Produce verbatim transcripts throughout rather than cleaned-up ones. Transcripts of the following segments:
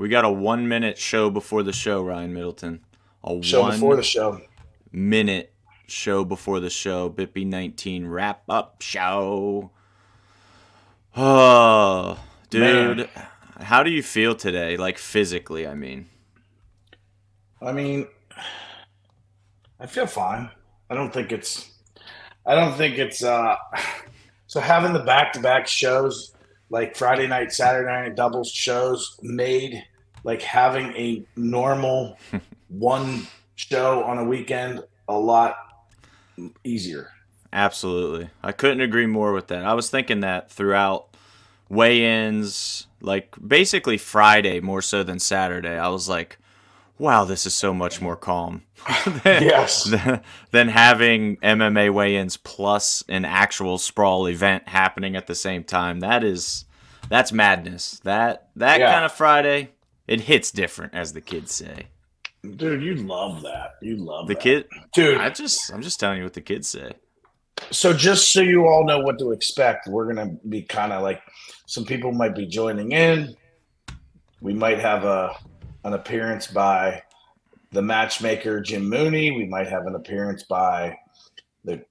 We got a one-minute show before the show, Ryan Middleton. A show one before the show. Minute show before the show. BitB nineteen wrap-up show. Oh, dude. Man. How do you feel today? Like, physically, I mean. I mean, I feel fine. I don't think it's – I don't think it's uh, – so having the back-to-back shows, like Friday night, Saturday night, doubles shows made – like having a normal one show on a weekend a lot easier. Absolutely. I couldn't agree more with that. I was thinking that throughout weigh-ins, like basically Friday more so than Saturday, I was like, wow, this is so much more calm than, yes. than, than having M M A weigh-ins plus an actual Sprawl event happening at the same time. That is, that's madness. That, that yeah. kind of Friday... It hits different, as the kids say. Dude, you love that. You love the that. kid, dude. I just, I'm just telling you what the kids say. So, just so you all know what to expect, we're gonna be kind of like some people might be joining in. We might have a an appearance by the matchmaker Jim Mooney. We might have an appearance by the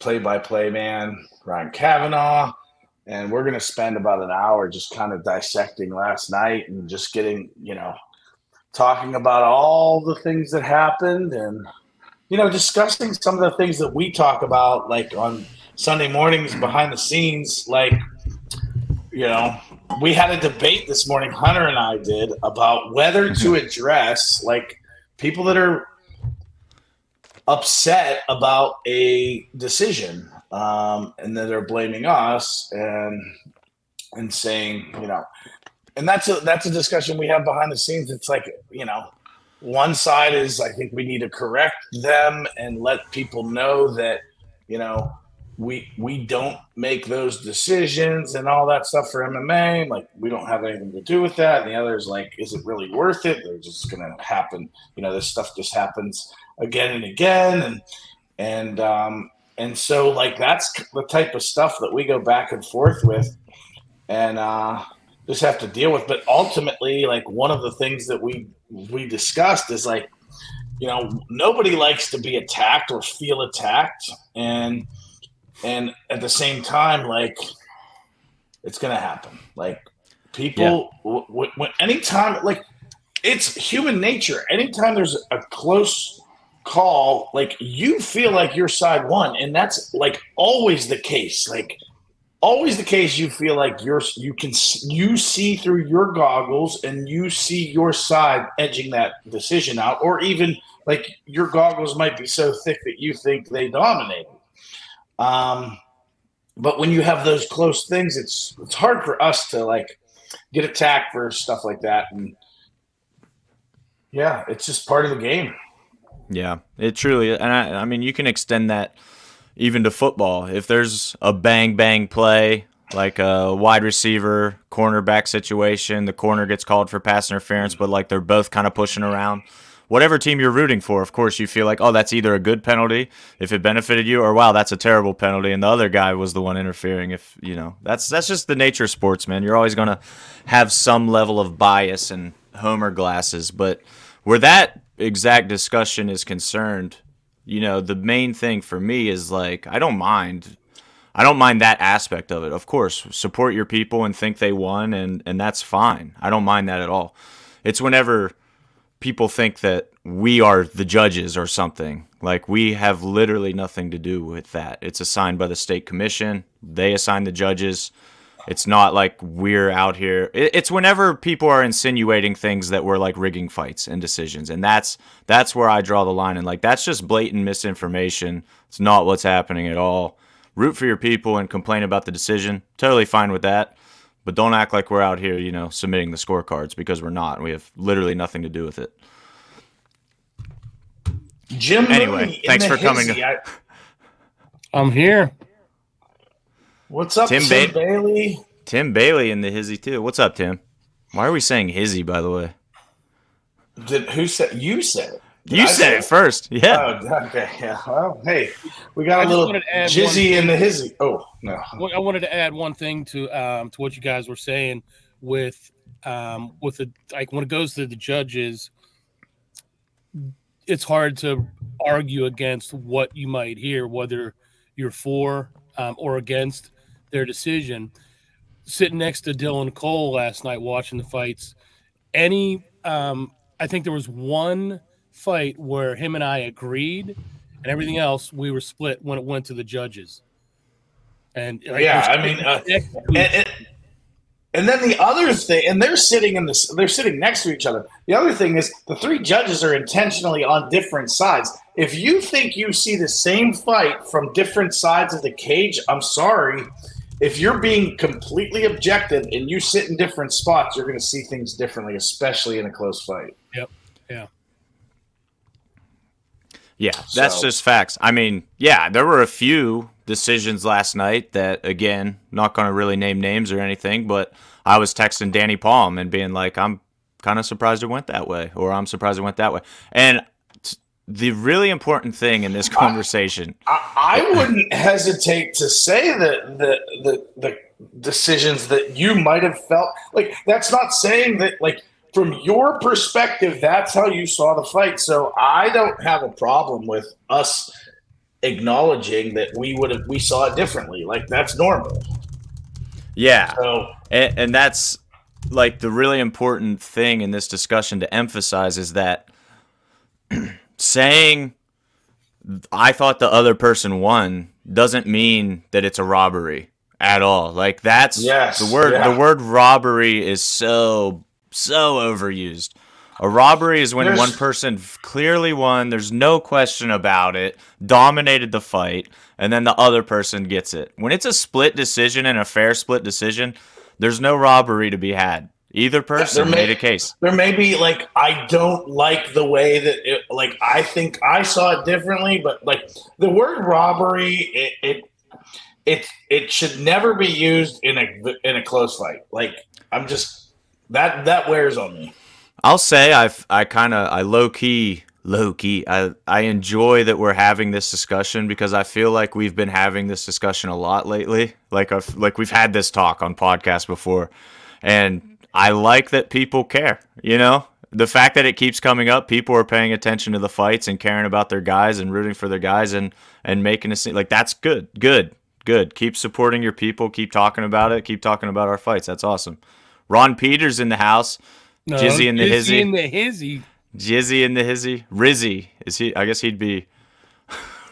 play-by-play man Ryan Cavanaugh. And we're going to spend about an hour just kind of dissecting last night and just getting, you know, talking about all the things that happened and, you know, discussing some of the things that we talk about, like on Sunday mornings behind the scenes. Like, you know, we had a debate this morning, Hunter and I did, about whether to address, like, people that are upset about a decision. Um, and then they're blaming us and and saying, you know, and that's a that's a discussion we have behind the scenes. It's like, you know, one side is I think we need to correct them and let people know that, you know, we we don't make those decisions and all that stuff for M M A. Like, we don't have anything to do with that. And the other is like, is it really worth it? They're just gonna happen. You know, this stuff just happens again and again and and um And so, like, that's the type of stuff that we go back and forth with and uh, just have to deal with. But ultimately, like, one of the things that we we discussed is, like, you know, nobody likes to be attacked or feel attacked. And and at the same time, like, it's going to happen. Like, people yeah. – w- w- w- anytime – like, it's human nature. Anytime there's a close – call, like, you feel like your side won, and that's like always the case. Like always the case, you feel like you're you can you see through your goggles and you see your side edging that decision out, or even like your goggles might be so thick that you think they dominated. Um, but when you have those close things, it's it's hard for us to like get attacked for stuff like that, and yeah, it's just part of the game. Yeah, it truly is. And I, I mean, you can extend that even to football. If there's a bang bang play, like a wide receiver cornerback situation, the corner gets called for pass interference, but like they're both kind of pushing around. Whatever team you're rooting for, of course, you feel like, oh, that's either a good penalty if it benefited you, or wow, that's a terrible penalty, and the other guy was the one interfering. If you know, that's that's just the nature of sports, man. You're always gonna have some level of bias and homer glasses, but where that exact discussion is concerned, you know, the main thing for me is like, I don't mind I don't mind that aspect of it. Of course, support your people and think they won, and and that's fine. I don't mind that at all. It's whenever people think that we are the judges or something, like we have literally nothing to do with that. It's assigned by the state commission. They assign the judges. It's not like we're out here. It's whenever people are insinuating things that we're like rigging fights and decisions. And that's that's where I draw the line. And like, that's just blatant misinformation. It's not what's happening at all. Root for your people and complain about the decision. Totally fine with that. But don't act like we're out here, you know, submitting the scorecards, because we're not. We have literally nothing to do with it. Jim, anyway, thanks for coming. I- I'm here. What's up, Tim, Tim ba- Bailey? Tim Bailey in the hizzy too. What's up, Tim? Why are we saying hizzy, by the way? Did who said you said it? Did you I said it first. Yeah. Oh, okay. Yeah. Well, hey, we got I a little jizzy in the hizzy. Oh no. I wanted to add one thing to um, to what you guys were saying with um, with the like when it goes to the judges, it's hard to argue against what you might hear, whether you're for um, or against their decision. Sitting next to Dylan Cole last night watching the fights, any um, I think there was one fight where him and I agreed, and everything else we were split when it went to the judges. And like, yeah, I mean, uh, and, and, and then the other thing, and they're sitting in this, they're sitting next to each other. The other thing is the three judges are intentionally on different sides. If you think you see the same fight from different sides of the cage, I'm sorry. If you're being completely objective and you sit in different spots, you're going to see things differently, especially in a close fight. Yep. Yeah. Yeah, that's so. Just facts. I mean, yeah, there were a few decisions last night that, again, not going to really name names or anything, but I was texting Danny Palm and being like, I'm kind of surprised it went that way, or I'm surprised it went that way. And t- the really important thing in this conversation... I, I, I wouldn't hesitate to say that the, the, the decisions that you might have felt... Like, that's not saying that, like... From your perspective, that's how you saw the fight. So I don't have a problem with us acknowledging that we would have we saw it differently. Like, that's normal. Yeah. So and, and that's like the really important thing in this discussion to emphasize is that saying I thought the other person won doesn't mean that it's a robbery at all. Like that's yes, the word yeah. the word robbery is so So overused. A robbery is when There's... one person clearly won, there's no question about it, dominated the fight, and then the other person gets it. When it's a split decision and a fair split decision, there's no robbery to be had. Either person yeah, may, made a case. There may be, like, I don't like the way that, it, like, I think I saw it differently, but, like, the word robbery, it it it, it should never be used in a, in a close fight. Like, I'm just... That that wears on me. I'll say I've I kind of I low key low key I I enjoy that we're having this discussion because I feel like we've been having this discussion a lot lately. Like I've like we've had this talk on podcasts before, and I like that people care. You know, the fact that it keeps coming up, people are paying attention to the fights and caring about their guys and rooting for their guys and and making a scene. Like that's good, good, good. Keep supporting your people. Keep talking about it. Keep talking about our fights. That's awesome. Ron Peters in the house. No, Jizzy in the Jizzy hizzy. In the hizzy. Jizzy in the hizzy. Rizzy. Is he I guess he'd be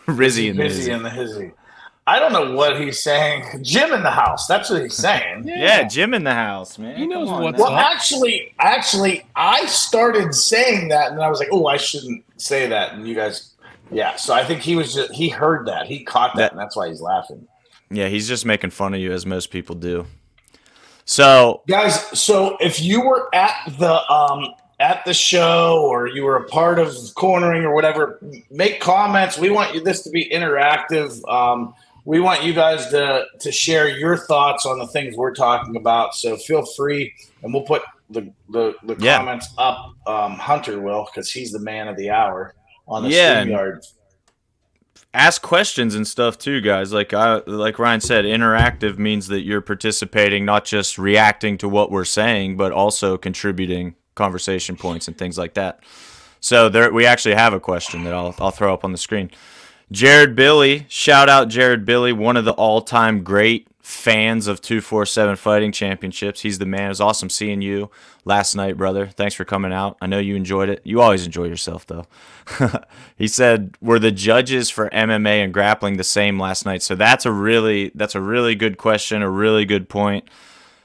Rizzy in the hizzy. Jizzy in the hizzy. I don't know what he's saying. Jim in the house. That's what he's saying. yeah. yeah, Jim in the house, man. He knows what's up. Well, actually, actually, I started saying that, and I was like, oh, I shouldn't say that. And you guys, yeah. So I think he was just, he heard that. He caught that, that, and that's why he's laughing. Yeah, he's just making fun of you, as most people do. So guys, so if you were at the um, at the show or you were a part of cornering or whatever, make comments. We want you, this to be interactive. Um, we want you guys to to share your thoughts on the things we're talking about. So feel free, and we'll put the the, the yeah. comments up. Um, Hunter will, because he's the man of the hour on the yeah. StreamYard. Ask questions and stuff too, guys. Like I, like Ryan said, interactive means that you're participating, not just reacting to what we're saying, but also contributing conversation points and things like that. So there, we actually have a question that I'll I'll throw up on the screen. Jared Billy, shout out Jared Billy, one of the all-time great fans of two forty-seven Fighting Championships. He's the man. It was awesome seeing you last night, brother. Thanks for coming out. I know you enjoyed it. You always enjoy yourself, though. He said, were the judges for M M A and grappling the same last night? So that's a really that's a really good question, a really good point.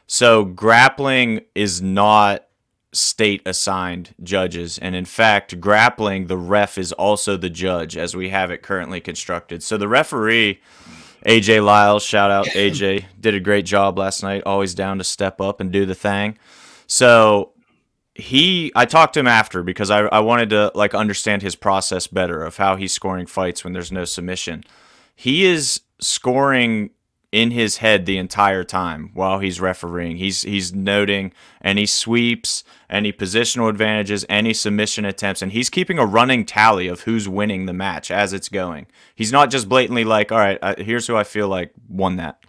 So grappling is not state-assigned judges, and in fact, grappling, the ref is also the judge, as we have it currently constructed. So the referee... A J Lyle, shout out A J, did a great job last night, always down to step up and do the thing. So he, I talked to him after because I, I wanted to like understand his process better of how he's scoring fights when there's no submission. He is scoring in his head the entire time while he's refereeing. He's he's noting any sweeps, any positional advantages, any submission attempts, and he's keeping a running tally of who's winning the match as it's going. He's not just blatantly like, all right, I, here's who I feel like won that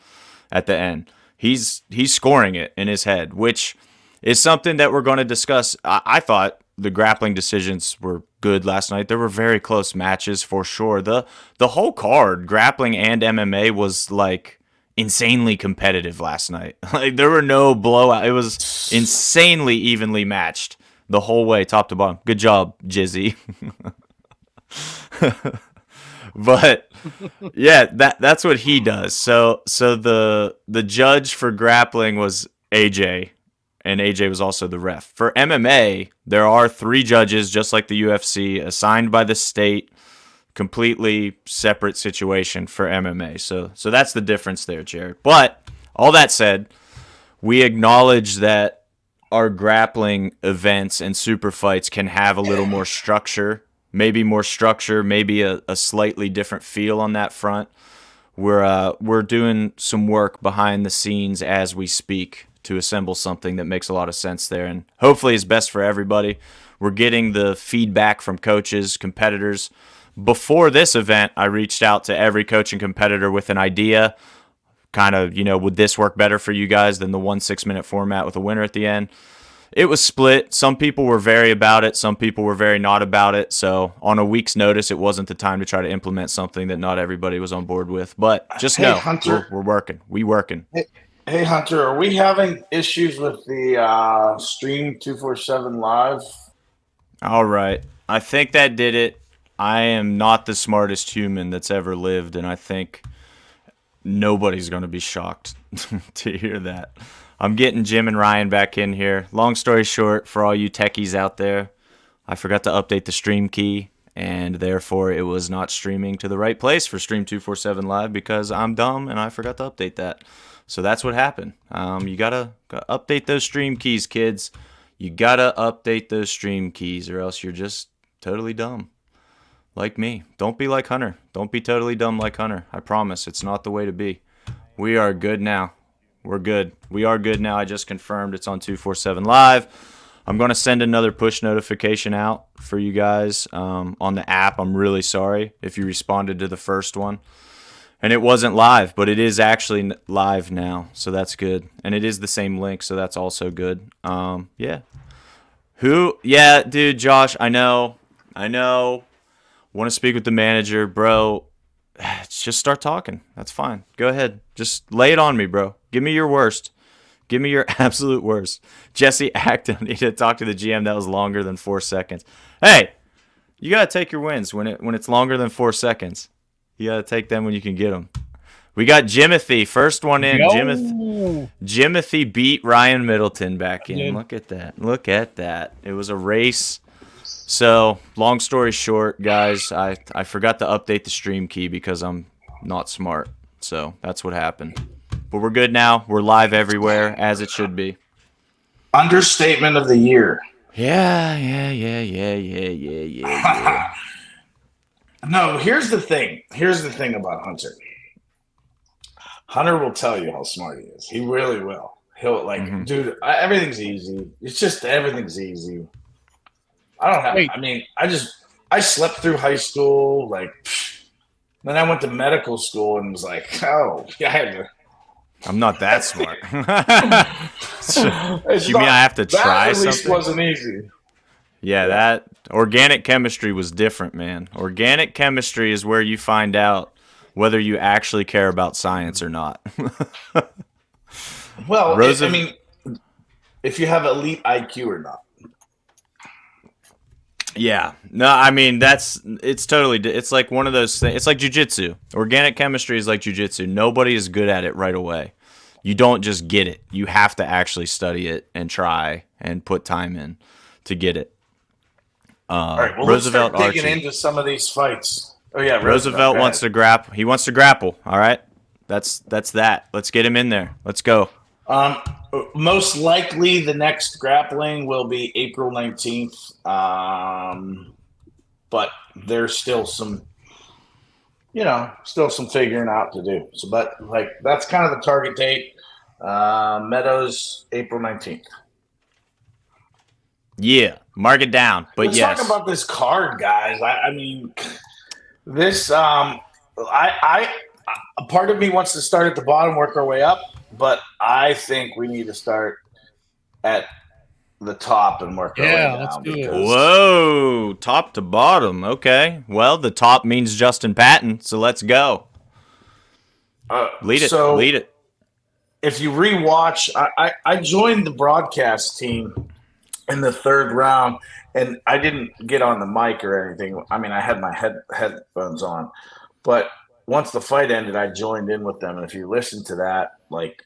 at the end. He's he's scoring it in his head, which is something that we're going to discuss. I, I thought the grappling decisions were good last night. There were very close matches for sure. The the whole card, grappling and M M A, was like insanely competitive last night. Like there were no blowout. It was insanely evenly matched the whole way, top to bottom. Good job, Jizzy. But yeah, that that's what he does. So so the the judge for grappling was A J, and A J was also the ref. For M M A, there are three judges, just like the U F C, assigned by the state, completely separate situation for M M A. So so that's the difference there, Jared. But all that said, we acknowledge that our grappling events and super fights can have a little more structure, maybe more structure, maybe a, a slightly different feel on that front. We're uh, we're doing some work behind the scenes as we speak to assemble something that makes a lot of sense there, and hopefully is best for everybody. We're getting the feedback from coaches, competitors. Before this event, I reached out to every coach and competitor with an idea, kind of, you know, would this work better for you guys than the one six-minute format with a winner at the end? It was split. Some people were very about it. Some people were very not about it. So on a week's notice, it wasn't the time to try to implement something that not everybody was on board with. But just hey, know, Hunter, we're, we're working. We working. Hey, hey, Hunter, are we having issues with the uh, Stream two forty-seven Live? All right. I think that did it. I am not the smartest human that's ever lived, and I think nobody's going to be shocked to hear that. I'm getting Jim and Ryan back in here. Long story short, for all you techies out there, I forgot to update the stream key, and therefore it was not streaming to the right place for Stream two forty-seven Live because I'm dumb and I forgot to update that. So that's what happened. Um, you gotta, gotta update those stream keys, kids. You gotta update those stream keys, or else you're just totally dumb, like me. Don't be like Hunter. Don't be totally dumb like Hunter. I promise, it's not the way to be. We are good now. We're good. We are good now. I just confirmed it's on two forty-seven Live. I'm going to send another push notification out for you guys um, on the app. I'm really sorry if you responded to the first one and it wasn't live, but it is actually live now, so that's good. And it is the same link, so that's also good. Um, yeah. Who? Yeah, dude, Josh, I know. I know. Want to speak with the manager, bro. Just start talking. That's fine. Go ahead. Just lay it on me, bro. Give me your worst. Give me your absolute worst. Jesse Acton needed to talk to the G M. That was longer than four seconds. Hey, you got to take your wins when it when it's longer than four seconds. You got to take them when you can get them. We got Jimothy. First one in. No. Jimothy, Jimothy beat Ryan Middleton back in. Look at that. Look at that. It was a race. So, long story short, guys, I, I forgot to update the stream key because I'm not smart. So, that's what happened. But we're good now. We're live everywhere, as it should be. Understatement of the year. Yeah, yeah, yeah, yeah, yeah, yeah, yeah. No, here's the thing. Here's the thing about Hunter. Hunter will tell you how smart he is. He really will. He'll, like, mm-hmm. dude, everything's easy. It's just everything's easy. I don't have, Wait. I mean, I just, I slept through high school, like, pfft. Then I went to medical school and was like, oh, yeah, I had to. I'm not that smart. You mean I have to try something? That at least wasn't easy. Yeah, that, organic chemistry was different, man. Organic chemistry is where you find out whether you actually care about science or not. Well, Rosa, I mean, if you have elite I Q or not. Yeah. No, I mean, that's, it's totally, it's like one of those things. It's like jiu-jitsu. Organic chemistry is like jiu-jitsu. Nobody is good at it right away. You don't just get it. You have to actually study it and try and put time in to get it. Uh, All right, well, Roosevelt let's start digging Archie. Into some of these fights. Oh, yeah. Roosevelt, Roosevelt wants to grapple. He wants to grapple. All right. That's, that's that. Let's get him in there. Let's go. Um, most likely the next grappling will be April nineteenth. Um, but there's still some, you know, still some figuring out to do. So, but like, that's kind of the target date. Uh, Meadows, April nineteenth. Yeah. Mark it down, but Let's yes. Let's talk about this card, guys. I, I mean, this, um, I, I, a part of me wants to start at the bottom, work our way up. But I think we need to start at the top and work our yeah, way down. Let's do it. Whoa, top to bottom. Okay. Well, the top means Justin Patton, so let's go. Uh, lead it. So lead it. If you rewatch, I, I, I joined the broadcast team in the third round, and I didn't get on the mic or anything. I mean, I had my head headphones on, but once the fight ended, I joined in with them. And if you listen to that, like,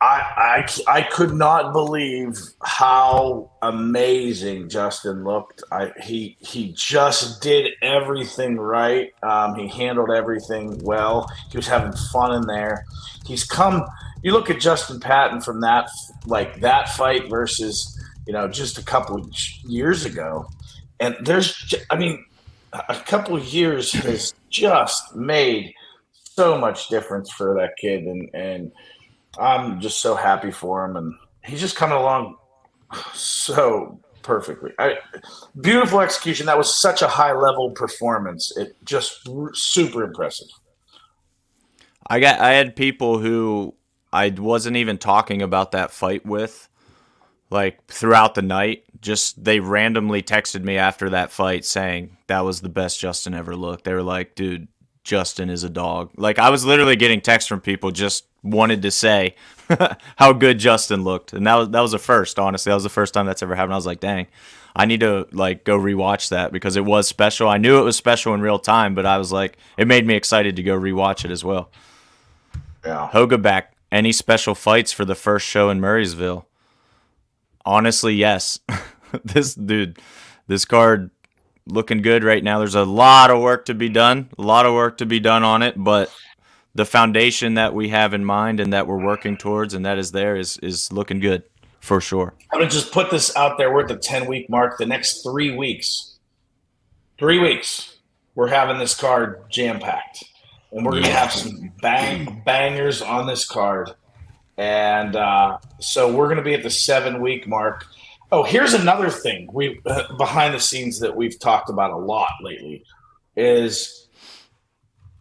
I, I, I could not believe how amazing Justin looked. I he he just did everything right. Um, he handled everything well. He was having fun in there. He's come. You look at Justin Patton from that like that fight versus you know just a couple of years ago, and there's I mean a couple of years has just made so much difference for that kid, and and. I'm just so happy for him, and he's just coming along so perfectly. I, beautiful execution. That was such a high-level performance. It just super impressive. I got. I had people who I wasn't even talking about that fight with, like throughout the night. Just they randomly texted me after that fight saying that was the best Justin ever looked. They were like, "Dude, Justin is a dog." Like I was literally getting texts from people just wanted to say how good Justin looked, and that was that was a first. Honestly, that was the first time that's ever happened. I was like, "Dang, I need to like go rewatch that because it was special." I knew it was special in real time, but I was like, it made me excited to go rewatch it as well. Yeah, Hoga back. Any special fights for the first show in Murraysville? Honestly, yes. This dude, this card. Looking good right now. There's a lot of work to be done, a lot of work to be done on it, but the foundation that we have in mind and that we're working towards and that is there is is looking good for sure. I'm going to just put this out there. We're at the ten-week mark. The next three weeks, three weeks, we're having this card jam-packed, and we're going to have some bang bangers on this card. And uh, so we're going to be at the seven-week mark. Oh, here's another thing we uh, behind the scenes that we've talked about a lot lately is,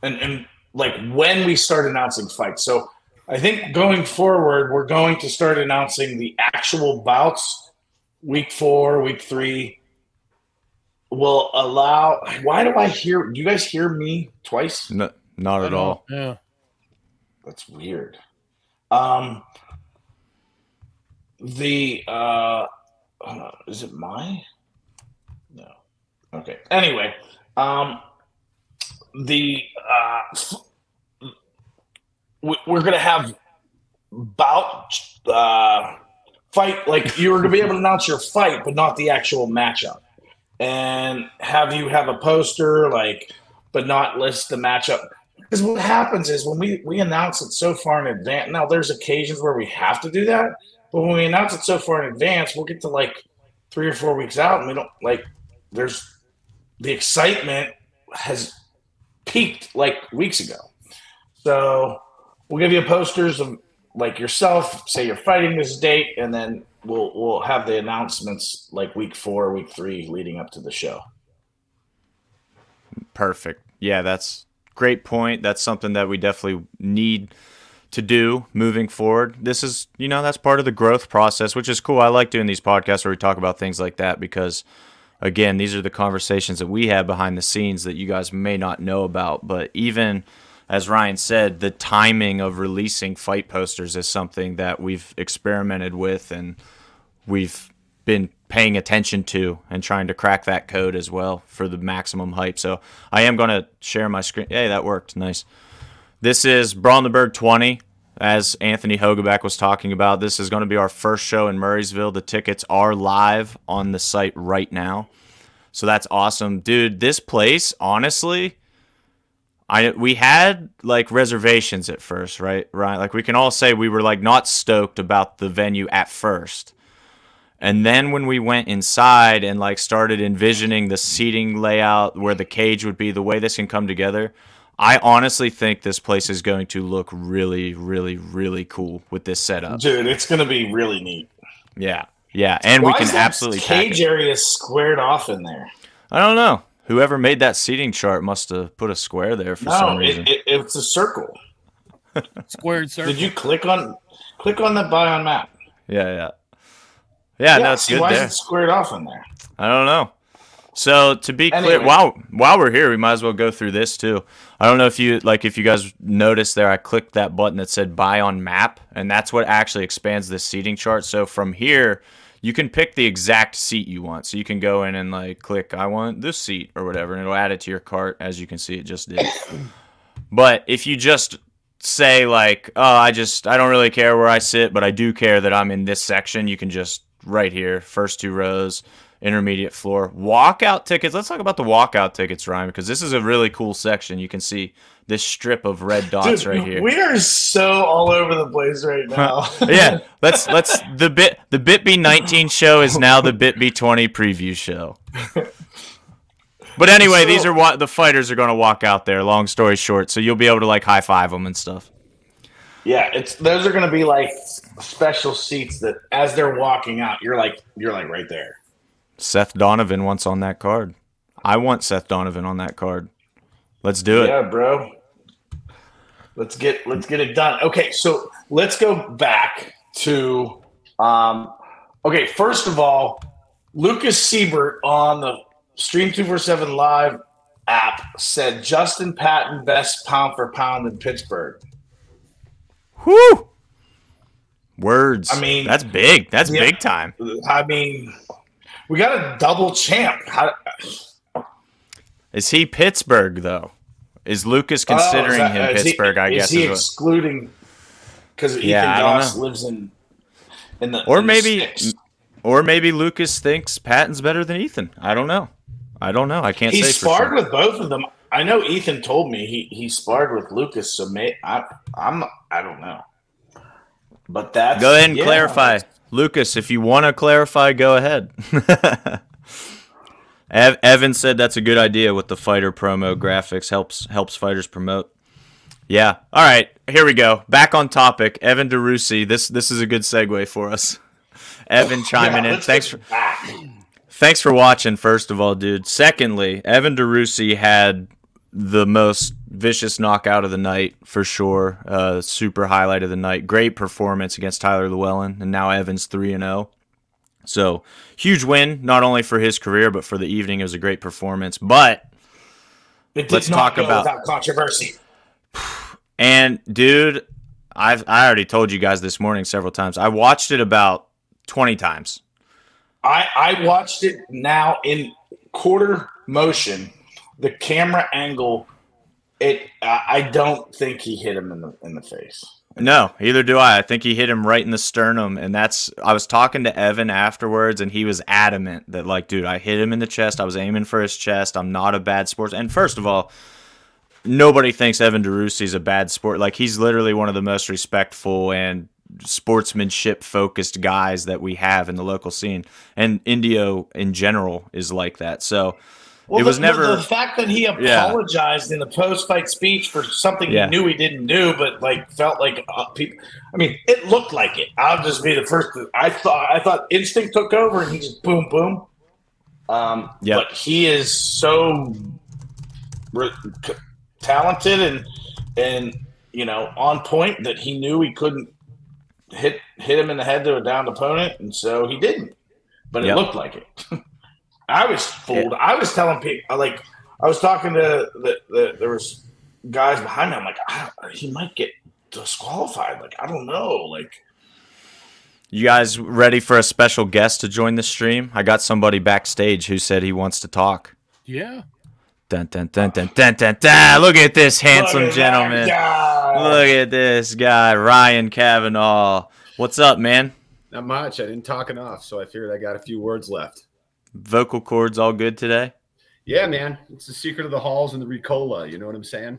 and, and like when we start announcing fights. So I think going forward, we're going to start announcing the actual bouts week four, week three will allow. Why do I hear, do you guys hear me twice? No, not at all. Yeah. That's weird. Um, the, uh, Uh, is it my? No. Okay. Anyway, um, the uh, we, we're gonna have bout uh, fight like you were gonna be able to announce your fight, but not the actual matchup, and have you have a poster like, but not list the matchup. Because what happens is when we we announce it so far in advance. Now there's occasions where we have to do that. But when we announce it so far in advance, we'll get to like three or four weeks out, and we don't like. There's the excitement has peaked like weeks ago, so we'll give you posters of like yourself, say you're fighting this date, and then we'll we'll have the announcements like week four, week three, leading up to the show. Perfect. Yeah, that's a great point. That's something that we definitely need to do moving forward. This is, you know, that's part of the growth process, which is cool. I like doing these podcasts where we talk about things like that because, again, these are the conversations that we have behind the scenes that you guys may not know about. But even, as Ryan said, the timing of releasing fight posters is something that we've experimented with and we've been paying attention to and trying to crack that code as well for the maximum hype. So I am going to share my screen. Hey, that worked. Nice. This is Brawl in the Berg twenty, as Anthony Hogeback was talking about. This is going to be our first show in Murraysville. The tickets are live on the site right now, so that's awesome. Dude, this place, honestly, I we had, like, reservations at first, right? Right? Like, we can all say we were, like, not stoked about the venue at first. And then when we went inside and, like, started envisioning the seating layout, where the cage would be, the way this can come together, I honestly think this place is going to look really, really, really cool with this setup. Dude, it's going to be really neat. Yeah, yeah, and why we can absolutely cage area squared off in there? I don't know. Whoever made that seating chart must have put a square there for no, some reason. No, it, it, it's a circle. Squared circle. Did you click on click on the buy on map? yeah, yeah. Yeah, yeah, no, it's good why there. Why is it squared off in there? I don't know. So to be anyway. clear, while while we're here, we might as well go through this too. I don't know if you like if you guys noticed there, I clicked that button that said buy on map, and that's what actually expands the seating chart. So from here, you can pick the exact seat you want. So you can go in and like click, I want this seat or whatever, and it'll add it to your cart. As you can see, it just did. But if you just say like, oh, I just I don't really care where I sit, but I do care that I'm in this section, you can just right here, first two rows, intermediate floor, walkout tickets. Let's talk about the walkout tickets, Ryan, because this is a really cool section. You can see this strip of red dots. Dude, right here. We are so all over the place right now. yeah, let's let's the bit the BitB nineteen show is now the BitB twenty preview show. But anyway, so, these are what the fighters are going to walk out there. Long story short, so you'll be able to like high five them and stuff. Yeah, it's those are going to be like special seats that as they're walking out, you're like you're like right there. Seth Donovan wants on that card. I want Seth Donovan on that card. Let's do it. Yeah, bro. Let's get let's get it done. Okay, so let's go back to um okay, first of all, Lucas Siebert on the Stream two forty-seven Live app said Justin Patton best pound for pound in Pittsburgh. Whoo. Words. I mean, that's big. That's yeah, big time. I mean, we got a double champ. How... Is he Pittsburgh, though? Is Lucas considering oh, is that, him Pittsburgh, he, I guess? Is he is what... excluding because yeah, Ethan Doss lives in, in the Or in maybe the or maybe Lucas thinks Patton's better than Ethan. I don't know. I don't know. I can't he say for sure. He sparred with both of them. I know Ethan told me he, he sparred with Lucas, so may, I, I'm, I don't know. But that's... Go ahead and yeah, clarify. Lucas, if you want to clarify, go ahead. Evan said that's a good idea with the fighter promo graphics. Helps helps fighters promote. Yeah. All right. Here we go. Back on topic. Evan DeRussi. This this is a good segue for us. Evan chiming yeah, in. Thanks for, thanks for watching, first of all, dude. Secondly, Evan DeRussi had the most vicious knockout of the night for sure. Uh, super highlight of the night. Great performance against Tyler Llewellyn, and now Evan's three and oh. So huge win, not only for his career, but for the evening. It was a great performance. But it did let's not talk go about without controversy. And dude, I've I already told you guys this morning several times. I watched it about twenty times. I I watched it now in quarter motion. The camera angle, it. I don't think he hit him in the in the face. No, either do I. I think he hit him right in the sternum, and that's. I was talking to Evan afterwards, and he was adamant that, like, dude, I hit him in the chest. I was aiming for his chest. I'm not a bad sports. And first of all, nobody thinks Evan DeRussi is a bad sport. Like, he's literally one of the most respectful and sportsmanship-focused guys that we have in the local scene, and Indio in general is like that. So. Well, it was the, never the fact that he apologized yeah. in the post-fight speech for something yeah. he knew he didn't do, but like felt like uh, people. I mean, it looked like it. I'll just be the first. To, I thought. I thought instinct took over, and he just boom, boom. Um, yep. But he is so re- talented and and you know on point that he knew he couldn't hit hit him in the head to a downed opponent, and so he didn't. But it yep. looked like it. I was fooled. I was telling people, like, I was talking to the, the there was guys behind me. I'm like, I don't, he might get disqualified. Like, I don't know. Like, you guys ready for a special guest to join the stream? I got somebody backstage who said he wants to talk. Yeah. Dun dun dun dun dun dun dun. Look at this handsome Look at gentleman. Look at this guy, Ryan Cavanaugh. What's up, man? Not much. I didn't talk enough, so I figured I got a few words left. Vocal cords all good today? Yeah, man. It's the secret of the halls and the Ricola. You know what I'm saying?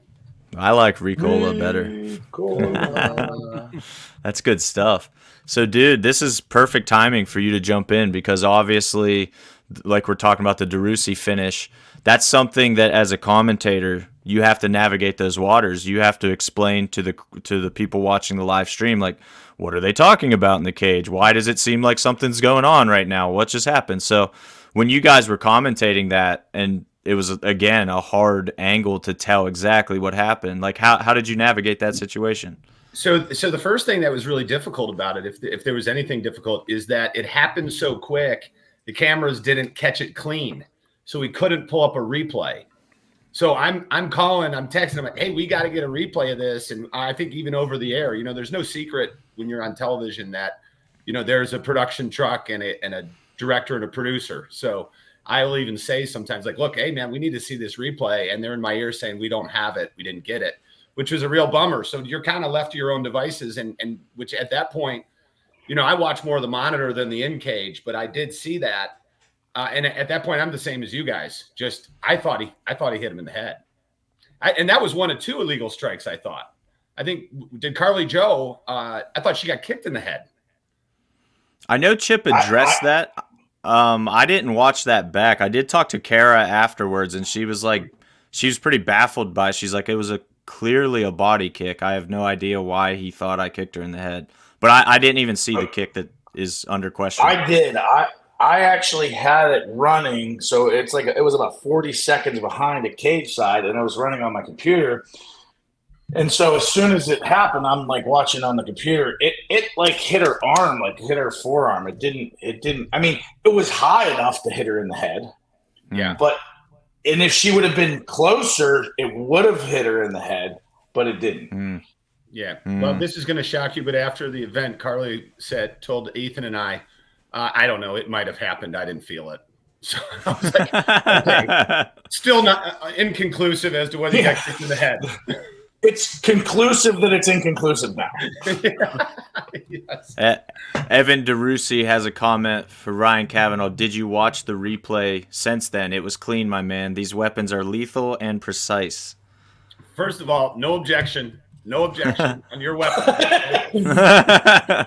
I like Ricola better. Ricola. That's good stuff. So, dude, this is perfect timing for you to jump in because obviously, like we're talking about the DeRussi finish, that's something that as a commentator, you have to navigate those waters. You have to explain to the to the people watching the live stream, like, what are they talking about in the cage? Why does it seem like something's going on right now? What just happened? So when you guys were commentating that, and it was, again, a hard angle to tell exactly what happened, like how, how did you navigate that situation? So, so the first thing that was really difficult about it, if, if there was anything difficult, is that it happened so quick, the cameras didn't catch it clean. So we couldn't pull up a replay. So I'm, I'm calling, I'm texting, I'm like, hey, we got to get a replay of this. And I think even over the air, you know, there's no secret when you're on television that, you know, there's a production truck and a, and a director and a producer. So I'll even say sometimes like, look, hey man, we need to see this replay. And they're in my ear saying, we don't have it. We didn't get it, which was a real bummer. So you're kind of left to your own devices. And, and which at that point, you know, I watch more of the monitor than the in cage, but I did see that. Uh, and at that point, I'm the same as you guys. Just, I thought he, I thought he hit him in the head. I, and that was one of two illegal strikes, I thought. I think, did Carly Jo, uh, I thought she got kicked in the head. I know Chip addressed I, I, that. Um, I didn't watch that back. I did talk to Kara afterwards, and she was like, she was pretty baffled by it. She's like, it was a clearly a body kick. I have no idea why he thought I kicked her in the head. But I, I didn't even see the kick that is under question. I did. I I actually had it running, so it's like a, it was about forty seconds behind the cage side, and I was running on my computer. And so as soon as it happened, I'm like watching on the computer. It it like hit her arm, like hit her forearm. It didn't. It didn't. I mean, it was high enough to hit her in the head. Yeah. But and if she would have been closer, it would have hit her in the head, but it didn't. Mm. Yeah. Mm. Well, this is going to shock you, but after the event, Carly said, told Ethan and I. Uh, I don't know. It might have happened. I didn't feel it. So I was like, okay. Still not uh, inconclusive as to whether he yeah. got kicked in the head. It's conclusive that it's inconclusive now. Yes. uh, Evan DeRussi has a comment for Ryan Cavanaugh. Did you watch the replay since then? It was clean, my man. These weapons are lethal and precise. First of all, no objection. No objection on your weapon,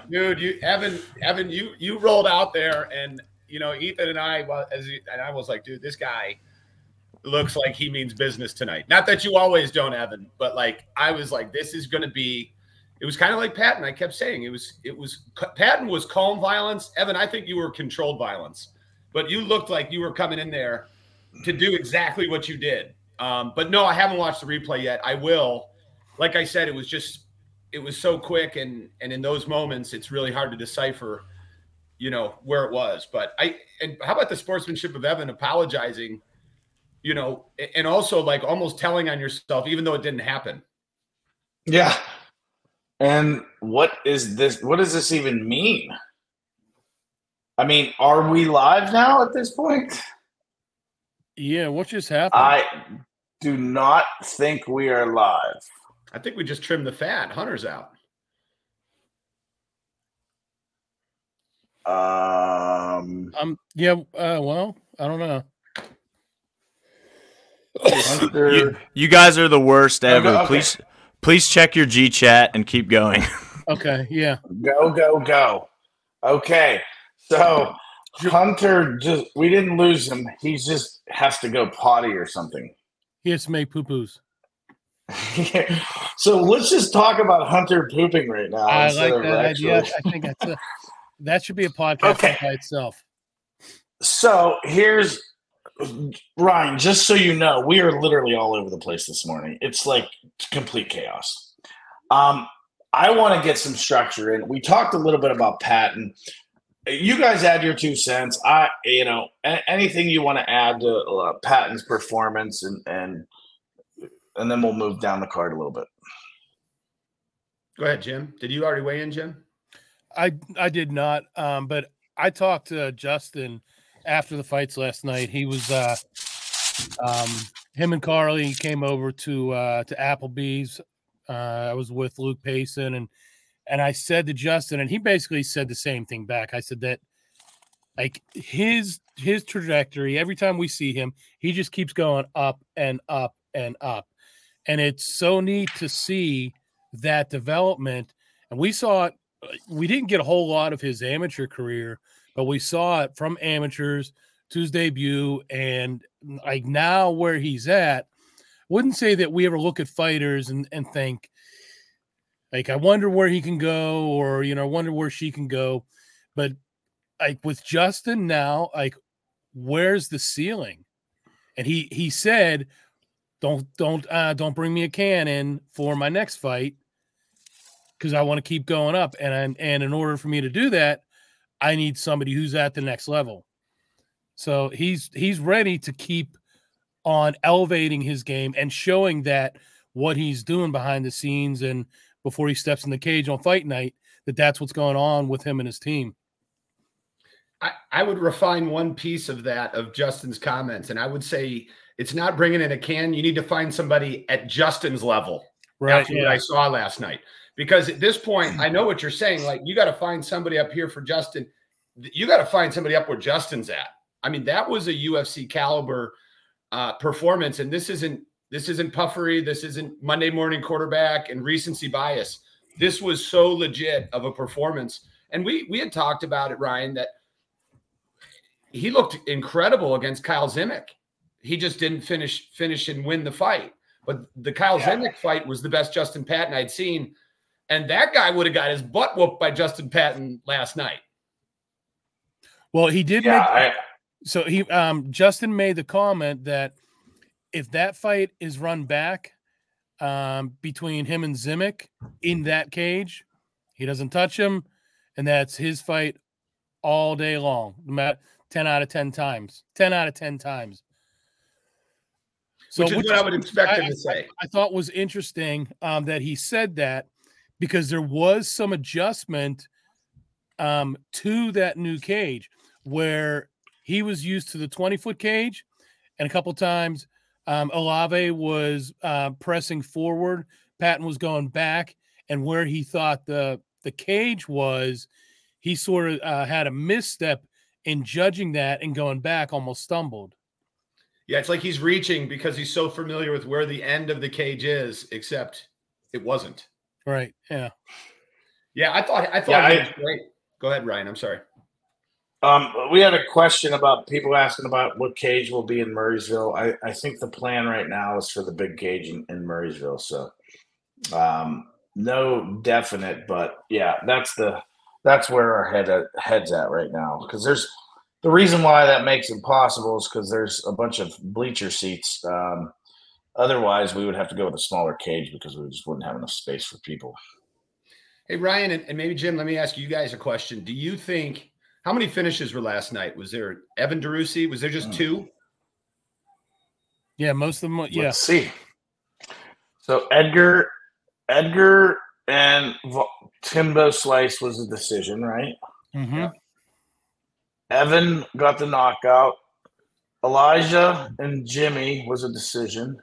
dude. You, Evan, Evan, you you rolled out there, and you know Ethan and I well, as he, and I was like, dude, this guy looks like he means business tonight. Not that you always don't, Evan, but like I was like, this is going to be. It was kind of like Patton. I kept saying it was it was Patton was calm violence. Evan, I think you were controlled violence, but you looked like you were coming in there to do exactly what you did. Um, but no, I haven't watched the replay yet. I will. Like I said, it was just, it was so quick. And, and in those moments, it's really hard to decipher, you know, where it was, but I, and how about the sportsmanship of Evan apologizing, you know, and also like almost telling on yourself, even though it didn't happen. Yeah. And what is this? What does this even mean? I mean, are we live now at this point? Yeah. What just happened? I do not think we are live. I think we just trimmed the fat. Hunter's out. Um. um yeah. Uh, well, I don't know. Hunter... You, you guys are the worst ever. Okay, okay. Please, please check your G chat and keep going. Okay. Yeah. Go go go. Okay. So Hunter just we didn't lose him. He just has to go potty or something. He has to make poo poos. Yeah. So let's just talk about Hunter pooping right now. I like that actually. idea. I think that's a, that should be a podcast okay. by itself. So here's Ryan. Just so you know, we are literally all over the place this morning. It's like complete chaos. Um, I want to get some structure in. We talked a little bit about Patton. You guys add your two cents. I, you know, anything you want to add to uh, Patton's performance and and. And then we'll move down the card a little bit. Go ahead, Jim. Did you already weigh in, Jim? I I did not, um, but I talked to Justin after the fights last night. He was uh, um, him and Carly came over to uh, to Applebee's. Uh, I was with Luke Payson, and and I said to Justin, and he basically said the same thing back. I said that like his his trajectory. Every time we see him, he just keeps going up and up and up. And it's so neat to see that development. And we saw it. We didn't get a whole lot of his amateur career, but we saw it from amateurs to his debut. And like now where he's at, wouldn't say that we ever look at fighters and, and think, like, I wonder where he can go or, you know, I wonder where she can go. But like with Justin now, like, where's the ceiling? And he he said, Don't don't uh, don't bring me a cannon for my next fight. because I want to keep going up. And I'm, and in order for me to do that, I need somebody who's at the next level. So he's he's ready to keep on elevating his game and showing that what he's doing behind the scenes and before he steps in the cage on fight night, that that's what's going on with him and his team. I, I would refine one piece of that, of Justin's comments, and I would say it's not bringing in a can. You need to find somebody at Justin's level, right, after yeah. what I saw last night. Because at this point, I know what you're saying. Like, you got to find somebody up here for Justin. You got to find somebody up where Justin's at. I mean, that was a U F C caliber uh, performance, and this isn't this isn't puffery. This isn't Monday morning quarterback and recency bias. This was so legit of a performance. And we we had talked about it, Ryan, that he looked incredible against Kyle Zemeck. He just didn't finish finish and win the fight. But the Kyle yeah. Zemeck fight was the best Justin Patton I'd seen. And that guy would have got his butt whooped by Justin Patton last night. Well, he did. Yeah, make, I, so he um, Justin made the comment that if that fight is run back um, between him and Zemeck in that cage, he doesn't touch him. And that's his fight all day long. No matter, ten out of ten times. ten out of ten times. So, which is which what I would expect him to say. I, I thought was interesting um, that he said that, because there was some adjustment um, to that new cage where he was used to the twenty-foot cage, and a couple times um, Olave was uh, pressing forward. Patton was going back, and where he thought the, the cage was, he sort of uh, had a misstep in judging that and going back, almost stumbled. Yeah, it's like he's reaching because he's so familiar with where the end of the cage is, except it wasn't. Right, yeah. Yeah, I thought I thought yeah, it was I, great. Go ahead, Ryan, I'm sorry. Um, we had a question about people asking about what cage will be in Murraysville. I, I think the plan right now is for the big cage in, in Murraysville, so um, no definite, but yeah, that's the that's where our head at, head's at right now, because there's the reason why that makes it possible is because there's a bunch of bleacher seats. Um, otherwise, we would have to go with a smaller cage because we just wouldn't have enough space for people. Hey, Ryan, and, and maybe Jim, let me ask you guys a question. Do you think – how many finishes were last night? Was there Evan DeRussi? Was there just two? Yeah, most of them – yeah. Let's see. So Edgar, Edgar and Timbo Slice was a decision, right? Mm-hmm. Yeah. Evan got the knockout. Elijah and Jimmy was a decision.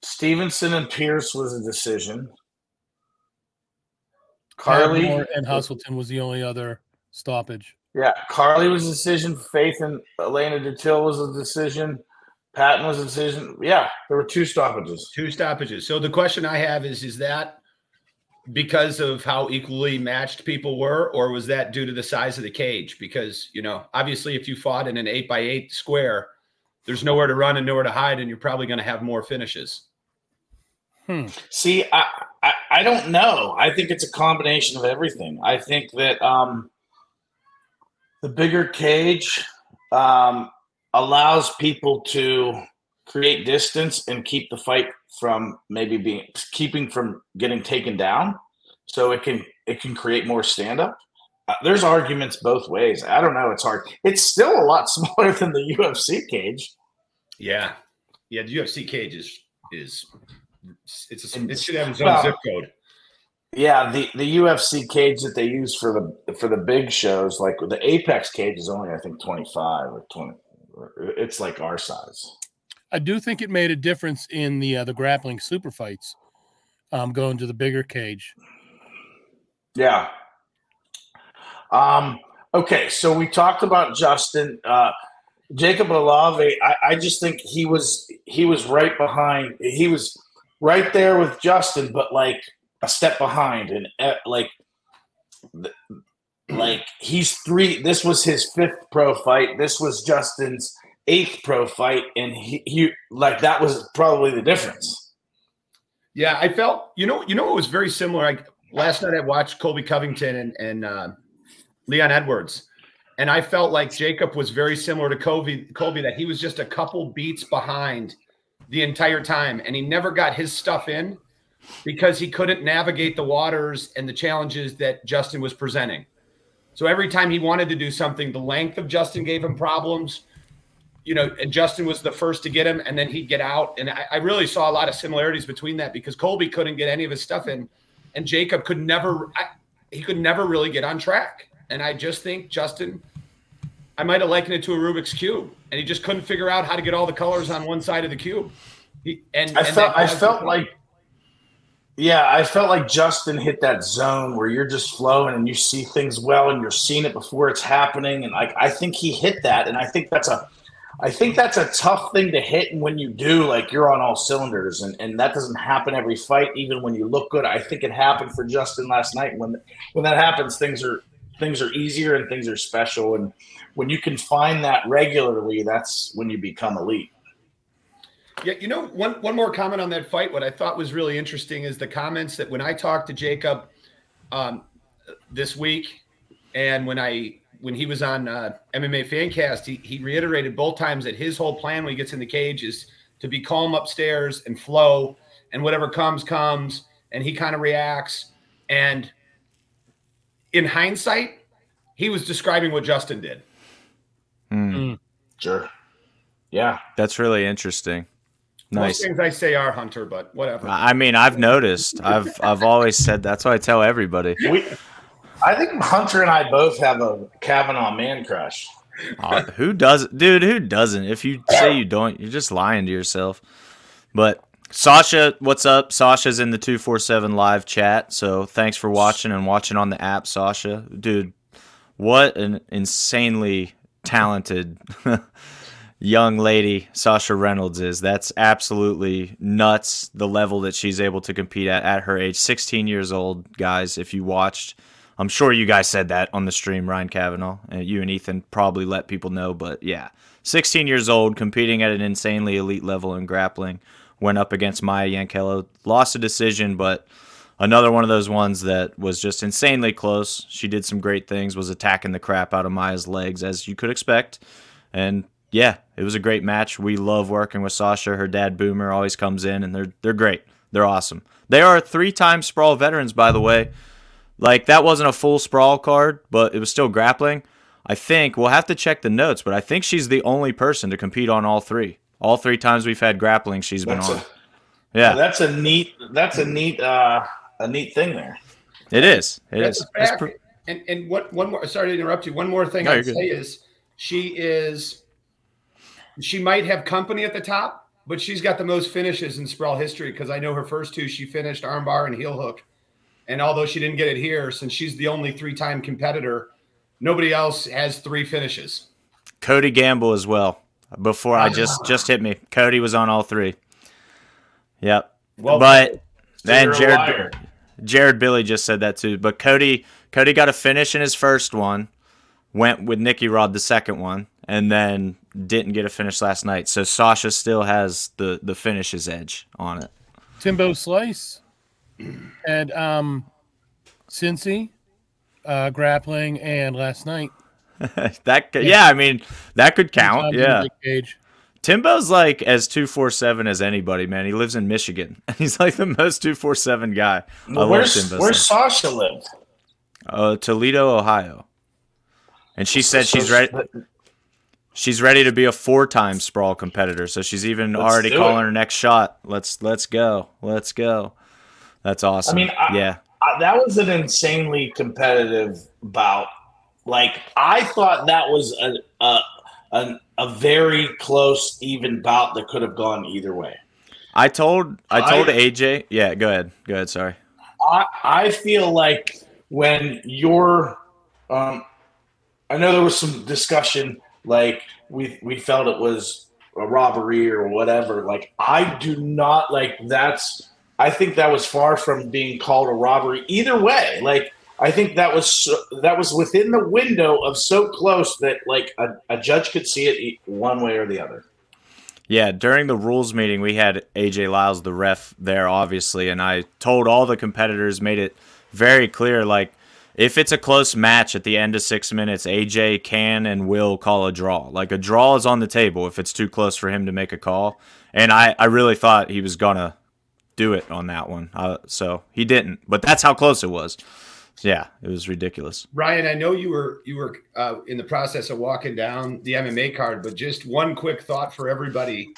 Stevenson and Pierce was a decision. Carly Padmore and Hustleton was the only other stoppage. Yeah, Carly was a decision. Faith and Elena Dutille was a decision. Patton was a decision. Yeah, there were two stoppages. Two stoppages. So the question I have is, is that because of how equally matched people were, or was that due to the size of the cage? Because, you know, obviously if you fought in an eight by eight square, there's nowhere to run and nowhere to hide, and you're probably going to have more finishes. Hmm. See, I, I, I don't know. I think it's a combination of everything. I think that um, the bigger cage um, allows people to create distance and keep the fight from maybe being keeping from getting taken down, so it can it can create more stand-up. Uh, there's arguments both ways. I don't know. It's hard. It's still a lot smaller than the U F C cage. Yeah, yeah. The U F C cage is is it's a, it should have its own well, zip code. Yeah, the, the U F C cage that they use for the for the big shows, like the Apex cage, is only I think twenty-five or twenty. It's like our size. I do think it made a difference in the uh, the grappling super fights, um, going to the bigger cage. Yeah. Um, okay, so we talked about Justin uh, Jacob Olave. I, I just think he was he was right behind. He was right there with Justin, but like a step behind, and uh, like like he's three. This was his fifth pro fight. This was Justin's eighth pro fight, and he, he like that was probably the difference. Yeah, I felt you know you know it was very similar. Like last night I watched Colby Covington and, and uh, Leon Edwards, and I felt like Jacob was very similar to Colby Colby that he was just a couple beats behind the entire time, and he never got his stuff in. because he couldn't navigate the waters and the challenges that Justin was presenting. So every time he wanted to do something, the length of Justin gave him problems, you know, and Justin was the first to get him, and then he'd get out. And I, I really saw a lot of similarities between that, because Colby couldn't get any of his stuff in, and Jacob could never I, he could never really get on track. And I just think Justin, I might have likened it to a Rubik's Cube, and he just couldn't figure out how to get all the colors on one side of the cube. He, and I and felt, I felt like, yeah, I felt like Justin hit that zone where you're just flowing and you see things well and you're seeing it before it's happening. And like, I think he hit that. And I think that's a, I think that's a tough thing to hit. And when you do, like, you're on all cylinders, and, and that doesn't happen every fight, even when you look good. I think it happened for Justin last night. When, when that happens, things are, things are easier and things are special. And when you can find that regularly, that's when you become elite. Yeah, you know, one one more comment on that fight. What I thought was really interesting is the comments that when I talked to Jacob um, this week, and when I when he was on uh, M M A Fancast, he he reiterated both times that his whole plan when he gets in the cage is to be calm upstairs and flow, and whatever comes comes, and he kind of reacts. And in hindsight, he was describing what Justin did. Mm. Mm. Sure. Yeah. That's really interesting. Nice. Most things I say are Hunter, but whatever. I mean, I've noticed. I've I've always said that's what I tell everybody. We, I think Hunter and I both have a Kavanaugh man crush. Uh, who doesn't? Dude, who doesn't? If you say you don't, you're just lying to yourself. But Sasha, what's up? Sasha's in the two forty-seven live chat, so thanks for watching and watching on the app, Sasha. Dude, what an insanely talented young lady Sasha Reynolds is. That's absolutely nuts, the level that she's able to compete at at her age. sixteen years old, guys, if you watched. I'm sure you guys said that on the stream, Ryan Cavanaugh. And you and Ethan probably let people know, but yeah. sixteen years old, competing at an insanely elite level in grappling. Went up against Maya Ianchello. Lost a decision, but another one of those ones that was just insanely close. She did some great things, was attacking the crap out of Maya's legs, as you could expect. And yeah, it was a great match. We love working with Sasha. Her dad, Boomer, always comes in, and they're they're great. They're awesome. They are three-time Sprawl veterans, by the way. Like, that wasn't a full Sprawl card, but it was still grappling. I think, we'll have to check the notes, but I think she's the only person to compete on all three. All three times we've had grappling, she's been that's on. A, yeah. That's a neat That's a neat, uh, a neat thing there. It is. It that's is. That's pre- and and what, one more, sorry to interrupt you. One more thing no, I'd say is she is... She might have company at the top, but she's got the most finishes in Sprawl history, because I know her first two, she finished armbar and heel hook. And although she didn't get it here, since she's the only three-time competitor, nobody else has three finishes. Cody Gamble as well. Before I just just hit me. Cody was on all three. Yep. Well, but then Jared, Jared Billy just said that too. But Cody, Cody got a finish in his first one, went with Nikki Rod the second one, and then didn't get a finish last night. So Sasha still has the, the finishes edge on it. Timbo Slice and um, Cincy uh, grappling and last night. that could, yeah, I mean, that could count. Yeah. Timbo's like as two forty-seven as anybody, man. He lives in Michigan. He's like the most two forty-seven guy. Well, where's where's Sasha live? Uh, Toledo, Ohio. And she said she's ready. She's ready to be a four-time Sprawl competitor, so she's even let's already calling it. Her next shot. Let's let's go, let's go. That's awesome. I mean, I, yeah, I, that was an insanely competitive bout. Like, I thought that was a a, a a very close, even bout that could have gone either way. I told I told I, A J. Yeah, go ahead, go ahead. Sorry. I I feel like when you're, um, I know there was some discussion. Like, we we felt it was a robbery or whatever. Like, I do not like that's – I think that was far from being called a robbery either way. Like, I think that was so, that was within the window of so close that, like, a, a judge could see it one way or the other. Yeah, during the rules meeting, we had A J Lyles, the ref, there, obviously, and I told all the competitors, made it very clear, like, if it's a close match at the end of six minutes, A J can and will call a draw. Like, a draw is on the table if it's too close for him to make a call. And I, I really thought he was going to do it on that one. Uh, so he didn't, but that's how close it was. Yeah, it was ridiculous. Ryan, I know you were you were uh, in the process of walking down the M M A card, but just one quick thought for everybody.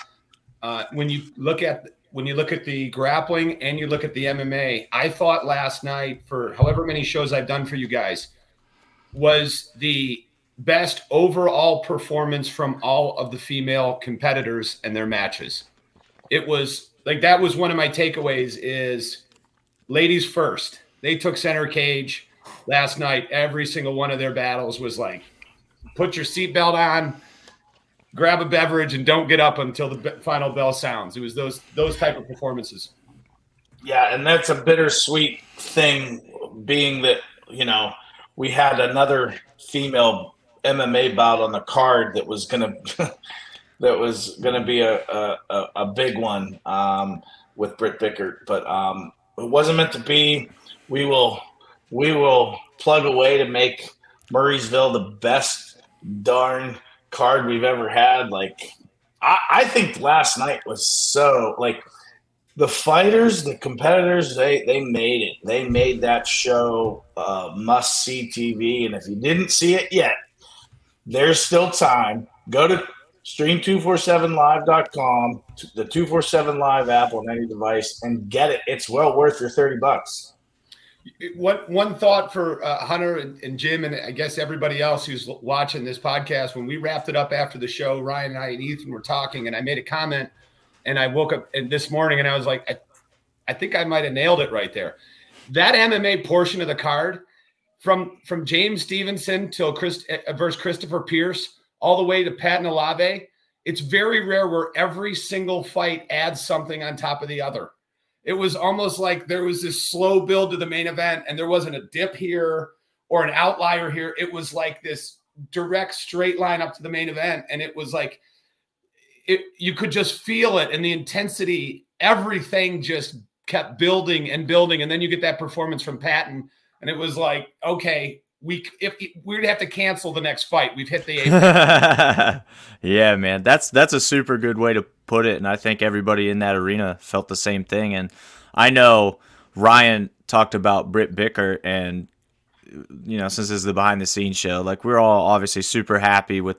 Uh, when you look at when you look at the grappling and you look at the M M A, I thought last night, for however many shows I've done for you guys, was the best overall performance from all of the female competitors and their matches. It was like, that was one of my takeaways, is ladies first. They took center cage last night. Every single one of their battles was like, put your seatbelt on, grab a beverage, and don't get up until the be- final bell sounds. It was those those type of performances. Yeah, and that's a bittersweet thing, being that, you know, we had another female M M A bout on the card that was gonna that was gonna be a a, a big one um, with Britt Bickert, but um, it wasn't meant to be. We will we will plug away to make Murraysville the best darn card we've ever had. Like, I, I think last night was so, like, the fighters, the competitors, they, they made it. They made that show uh, must-see T V. And if you didn't see it yet, there's still time. Go to stream two forty-seven live dot com, the two forty-seven Live app on any device, and get it. It's well worth your thirty bucks. What one thought for uh, Hunter and, and Jim, and I guess everybody else who's watching this podcast, when we wrapped it up after the show, Ryan and I and Ethan were talking, and I made a comment, and I woke up and this morning and I was like, I, I think I might have nailed it right there. That M M A portion of the card, from from James Stevenson till Chris uh, versus Christopher Pierce, all the way to Patton Olave, it's very rare where every single fight adds something on top of the other. It was almost like there was this slow build to the main event, and there wasn't a dip here or an outlier here. It was like this direct straight line up to the main event. And it was like, it, you could just feel it, and the intensity, everything just kept building and building. And then you get that performance from Patton, and it was like, okay, we, if we'd have to cancel the next fight, we've hit the eighth. Yeah, man, that's, that's a super good way to put it. And I think everybody in that arena felt the same thing. And I know Ryan talked about Britt Bickert, and, you know, since this is the behind the scenes show, like, we're all obviously super happy with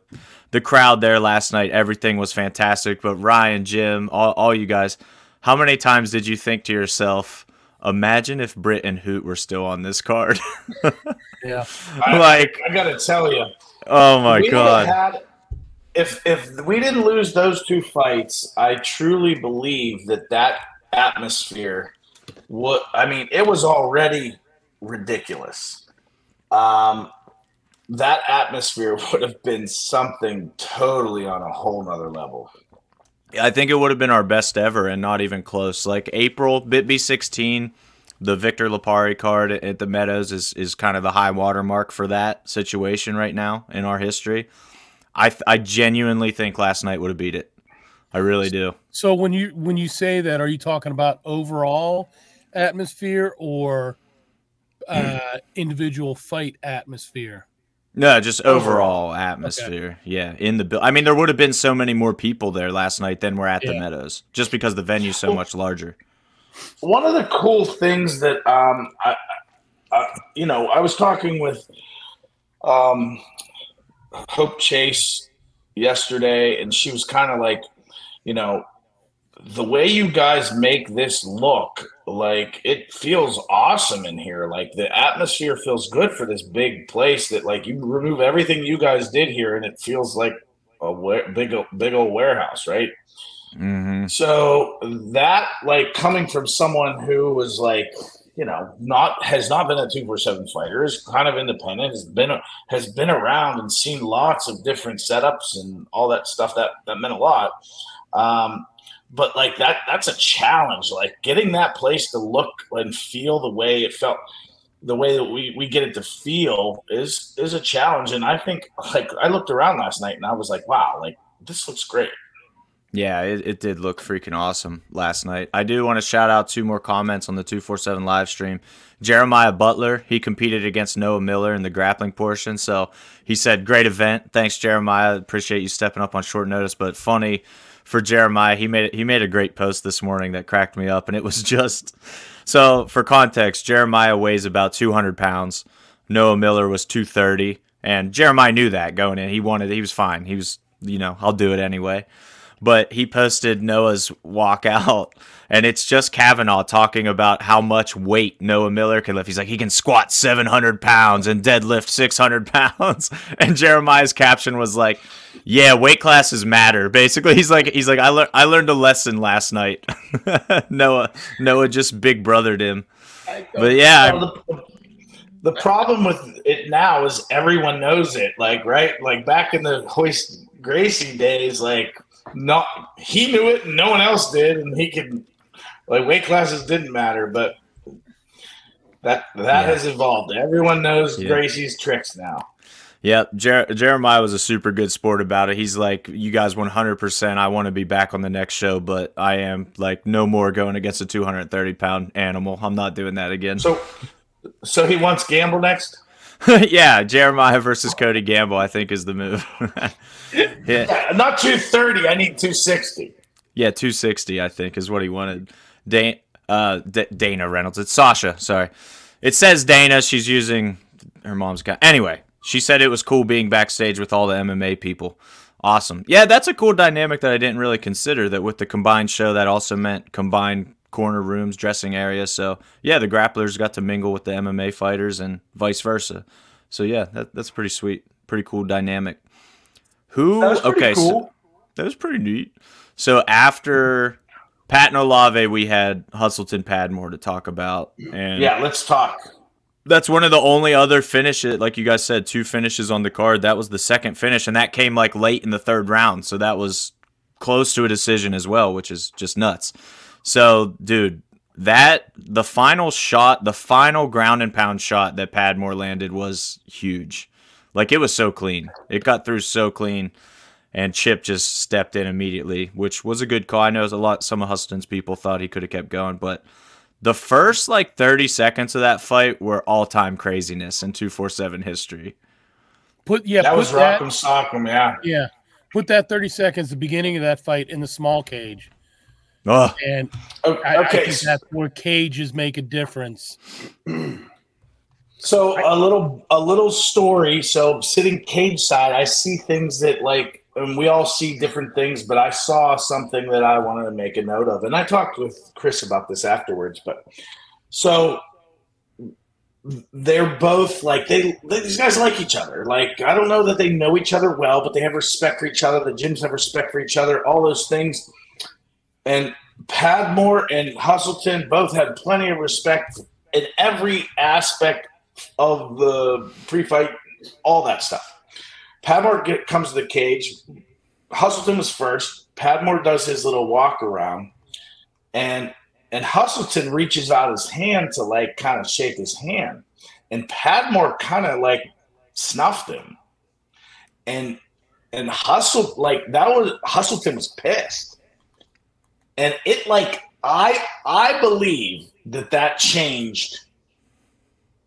the crowd there last night. Everything was fantastic. But Ryan, Jim, all, all you guys, how many times did you think to yourself, imagine if Britt and Hoot were still on this card? Yeah. Like, I, I got to tell you. Oh, my God. If if we didn't lose those two fights, I truly believe that that atmosphere would, I mean, it was already ridiculous. Um, that atmosphere would have been something totally on a whole nother level. I think it would have been our best ever, and not even close. Like, April, BitB sixteen, the Victor Lipari card at the Meadows is, is kind of the high watermark for that situation right now in our history. I th- I genuinely think last night would have beat it. I really do. So when you when you say that, are you talking about overall atmosphere or uh, individual fight atmosphere? No, just overall, overall. atmosphere. Okay. Yeah, in the bu- I mean, there would have been so many more people there last night than were at yeah. the Meadows, just because the venue's so much larger. One of the cool things that um I, I you know I was talking with um. Hope Chase yesterday, and she was kind of like, you know, the way you guys make this look, like, it feels awesome in here. Like, the atmosphere feels good for this big place, that, like, you remove everything you guys did here and it feels like a wa- big, big old warehouse, right? Mm-hmm. So that, like, coming from someone who was like, you know, not has not been a two forty-seven fighter, is kind of independent, has been has been around and seen lots of different setups and all that stuff. That, that meant a lot. Um, but, like, that that's a challenge, like, getting that place to look and feel the way it felt, the way that we, we get it to feel is is a challenge. And I think, like, I looked around last night and I was like, wow, like, this looks great. Yeah, it, it did look freaking awesome last night. I do want to shout out two more comments on the two forty-seven live stream. Jeremiah Butler, he competed against Noah Miller in the grappling portion. So he said, great event. Thanks, Jeremiah. Appreciate you stepping up on short notice. But funny for Jeremiah, he made he made a great post this morning that cracked me up. And it was just, so for context, Jeremiah weighs about two hundred pounds. Noah Miller was two thirty. And Jeremiah knew that going in. He wanted, he was fine. He was, you know, I'll do it anyway. But he posted Noah's walkout, and it's just Cavanaugh talking about how much weight Noah Miller can lift. He's like, he can squat seven hundred pounds and deadlift six hundred pounds. And Jeremiah's caption was like, yeah, weight classes matter. Basically, he's like, he's like, I, le- I learned a lesson last night. Noah, Noah just big brothered him. But yeah. The problem with it now is everyone knows it. Like, right? Like back in the Hoist Gracie days, like, no, he knew it and no one else did, and he could, like, weight classes didn't matter, but that that yeah. has evolved. Everyone knows yeah. Gracie's tricks now. Yeah, Jer- Jeremiah was a super good sport about it. He's like, you guys one hundred percent, I want to be back on the next show, but I am, like, no more going against a two hundred thirty pound animal. I'm not doing that again. So so he wants Gamble next? Yeah, Jeremiah versus Cody Gamble, I think, is the move. yeah. yeah, not two thirty. I need two sixty. Yeah, two sixty, I think, is what he wanted. Dan- uh, D- Dana Reynolds. It's Sasha, sorry. It says Dana. She's using her mom's account. Anyway, she said it was cool being backstage with all the M M A people. Awesome. Yeah, that's a cool dynamic that I didn't really consider, that with the combined show, that also meant combined corner rooms, dressing areas. So yeah, the grapplers got to mingle with the M M A fighters and vice versa. So yeah, that, that's pretty sweet, pretty cool dynamic. Who? That was okay, cool. So, that was pretty neat. So after Patton Olave, we had Hustleton Padmore to talk about. And yeah, let's talk. That's one of the only other finishes, like you guys said, two finishes on the card. That was the second finish, and that came like late in the third round. So that was close to a decision as well, which is just nuts. So, dude, that the final shot, the final ground and pound shot that Padmore landed was huge. Like, it was so clean. It got through so clean, and Chip just stepped in immediately, which was a good call. I know a lot, some of Huston's people thought he could have kept going, but the first, like, thirty seconds of that fight were all-time craziness in two forty-seven history. Put yeah, That put was that, Rock'em Sock'em, yeah. Yeah, put that thirty seconds, the beginning of that fight, in the small cage. Oh. And I, okay. I think that's where cages make a difference. So a little a little story. So sitting cage side, I see things that, like, and we all see different things, but I saw something that I wanted to make a note of. And I talked with Chris about this afterwards. But so they're both like, they, they these guys like each other. Like, I don't know that they know each other well, but they have respect for each other. The gyms have respect for each other, all those things. And Padmore and Hustleton both had plenty of respect in every aspect of the pre-fight, all that stuff. Padmore get, comes to the cage. Hustleton was first. Padmore does his little walk around. And and Hustleton reaches out his hand to, like, kind of shake his hand. And Padmore kind of, like, snuffed him. And and Hustle, like, that was Hustleton was pissed. And it, like, I I believe that that changed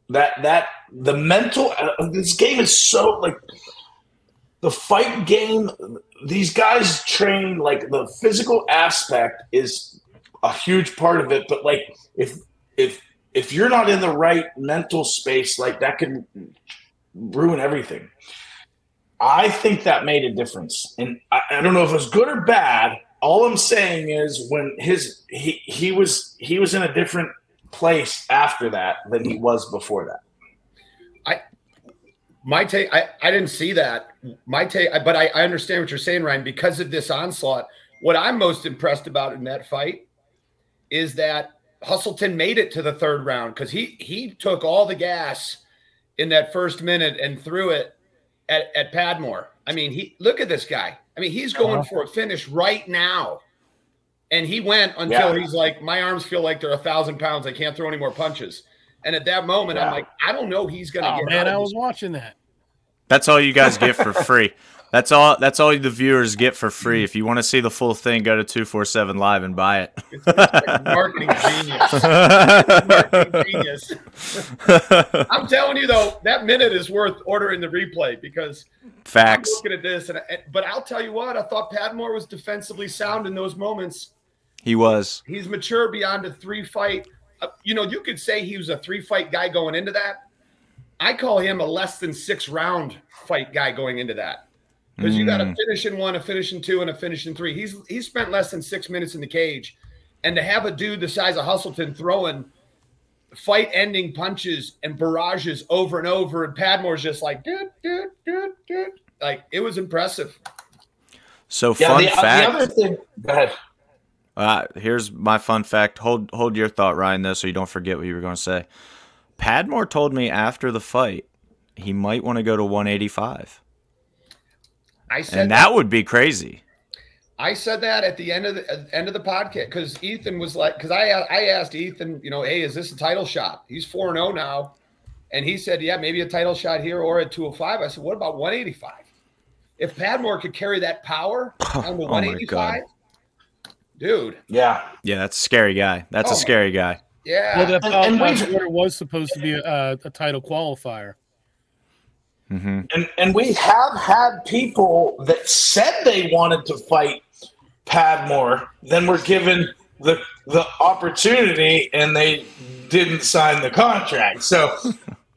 that that the mental uh, – this game is so, like, the fight game, these guys train, like, the physical aspect is a huge part of it. But, like, if if if you're not in the right mental space, like, that can ruin everything. I think that made a difference. And I, I don't know if it was good or bad. All I'm saying is when his he, he was he was in a different place after that than he was before that. I my take I, I didn't see that. My take but I, I understand what you're saying, Ryan, because of this onslaught. What I'm most impressed about in that fight is that Hustleton made it to the third round because he he took all the gas in that first minute and threw it at, at Padmore. I mean, he look at this guy. I mean, he's going for a finish right now. And he went until yeah. he's like, my arms feel like they're a thousand pounds. I can't throw any more punches. And at that moment, yeah. I'm like, I don't know. He's going to oh, get man, out. Man, I was watching that. That's all you guys get for free. That's all. That's all the viewers get for free. If you want to see the full thing, go to two forty-seven Live and buy it. It's like marketing genius. Marketing genius. I'm telling you though, that minute is worth ordering the replay because facts. I'm looking at this, and I, but I'll tell you what, I thought Padmore was defensively sound in those moments. He was. He's mature beyond a three-fight. Uh, you know, you could say he was a three-fight guy going into that. I call him a less than six-round fight guy going into that. Because you got to finish in one, a finish in two, and a finish in three. He's he spent less than six minutes in the cage. And to have a dude the size of Hustleton throwing fight-ending punches and barrages over and over, and Padmore's just like, dude, dude, dude, dude. Like, it was impressive. So yeah, fun the, fact. The other thing, go ahead. Uh, here's my fun fact. Hold hold your thought, Ryan, though, so you don't forget what you were going to say. Padmore told me after the fight he might want to go to one eighty-five. I said, and that, that would be crazy. I said that at the end of the at the end of the podcast because Ethan was like, because I I asked Ethan, you know, hey, is this a title shot? He's four and oh now, and he said, yeah, maybe a title shot here or at two oh five. I said, what about one eighty-five? If Padmore could carry that power down to oh, one eighty-five. Dude. Yeah. Yeah, that's a scary guy. That's oh, a scary guy. Yeah. Well, that and, and we, was supposed to be a, a title qualifier. Mm-hmm. And and we have had people that said they wanted to fight Padmore, then were given the the opportunity and they didn't sign the contract. So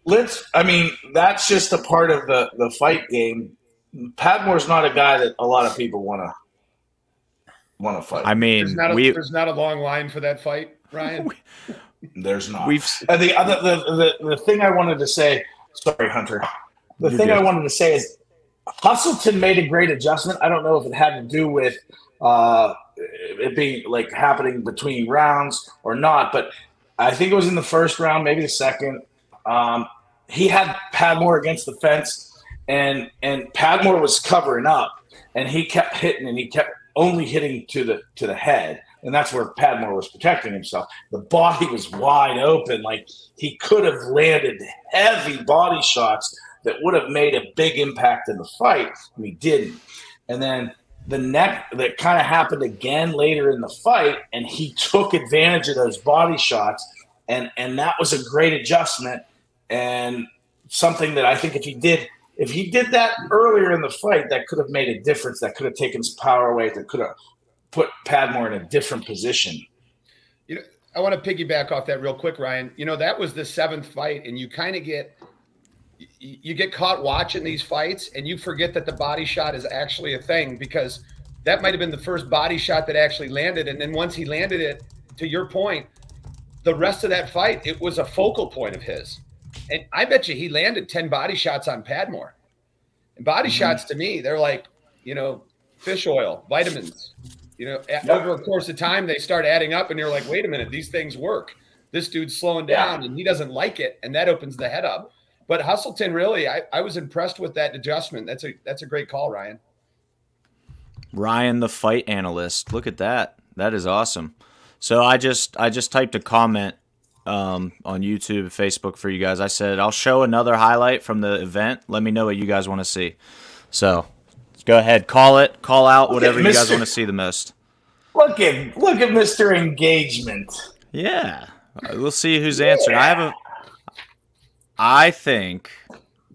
let's I mean, that's just a part of the, the fight game. Padmore's not a guy that a lot of people wanna Want to fight? I mean, there's not, a, we, there's not a long line for that fight, Ryan. We, there's not. We've and the other the, the the thing I wanted to say. Sorry, Hunter. The thing good. I wanted to say is Hustleton made a great adjustment. I don't know if it had to do with uh, it being like happening between rounds or not, but I think it was in the first round, maybe the second. Um, he had Padmore against the fence, and and Padmore was covering up, and he kept hitting, and he kept. Only hitting to the to the head, and that's where Padmore was protecting himself. The body was wide open, like he could have landed heavy body shots that would have made a big impact in the fight, and he didn't. And then the neck that kind of happened again later in the fight, and he took advantage of those body shots, and and that was a great adjustment and something that I think if he did. If he did that earlier in the fight, that could have made a difference. That could have taken his power away. That could have put Padmore in a different position. You know, I want to piggyback off that real quick, Ryan. You know, that was the seventh fight, and you kind of get you get caught watching these fights, and you forget that the body shot is actually a thing because that might have been the first body shot that actually landed. And then once he landed it, to your point, the rest of that fight, it was a focal point of his. And I bet you he landed ten body shots on Padmore. And body mm-hmm. shots to me, they're like, you know, fish oil, vitamins. You know, yeah. over a course of time, they start adding up and you're like, wait a minute, these things work. This dude's slowing down yeah. and he doesn't like it. And that opens the head up. But Hustleton, really, I, I was impressed with that adjustment. That's a that's a great call, Ryan. Ryan, the fight analyst. Look at that. That is awesome. So I just I just typed a comment. Um, on YouTube, Facebook for you guys. I said, I'll show another highlight from the event. Let me know what you guys want to see. So go ahead, call it, call out whatever you guys want to see the most. Look at, look at Mister Engagement. Yeah. We'll see who's answered. Yeah. I have a, I think,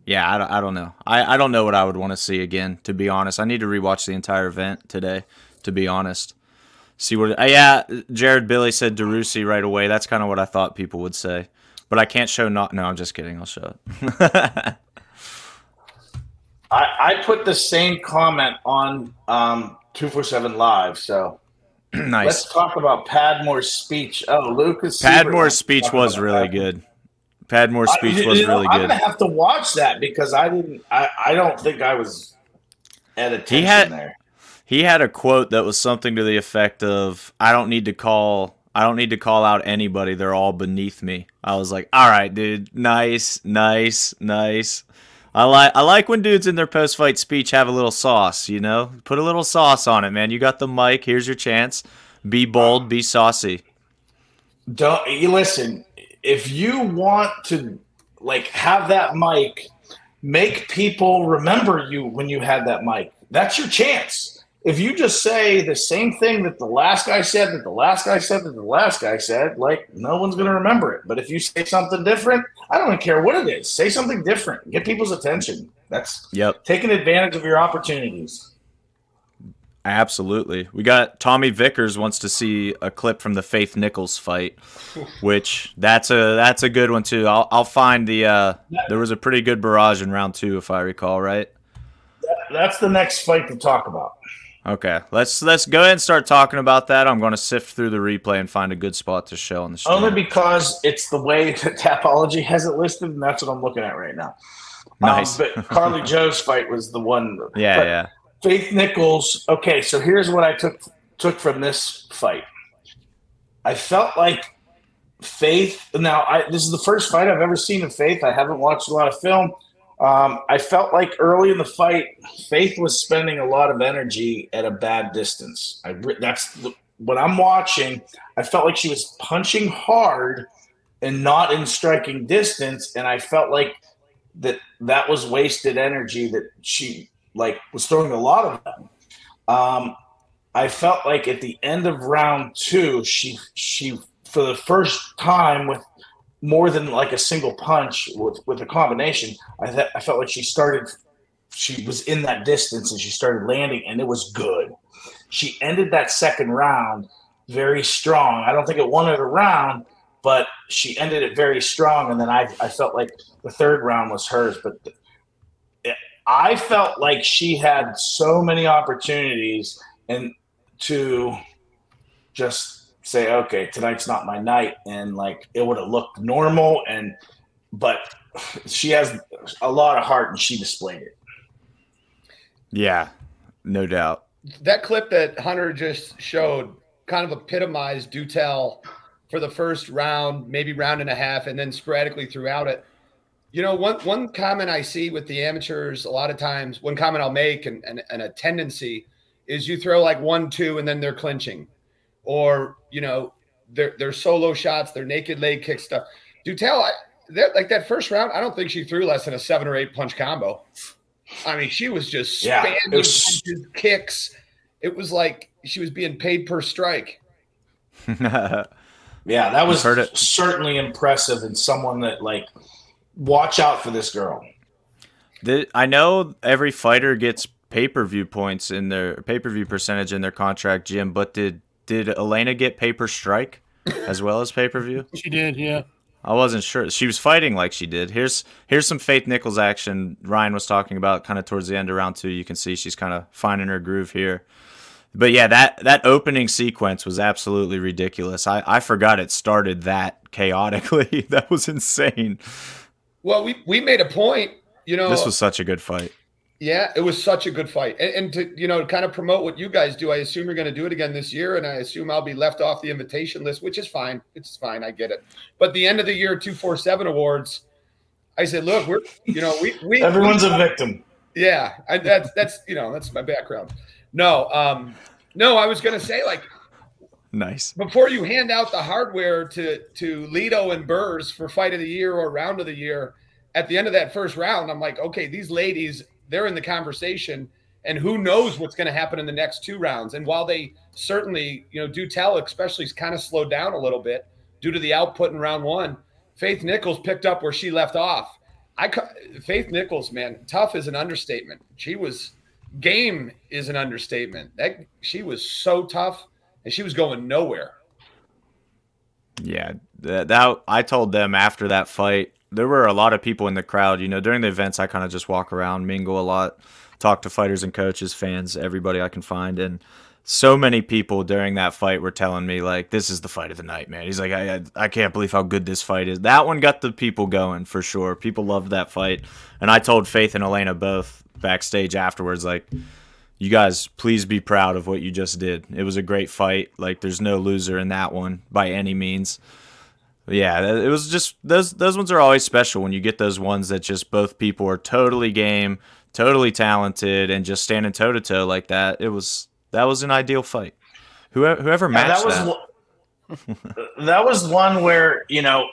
yeah, I don't, I don't know. I, I don't know what I would want to see again, to be honest. I need to rewatch the entire event today, to be honest. See what? Uh, yeah, Jared Billy said DeRussi right away. That's kind of what I thought people would say, but I can't show not. No, I'm just kidding. I'll show it. I I put the same comment on um, two forty-seven Live. So nice. Let's talk about Padmore's speech. Oh, Lucas. Padmore's speech was really good. Padmore's speech I, was know, really I'm good. I'm gonna have to watch that because I didn't. I, I don't think I was at attention he had, there. He had a quote that was something to the effect of, I don't need to call I don't need to call out anybody. They're all beneath me. I was like, all right, dude. Nice, nice, nice. I like I like when dudes in their post-fight speech have a little sauce, you know? Put a little sauce on it, man. You got the mic. Here's your chance. Be bold. Be saucy. Don't listen, if you want to like have that mic, make people remember you when you had that mic. That's your chance. If you just say the same thing that the last guy said, that the last guy said, that the last guy said, like, no one's going to remember it. But if you say something different, I don't even care what it is. Say something different. Get people's attention. That's yep. taking advantage of your opportunities. Absolutely. We got Tommy Vickers wants to see a clip from the Faith Nichols fight, which that's a that's a good one, too. I'll, I'll find the uh, – there was a pretty good barrage in round two, if I recall, right? That's the next fight to talk about. Okay, let's let's go ahead and start talking about that. I'm going to sift through the replay and find a good spot to show on the show. Only because it's the way that Tapology has it listed, and that's what I'm looking at right now. Nice. Um, but Carly Jo's fight was the one. Yeah, but yeah. Faith Nichols. Okay, so here's what I took took from this fight. I felt like Faith. Now, I, this is the first fight I've ever seen of Faith. I haven't watched a lot of film. Um, I felt like early in the fight, Faith was spending a lot of energy at a bad distance. I re- that's the, what I'm watching. I felt like she was punching hard and not in striking distance, and I felt like that that was wasted energy that she like was throwing a lot of them. Um, I felt like at the end of round two, she she for the first time with. More than like a single punch with, with a combination, I th- I felt like she started, she was in that distance and she started landing, and it was good. She ended that second round very strong. I don't think it won her the round, but she ended it very strong. And then I, I felt like the third round was hers, but th- it, I felt like she had so many opportunities and to just say, okay, tonight's not my night, and like it would have looked normal, and but she has a lot of heart and she displayed it. Yeah, no doubt. That clip that Hunter just showed kind of epitomized do tell for the first round, maybe round and a half, and then sporadically throughout it. You know, one one comment I see with the amateurs a lot of times, one comment I'll make and, and, and a tendency is you throw like one, two, and then they're clinching. Or, you know, their their solo shots, their naked leg kick stuff. Do tell, I, that, like that first round, I don't think she threw less than a seven or eight punch combo. I mean, she was just spamming yeah, was... punches, kicks. It was like she was being paid per strike. Yeah, that was certainly impressive, and someone that, like, watch out for this girl. The, I know every fighter gets pay-per-view points in their pay-per-view percentage in their contract, Jim, but did Did Elena get pay per strike as well as pay per view? She did, yeah. I wasn't sure. She was fighting like she did. Here's here's some Faith Nichols action Ryan was talking about kind of towards the end of round two. You can see she's kind of finding her groove here. But yeah, that, that opening sequence was absolutely ridiculous. I, I forgot it started that chaotically. That was insane. Well, we, we made a point, you know. This was such a good fight. Yeah, it was such a good fight. And, and to, you know, kind of promote what you guys do, I assume you're going to do it again this year, and I assume I'll be left off the invitation list, which is fine. It's fine. I get it. But the end of the year two forty-seven awards, I said, look, we're, you know, we, we – Everyone's we, a victim. Yeah. I, that's, that's, you know, that's my background. No. um, No, I was going to say, like – Nice. Before you hand out the hardware to, to Leto and Burrs for fight of the year or round of the year, at the end of that first round, I'm like, okay, these ladies – they're in the conversation, and who knows what's going to happen in the next two rounds. And while they certainly, you know, do tell, especially kind of slowed down a little bit due to the output in round one, Faith Nichols picked up where she left off. I Faith Nichols, man, tough is an understatement. She was game is an understatement. That she was so tough, and she was going nowhere. Yeah, that, that I told them after that fight. There were a lot of people in the crowd. You know, during the events, I kind of just walk around, mingle a lot, talk to fighters and coaches, fans, everybody I can find. And so many people during that fight were telling me, like, this is the fight of the night, man. He's like, I, I can't believe how good this fight is. That one got the people going for sure. People loved that fight. And I told Faith and Elena both backstage afterwards, like, you guys, please be proud of what you just did. It was a great fight. Like, there's no loser in that one by any means. Yeah, it was just those those ones are always special when you get those ones that just both people are totally game, totally talented, and just standing toe to toe like that. It was that was an ideal fight. Whoever whoever matched yeah, that was that. That was one where, you know,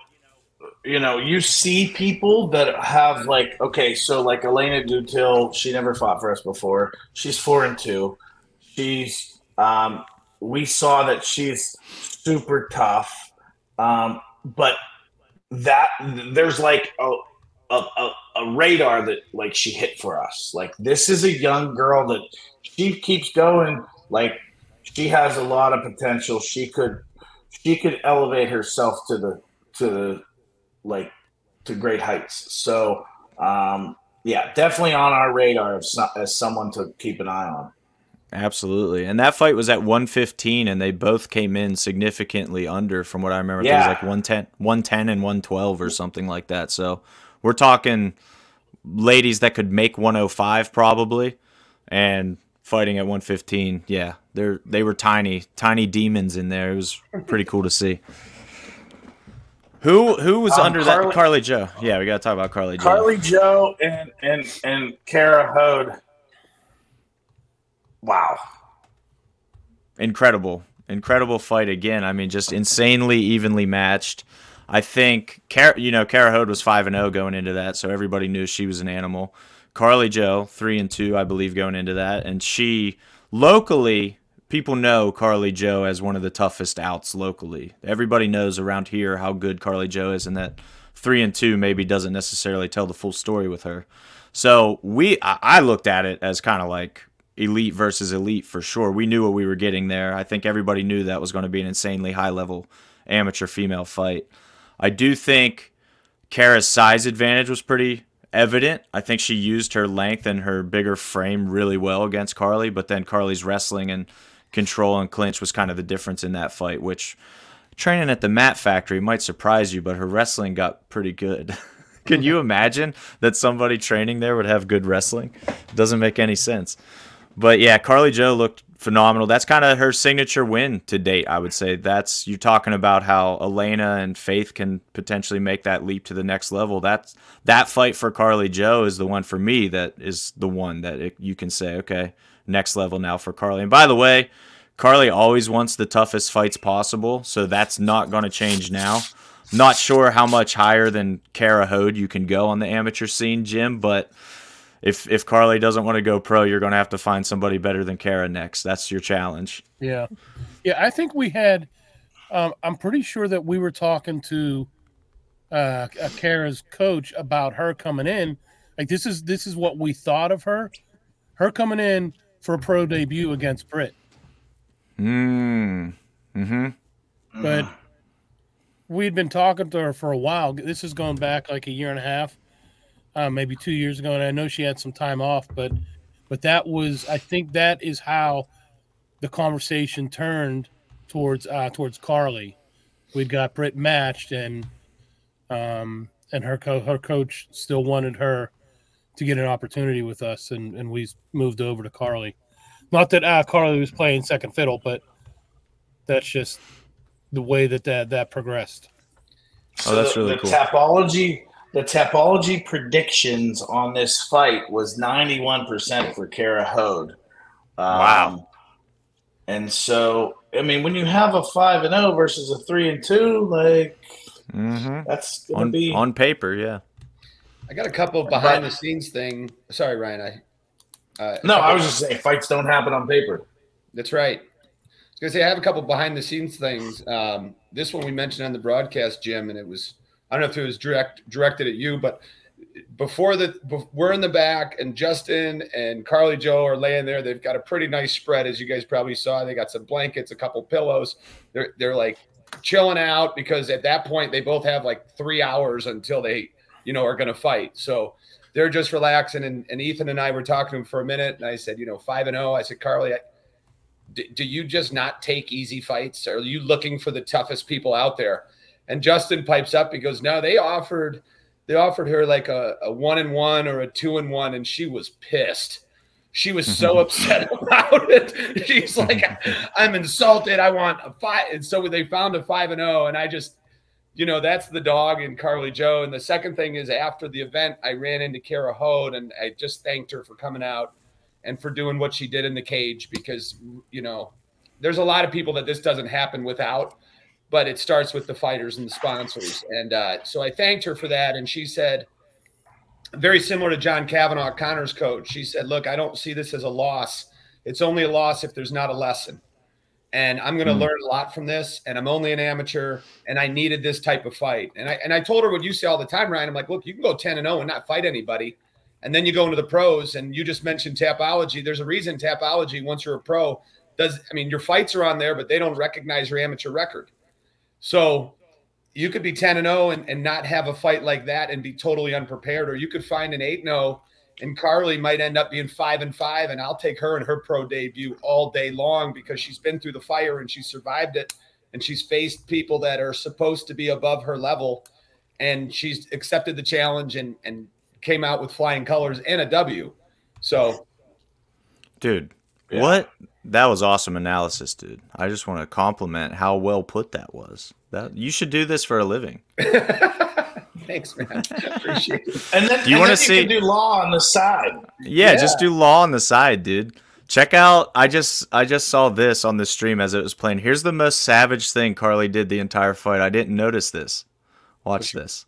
you know, you see people that have like, okay, so like Elena Dutil, she never fought for us before. She's four and two. She's, um, we saw that she's super tough. Um, but that there's like a, a, a, a radar that like she hit for us. Like, this is a young girl that she keeps going. Like, she has a lot of potential. She could, she could elevate herself to the, to the, like to great heights. So um, yeah, definitely on our radar as, as someone to keep an eye on. Absolutely. And that fight was at one fifteen and they both came in significantly under from what I remember. Yeah. It was like one ten, one ten and one twelve or something like that. So we're talking ladies that could make one oh five probably and fighting at one fifteen. Yeah, they're, they were tiny, tiny demons in there. It was pretty cool to see. Who who was um, under Carly, that? Carly Jo. Yeah, we got to talk about Carly Jo. Carly Jo and and and Kara Hode. Wow. Incredible. Incredible fight again. I mean, just insanely evenly matched. I think Kara, you know, Kara Hode was five and oh going into that, so everybody knew she was an animal. Carly Jo, three and two, I believe, going into that, and she locally people know Carly Jo as one of the toughest outs locally. Everybody knows around here how good Carly Jo is, and that three and two maybe doesn't necessarily tell the full story with her. So we, I looked at it as kind of like elite versus elite for sure. We knew what we were getting there. I think everybody knew that was going to be an insanely high-level amateur female fight. I do think Kara's size advantage was pretty evident. I think she used her length and her bigger frame really well against Carly, but then Carly's wrestling and control and clinch was kind of the difference in that fight, which training at the Mat Factory might surprise you, but her wrestling got pretty good. Can you imagine that somebody training there would have good wrestling? It doesn't make any sense. But yeah, Carly Jo looked phenomenal. That's kind of her signature win to date, I would say. That's, you're talking about how Elena and Faith can potentially make that leap to the next level. That's, that fight for Carly Jo is the one for me that is the one that it, you can say, okay, next level now for Carly. And by the way, Carly always wants the toughest fights possible, so that's not going to change now. Not sure how much higher than Kara Hode you can go on the amateur scene, Jim, but if if Carly doesn't want to go pro, you're going to have to find somebody better than Kara next. That's your challenge. Yeah. Yeah, I think we had um, – I'm pretty sure that we were talking to uh, Kara's coach about her coming in. Like, this is this is what we thought of her. Her coming in for a pro debut against Britt. Mm. Mm-hmm. But we'd been talking to her for a while. This is going back like a year and a half, uh, maybe two years ago, and I know she had some time off, but but that was, I think that is how the conversation turned towards uh, towards Carly. We'd got Britt matched, and um and her co- her coach still wanted her to get an opportunity with us, and, and we moved over to Carly. Not that uh, Carly was playing second fiddle, but that's just the way that that, that progressed. So oh, that's really the, the cool. Tapology, the Tapology predictions on this fight was ninety-one percent for Kara Hode. Um, wow. And so, I mean, when you have a five and oh versus a three and two, like, mm-hmm. that's going to be – on paper, yeah. I got a couple of behind-the-scenes thing. Sorry, Ryan, I – Uh, no, I was just saying fights don't happen on paper. That's right. I was going to say I have a couple behind-the-scenes things. Um, this one we mentioned on the broadcast, Jim, and it was – I don't know if it was direct directed at you, but before the – we're in the back, and Justin and Carly Jo are laying there. They've got a pretty nice spread, as you guys probably saw. They got some blankets, a couple pillows. They're, they're like, chilling out because at that point they both have, like, three hours until they, you know, are going to fight. So – they're just relaxing, and, and Ethan and I were talking to him for a minute, and I said, you know, five and oh. I said, Carly, I, do, do you just not take easy fights? Are you looking for the toughest people out there? And Justin pipes up. He goes, no, they offered they offered her like a, a one and one or a two and one, and she was pissed. She was so upset about it. She's like, I'm insulted. I want a fight. And so they found a five and oh, and I just – you know, that's the dog in Carly Jo. And the second thing is after the event, I ran into Kara Hode, and I just thanked her for coming out and for doing what she did in the cage because, you know, there's a lot of people that this doesn't happen without. but it starts with the fighters and the sponsors. And uh, so I thanked her for that. And she said, very similar to John Cavanaugh, Connor's coach, she said, look, I don't see this as a loss. It's only a loss if there's not a lesson. And I'm going to mm. learn a lot from this. And I'm only an amateur. And I needed this type of fight. And I and I told her what you say all the time, Ryan. I'm like, look, you can go ten and oh and not fight anybody. And then you go into the pros. And you just mentioned Tapology. There's a reason Tapology, once you're a pro, does I mean, your fights are on there, but they don't recognize your amateur record. So you could be ten and oh and, and not have a fight like that and be totally unprepared. Or you could find an eight and oh and Carly might end up being five and five, and I'll take her in her pro debut all day long because she's been through the fire and she survived it, and she's faced people that are supposed to be above her level, and she's accepted the challenge and and came out with flying colors and a W. So, dude, yeah. What? That was awesome analysis, dude. I just want to compliment how well put that was. That you should do this for a living. Thanks, man. Appreciate it. And then you, and then see... you can do law on the side. Yeah, yeah, just do law on the side, dude. Check out. I just I just saw this on the stream as it was playing. Here's the most savage thing Carly did the entire fight. I didn't notice this. Watch this.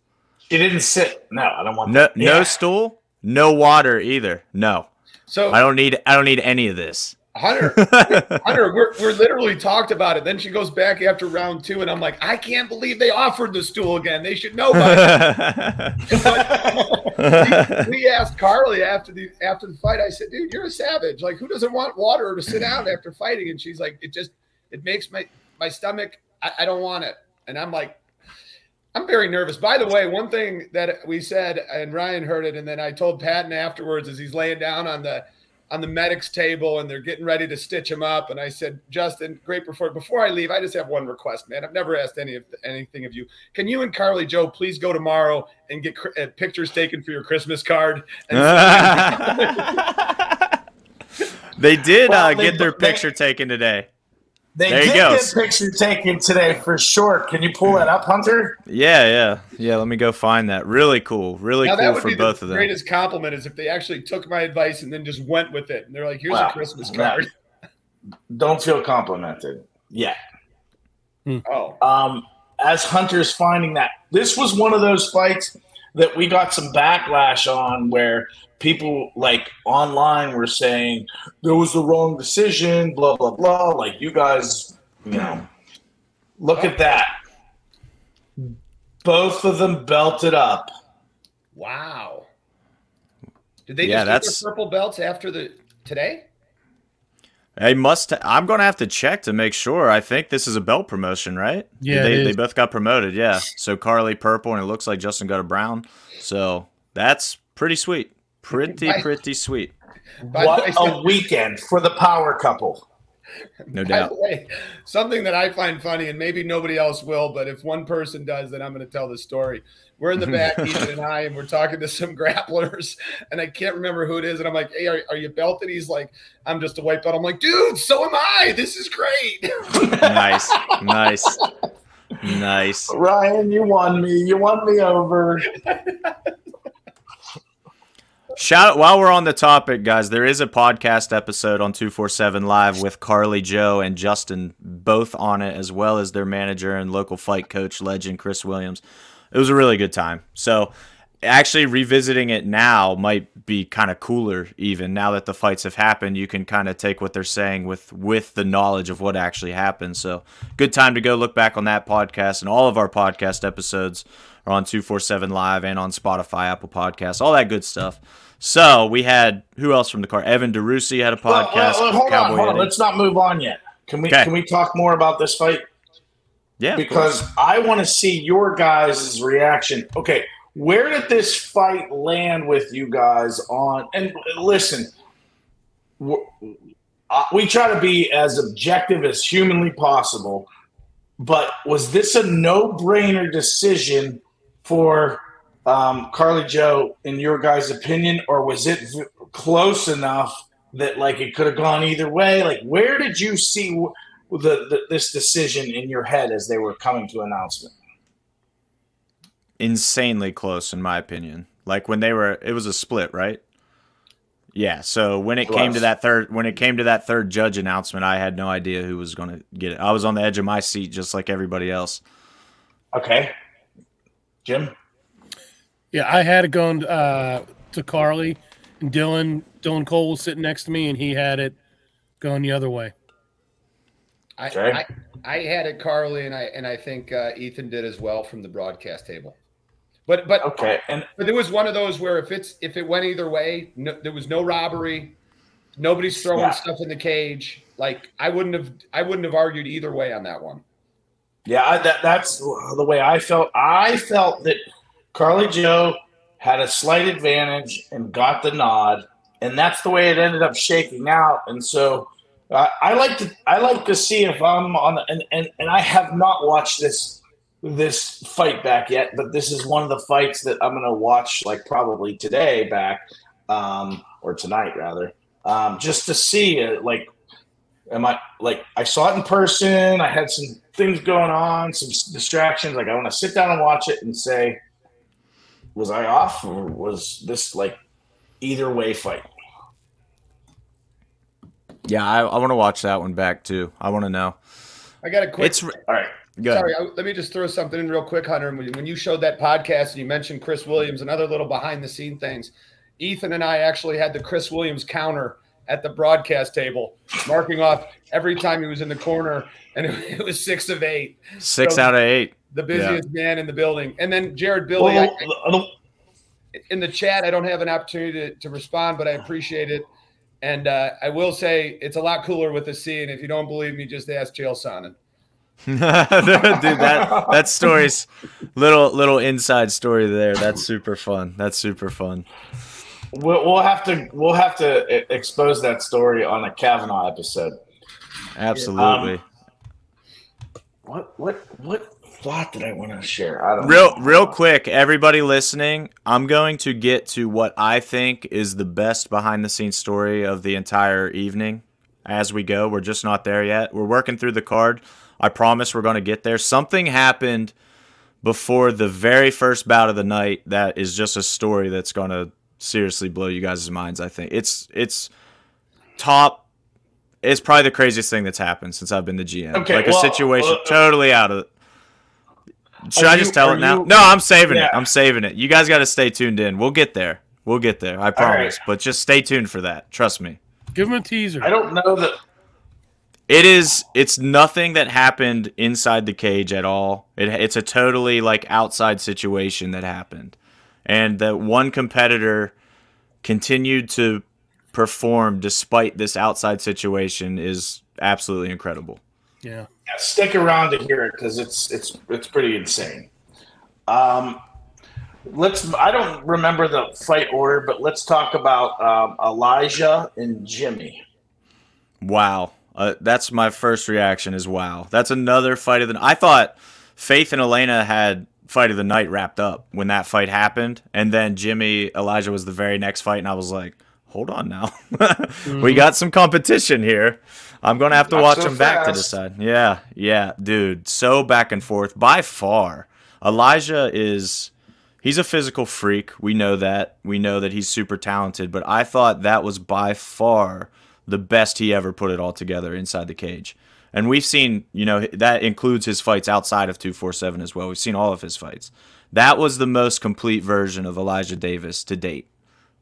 She didn't sit. No, I don't want. No, that. no yeah. stool. No water either. No. So I don't need. I don't need any of this. Hunter, Hunter, we're we're literally talked about it. Then she goes back after round two, and I'm like, I can't believe they offered the stool again. They should know by now. we, we asked Carly after the after the fight. I said, dude, you're a savage. Like, who doesn't want water to sit down after fighting? And she's like, it just it makes my my stomach. I, I don't want it. And I'm like, I'm very nervous. By the way, one thing that we said, and Ryan heard it, and then I told Patton afterwards as he's laying down on the. on the medics table and they're getting ready to stitch him up. And I said, Justin, great performance. Before I leave, I just have one request, man. I've never asked any of anything of you. Can you and Carly Jo please go tomorrow and get uh, pictures taken for your Christmas card? And- they did well, uh, they, get their they, picture taken today. They there did get picture taken today for sure. Can you pull that up, Hunter? Yeah, yeah. Yeah, let me go find that. Really cool. Really now, cool for both of them. The greatest compliment is if they actually took my advice and then just went with it. And they're like, here's wow. a Christmas card. Now, don't feel complimented. Yeah. Hmm. Oh. Um, as Hunter's finding that, this was one of those fights that we got some backlash on where people like online were saying there was the wrong decision, blah, blah, blah. Like you guys, you know, look oh. at that. Both of them belted up. Wow. Did they yeah, just get their purple belts after the today? I must. I'm going to have to check to make sure. I think this is a belt promotion, right? Yeah, they, they both got promoted. Yeah. So Carly purple, and it looks like Justin got a brown. So that's pretty sweet. Pretty, by, pretty sweet. What way, a weekend for the power couple. No doubt. By the way, something that I find funny, and maybe nobody else will, but if one person does, then I'm going to tell this story. We're in the back, Ethan and I, and we're talking to some grapplers, and I can't remember who it is. And I'm like, hey, are, are you belted? He's like, I'm just a white belt. I'm like, dude, so am I. This is great. Nice. Nice. Nice. Ryan, you won me. You won me over. Shout! While we're on the topic, guys, there is a podcast episode on two forty-seven Live with Carly Jo and Justin both on it, as well as their manager and local fight coach legend, Chris Williams. It was a really good time. So actually revisiting it now might be kind of cooler even. Now that the fights have happened, you can kind of take what they're saying with, with the knowledge of what actually happened. So good time to go look back on that podcast, and all of our podcast episodes are on two forty-seven Live and on Spotify, Apple Podcasts, all that good stuff. So we had, who else from the car? Evan DeRussi had a podcast. Well, uh, hold on, hold on. Let's not move on yet. Can we, okay. can we talk more about this fight? Yeah, because I want to see your guys' reaction. Okay, where did this fight land with you guys on? And listen, we try to be as objective as humanly possible, but was this a no-brainer decision for um, Carly Jo, in your guys' opinion, or was it v- close enough that like it could have gone either way? Like, where did you see w- The, the, this decision in your head as they were coming to announcement? Insanely close, in my opinion. Like when they were, it was a split, right? Yeah. So when it Plus. came to that third, when it came to that third judge announcement, I had no idea who was going to get it. I was on the edge of my seat, just like everybody else. Okay. Jim. Yeah, I had it going uh, to Carly, and Dylan. Dylan Cole was sitting next to me, and he had it going the other way. I, okay. I, I had it Carly, and I and I think uh, Ethan did as well from the broadcast table. But but okay, and but it was one of those where if it's if it went either way, no, there was no robbery, nobody's throwing yeah. stuff in the cage. Like I wouldn't have I wouldn't have argued either way on that one. Yeah, I, that that's the way I felt. I felt that Carly Jo had a slight advantage and got the nod, and that's the way it ended up shaking out. And so uh, I like to I like to see if I'm on the, and, and and I have not watched this. this fight back yet, but this is one of the fights that I'm going to watch like probably today back um, or tonight rather, um, just to see uh, like, am I like, I saw it in person. I had some things going on, some distractions. Like I want to sit down and watch it and say, was I off or was this like either way fight? Yeah. I, I want to watch that one back too. I want to know. I got a quick. It's all right. Sorry, I, let me just throw something in real quick, Hunter. When, when you showed that podcast and you mentioned Chris Williams and other little behind-the-scene things, Ethan and I actually had the Chris Williams counter at the broadcast table, marking off every time he was in the corner, and it, it was six of eight. Six so out of eight. The busiest yeah. man in the building. And then Jared Billy, well, I, I, in the chat, I don't have an opportunity to, to respond, but I appreciate it. And uh, I will say it's a lot cooler with a C, and if you don't believe me, just ask Chael Sonnen. Dude, that that story's little little inside story there. That's super fun. That's super fun. We'll, we'll have to we'll have to expose that story on a Kavanaugh episode. Absolutely. Um, what what what plot did I want to share? I don't real know. Real quick, everybody listening, I'm going to get to what I think is the best behind the scenes story of the entire evening as we go. We're just not there yet. We're working through the card. I promise we're going to get there. Something happened before the very first bout of the night that is just a story that's going to seriously blow you guys' minds, I think. It's it's top – it's probably the craziest thing that's happened since I've been the G M. Okay, like well, a situation uh, totally out of – should I just you, tell it now? You, no, I'm saving yeah. it. I'm saving it. You guys got to stay tuned in. We'll get there. We'll get there. I promise. Right. But just stay tuned for that. Trust me. Give them a teaser. I don't know that – It is. It's nothing that happened inside the cage at all. It, it's a totally like outside situation that happened, and that one competitor continued to perform despite this outside situation is absolutely incredible. Yeah. yeah stick around to hear it because it's it's it's pretty insane. Um, let's. I don't remember the fight order, but let's talk about um, Elijah and Jimmy. Wow. Uh, that's my first reaction is, wow. That's another fight of the night. I thought Faith and Elena had fight of the night wrapped up when that fight happened. And then Jimmy, Elijah was the very next fight. And I was like, hold on now. mm-hmm. We got some competition here. I'm going to have to Not watch so them fast. back to decide. Yeah, yeah, dude. So back and forth. By far, Elijah is – he's a physical freak. We know that. We know that he's super talented. But I thought that was by far – the best he ever put it all together inside the cage. And we've seen, you know, that includes his fights outside of two forty-seven as well. We've seen all of his fights. That was the most complete version of Elijah Davis to date.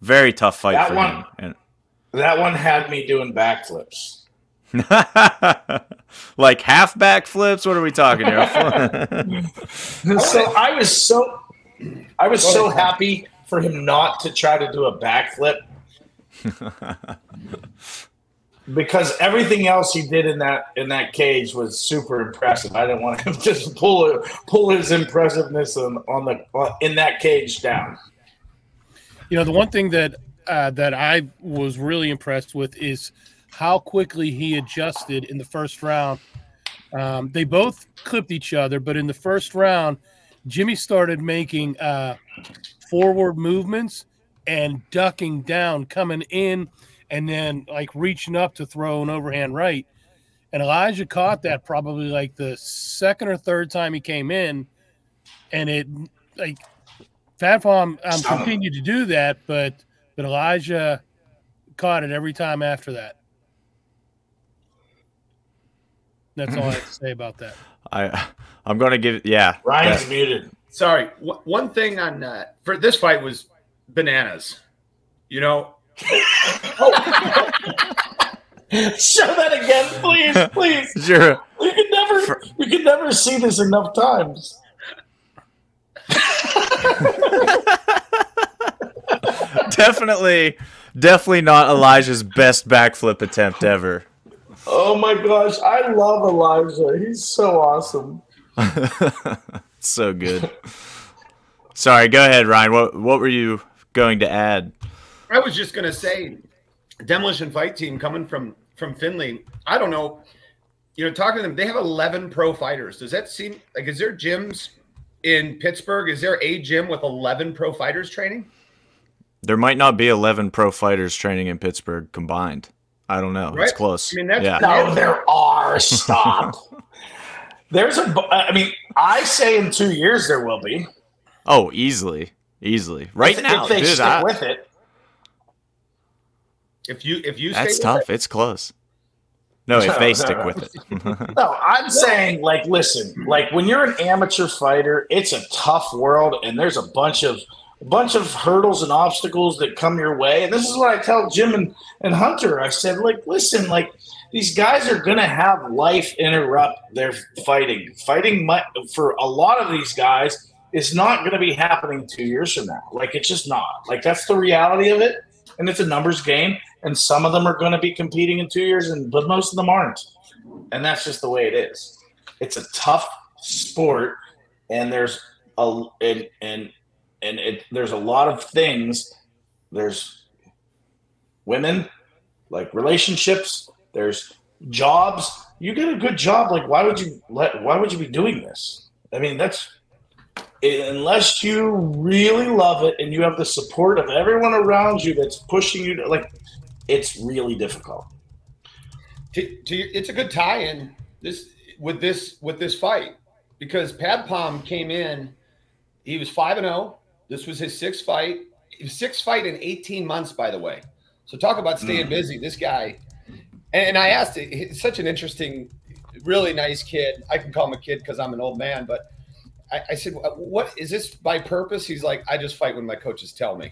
Very tough fight that for one, him. And that one had me doing backflips. Like half backflips? What are we talking here? so I was so I was so happy for him not to try to do a backflip. Because everything else he did in that in that cage was super impressive. I didn't want him to just pull pull his impressiveness on, on the on, in that cage down. You know, the one thing that uh, that I was really impressed with is how quickly he adjusted in the first round. Um, they both clipped each other, but in the first round, Jimmy started making uh, forward movements and ducking down, coming in, and then like reaching up to throw an overhand right. And Elijah caught that probably like the second or third time he came in. And it like Fat Farm um, continued to do that, but but Elijah caught it every time after that. That's all I have to say about that. I, I'm going to give – yeah. Ryan's yeah. muted. Sorry. W- one thing on uh, – for this fight was bananas. You know – oh. Show that again, please, please. Sure. We could never for- we could never see this enough times. definitely, definitely not Elijah's best backflip attempt ever. Oh my gosh, I love Elijah. He's so awesome. So good. Sorry, go ahead, Ryan. What what were you going to add? I was just gonna say, Demolition Fight Team coming from from Finley. I don't know. You know, talking to them, they have eleven pro fighters. Does that seem like? Is there gyms in Pittsburgh? Is there a gym with eleven pro fighters training? There might not be eleven pro fighters training in Pittsburgh combined. I don't know. Right? It's close. I mean, that's yeah. No, there are. Stop. There's a. I mean, I say in two years there will be. Oh, easily, easily. Right if, now, if they dude, stick I, with it. If you, if you, that's tough. It. It's close. No, no if they no, stick no. with it. No, I'm saying, like, listen, like when you're an amateur fighter, it's a tough world, and there's a bunch of a bunch of hurdles and obstacles that come your way. And this is what I tell Jim and, and Hunter. I said, like, listen, like these guys are gonna have life interrupt their fighting. Fighting my, for a lot of these guys is not gonna be happening two years from now. Like, it's just not. Like, that's the reality of it, and it's a numbers game. And some of them are going to be competing in two years, and but most of them aren't. And that's just the way it is. It's a tough sport, and there's a and and, and it, there's a lot of things. There's women, like relationships. There's jobs. You get a good job. Like why would you let? Why would you be doing this? I mean, that's unless you really love it and you have the support of everyone around you that's pushing you to like. It's really difficult. To, to, it's a good tie-in this with this with this fight because Padpom came in. He was five and zero. This was his sixth fight, sixth fight in eighteen months, by the way. So talk about staying mm. busy. This guy, and, and I asked, he's such an interesting, really nice kid. I can call him a kid because I'm an old man, but I, I said, "What is this by purpose?" He's like, "I just fight when my coaches tell me."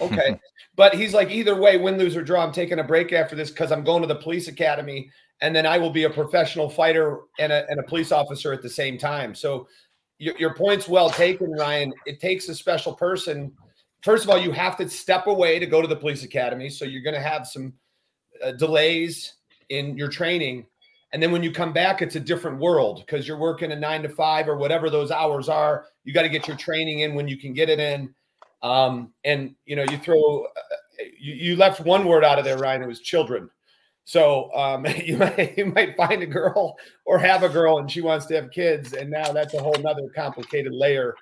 Okay. But he's like, either way, win, lose, or draw, I'm taking a break after this because I'm going to the police academy, and then I will be a professional fighter and a, and a police officer at the same time. So your, your point's well taken, Ryan. It takes a special person. First of all, you have to step away to go to the police academy. So you're going to have some uh, delays in your training. And then when you come back, it's a different world because you're working a nine to five or whatever those hours are. You got to get your training in when you can get it in. Um, and you know, you throw, uh, you, you left one word out of there, Ryan, it was children. So, um, you might, you might find a girl or have a girl and she wants to have kids. And now that's a whole nother complicated layer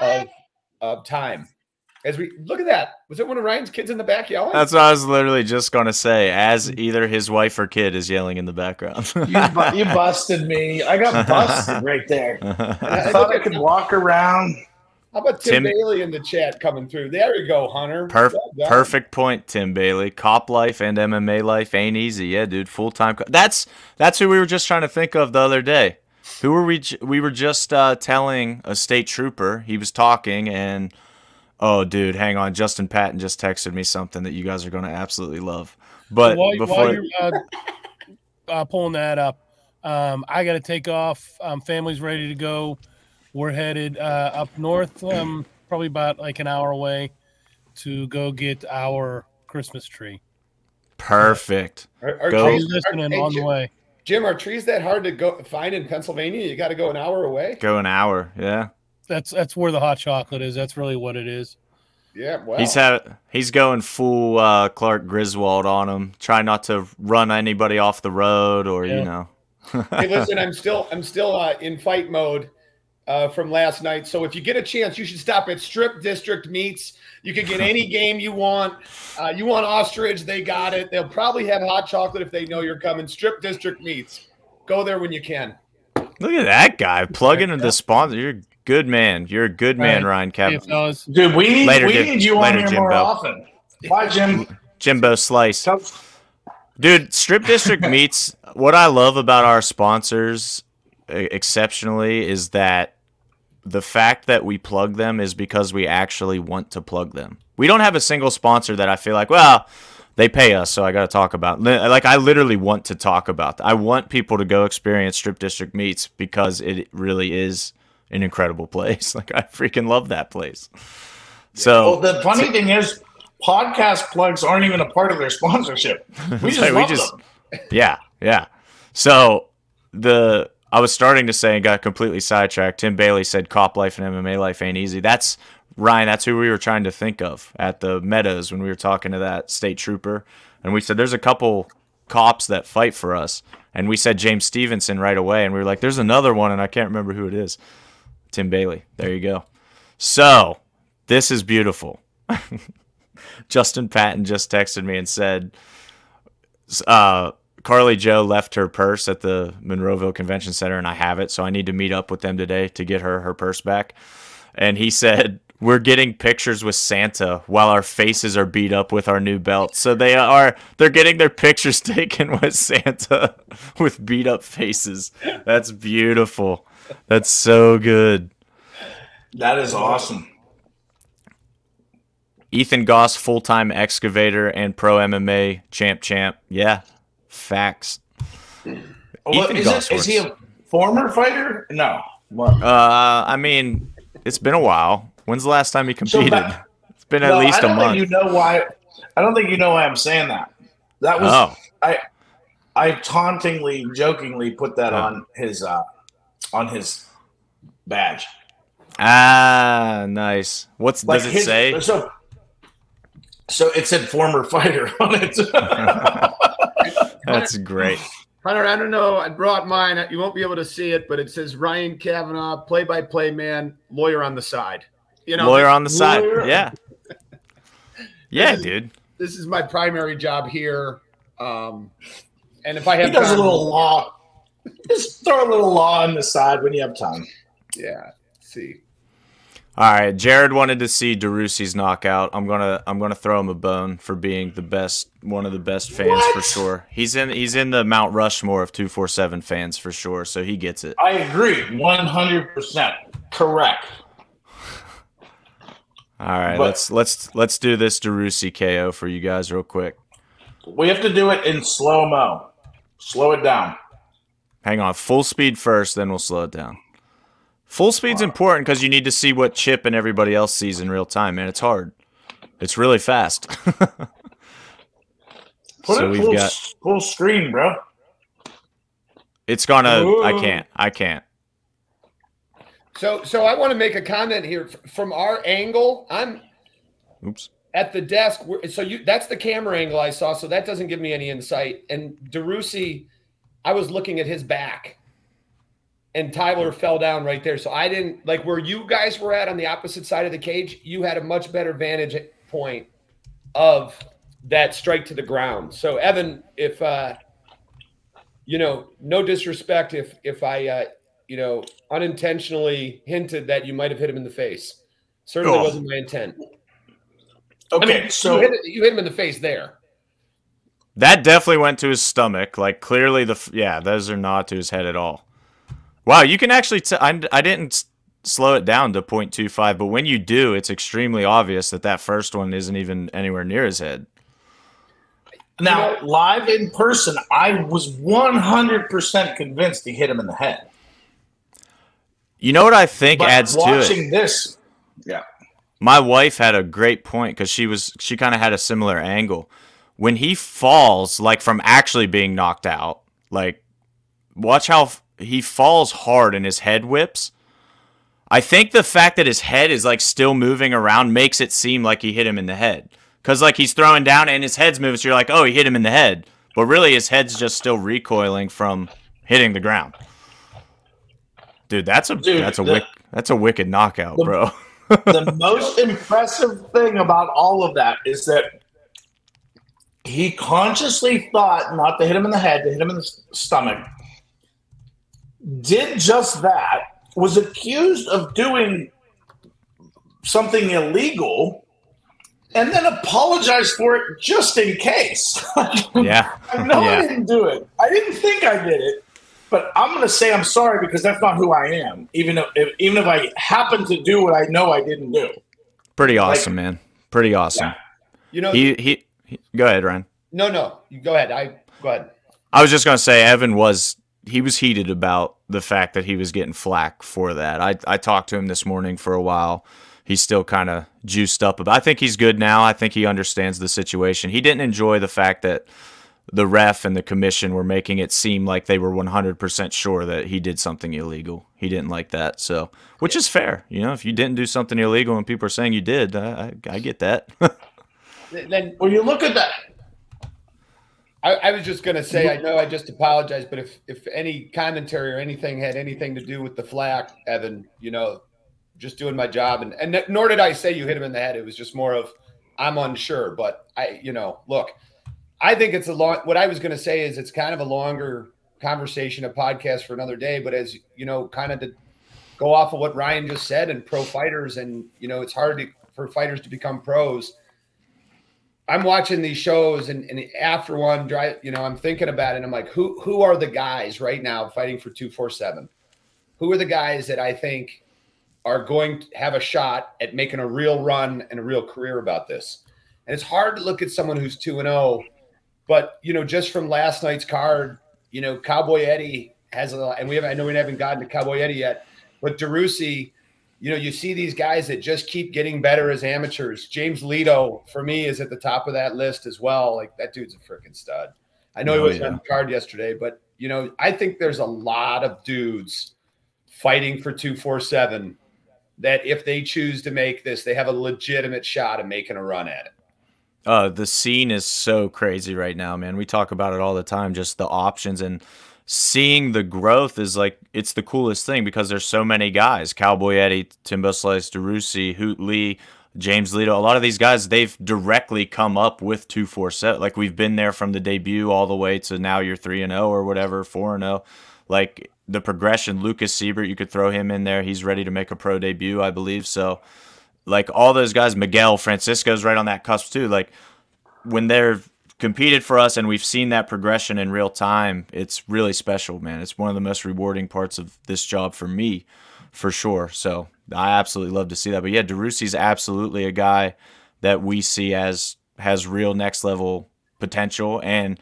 of, of time as we look at that. Was it one of Ryan's kids in the back yelling? That's what I was literally just going to say, as either his wife or kid is yelling in the background. you, bu- you busted me. I got busted right there. I thought I could walk around. How about Tim, Tim Bailey in the chat coming through? There you go, Hunter. Perf- well perfect point, Tim Bailey. Cop life and M M A life ain't easy. Yeah, dude, full-time. Co- that's that's who we were just trying to think of the other day. Who were we? J- we were just uh, telling a state trooper. He was talking, and, oh, dude, hang on. Justin Patton just texted me something that you guys are going to absolutely love. But so while, before- while you're uh, uh, pulling that up, um, I got to take off. Um, family's ready to go. We're headed uh, up north, um, probably about like an hour away, to go get our Christmas tree. Perfect. Are, are go. Trees, listening are, on hey, Jim, the way. Jim, are trees that hard to go find in Pennsylvania? You got to go an hour away. Go an hour, yeah. That's that's where the hot chocolate is. That's really what it is. Yeah, wow. He's had he's going full uh, Clark Griswold on him. Try not to run anybody off the road, or yeah. you know. Hey, listen, I'm still I'm still uh, in fight mode. Uh, from last night. So if you get a chance, you should stop at Strip District Meats. You can get any game you want. Uh, you want ostrich, they got it. They'll probably have hot chocolate if they know you're coming. Strip District Meats. Go there when you can. Look at that guy. Plug into the sponsor. You're a good man. You're a good man, Ryan Cavanaugh. Dude, we need, Later, we need you on Later, here Jim more Bell. Often. Bye, Jim. Timbo Slice. Dude, Strip District Meats, what I love about our sponsors exceptionally is that the fact that we plug them is because we actually want to plug them. We don't have a single sponsor that I feel like, well, they pay us, so I got to talk about. Like, I literally want to talk about that. I want people to go experience Strip District Meats because it really is an incredible place. Like, I freaking love that place. So, well, the funny so, thing is, podcast plugs aren't even a part of their sponsorship. We just like, love we just, them. Yeah, yeah. So the I was starting to say and got completely sidetracked. Tim Bailey said, "Cop life and M M A life ain't easy." That's Ryan, that's who we were trying to think of at the Meadows when we were talking to that state trooper. And we said, there's a couple cops that fight for us. And we said James Stevenson right away. And we were like, there's another one, and I can't remember who it is. Tim Bailey. There you go. So, this is beautiful. Justin Patton just texted me and said, uh, Carly Jo left her purse at the Monroeville Convention Center, and I have it. So, I need to meet up with them today to get her her purse back. And he said, we're getting pictures with Santa while our faces are beat up with our new belts. So they are, they're getting their pictures taken with Santa with beat up faces. That's beautiful. That's so good. That is awesome. Ethan Doss, full-time excavator and pro M M A champ champ. Yeah. Facts. Well, Ethan is, Goss it, is he a former fighter? No. Uh, I mean, it's been a while. When's the last time he competed? So that, it's been at no, least a month. I don't think you know why. I don't think you know why I'm saying that. That was oh. I. I tauntingly, jokingly put that oh. on his uh, on his badge. Ah, nice. What's like does it his, say? So, so it said former fighter on it. That's great. Hunter, I don't know. I brought mine. You won't be able to see it, but it says Ryan Cavanaugh, play-by-play man, lawyer on the side. You know, lawyer on the side. Lawyer. Yeah. Yeah, this is, dude. This is my primary job here. Um, and if I have he does time, a little law. Just throw a little law on the side when you have time. Yeah. Let's see. All right. Jared wanted to see DeRussi's knockout. I'm gonna I'm gonna throw him a bone for being the best one of the best fans what? for sure. He's in he's in the Mount Rushmore of two forty-seven fans for sure, so he gets it. I agree. One hundred percent. Correct. All right, but let's let's let's do this DeRussi K O for you guys real quick. We have to do it in slow mo. Slow it down. Hang on, full speed first, then we'll slow it down. Full speed's important because you need to see what Chip and everybody else sees in real time, man. It's hard. It's really fast. Put so it we've full, got full screen, bro. It's gonna. Ooh. I can't. I can't. So, so I want to make a comment here from our angle. I'm oops at the desk. So you, that's the camera angle I saw. So that doesn't give me any insight. And DeRussi, I was looking at his back. And Tyler fell down right there. So I didn't – like where you guys were at on the opposite side of the cage, you had a much better vantage point of that strike to the ground. So, Evan, if uh, – you know, no disrespect if if I, uh, you know, unintentionally hinted that you might have hit him in the face. Certainly oh. wasn't my intent. Okay, I mean, so – you, you hit him in the face there. That definitely went to his stomach. Like clearly the – yeah, those are not to his head at all. Wow, you can actually t- – I, I didn't slow it down to point two five, but when you do, it's extremely obvious that that first one isn't even anywhere near his head. Now, live in person, I was one hundred percent convinced he hit him in the head. You know what I think but adds to it? Watching this – yeah. My wife had a great point because she was she kind of had a similar angle. When he falls, like from actually being knocked out, like watch how – he falls hard and his head whips. I think the fact that his head is like still moving around makes it seem like he hit him in the head. Cause like he's throwing down and his head's moving. So you're like, oh, he hit him in the head. But really his head's just still recoiling from hitting the ground. Dude, that's a, Dude, that's a, the, wick, that's a wicked knockout, the, bro. The most impressive thing about all of that is that he consciously thought not to hit him in the head, to hit him in the stomach. Did just that, was accused of doing something illegal, and then apologize for it just in case. Yeah. I know yeah. I didn't do it. I didn't think I did it, but I'm going to say I'm sorry because that's not who I am, even if, if even if I happen to do what I know I didn't do. Pretty awesome, like, man. Pretty awesome. Yeah. You know, he, he he. Go ahead, Ryan. No, no. Go ahead. I go ahead. I was just going to say Evan was he was heated about the fact that he was getting flack for that. I I talked to him this morning for a while. He's still kind of juiced up about. I think he's good now. I think he understands the situation. He didn't enjoy the fact that the ref and the commission were making it seem like they were one hundred percent sure that he did something illegal. He didn't like that, so which is fair. You know, if you didn't do something illegal and people are saying you did, I, I, I get that. Then when you look at that, I, I was just going to say, I know I just apologized, but if, if any commentary or anything had anything to do with the flack, Evan, you know, just doing my job. And, and nor did I say you hit him in the head. It was just more of, I'm unsure. But I, you know, look, I think it's a long, what I was going to say is it's kind of a longer conversation, a podcast for another day, but as you know, kind of to go off of what Ryan just said and pro fighters and, you know, it's hard to, for fighters to become pros. I'm watching these shows and, and after one drive, you know, I'm thinking about it and I'm like, who, who are the guys right now fighting for two forty-seven? Who are the guys that I think are going to have a shot at making a real run and a real career about this? And it's hard to look at someone who's two and oh, but, you know, just from last night's card, you know, Cowboy Eddie has a lot, and we haven't, I know we haven't gotten to Cowboy Eddie yet, but DeRussi, you know, you see these guys that just keep getting better as amateurs. James Leto, for me, is at the top of that list as well. Like, that dude's a freaking stud. I know oh, he wasn't yeah. on the card yesterday, but, you know, I think there's a lot of dudes fighting for two forty-seven that if they choose to make this, they have a legitimate shot at making a run at it. Uh, the scene is so crazy right now, man. We talk about it all the time, just the options. And seeing the growth is like, it's the coolest thing because there's so many guys. Cowboy Eddie, Timbo Slice, DeRussi, Hoot Lee, James Leto. A lot of these guys, they've directly come up with two forty-seven. Like, we've been there from the debut all the way to now you're three and oh or whatever, four and oh. Like, the progression, Lucas Siebert, you could throw him in there. He's ready to make a pro debut, I believe. So, like, all those guys, Miguel, Francisco's right on that cusp too. Like, when they're competed for us and we've seen that progression in real time, it's really special, man. It's one of the most rewarding parts of this job for me, for sure. So I absolutely love to see that. But yeah, DeRussi's absolutely a guy that we see as has real next level potential. And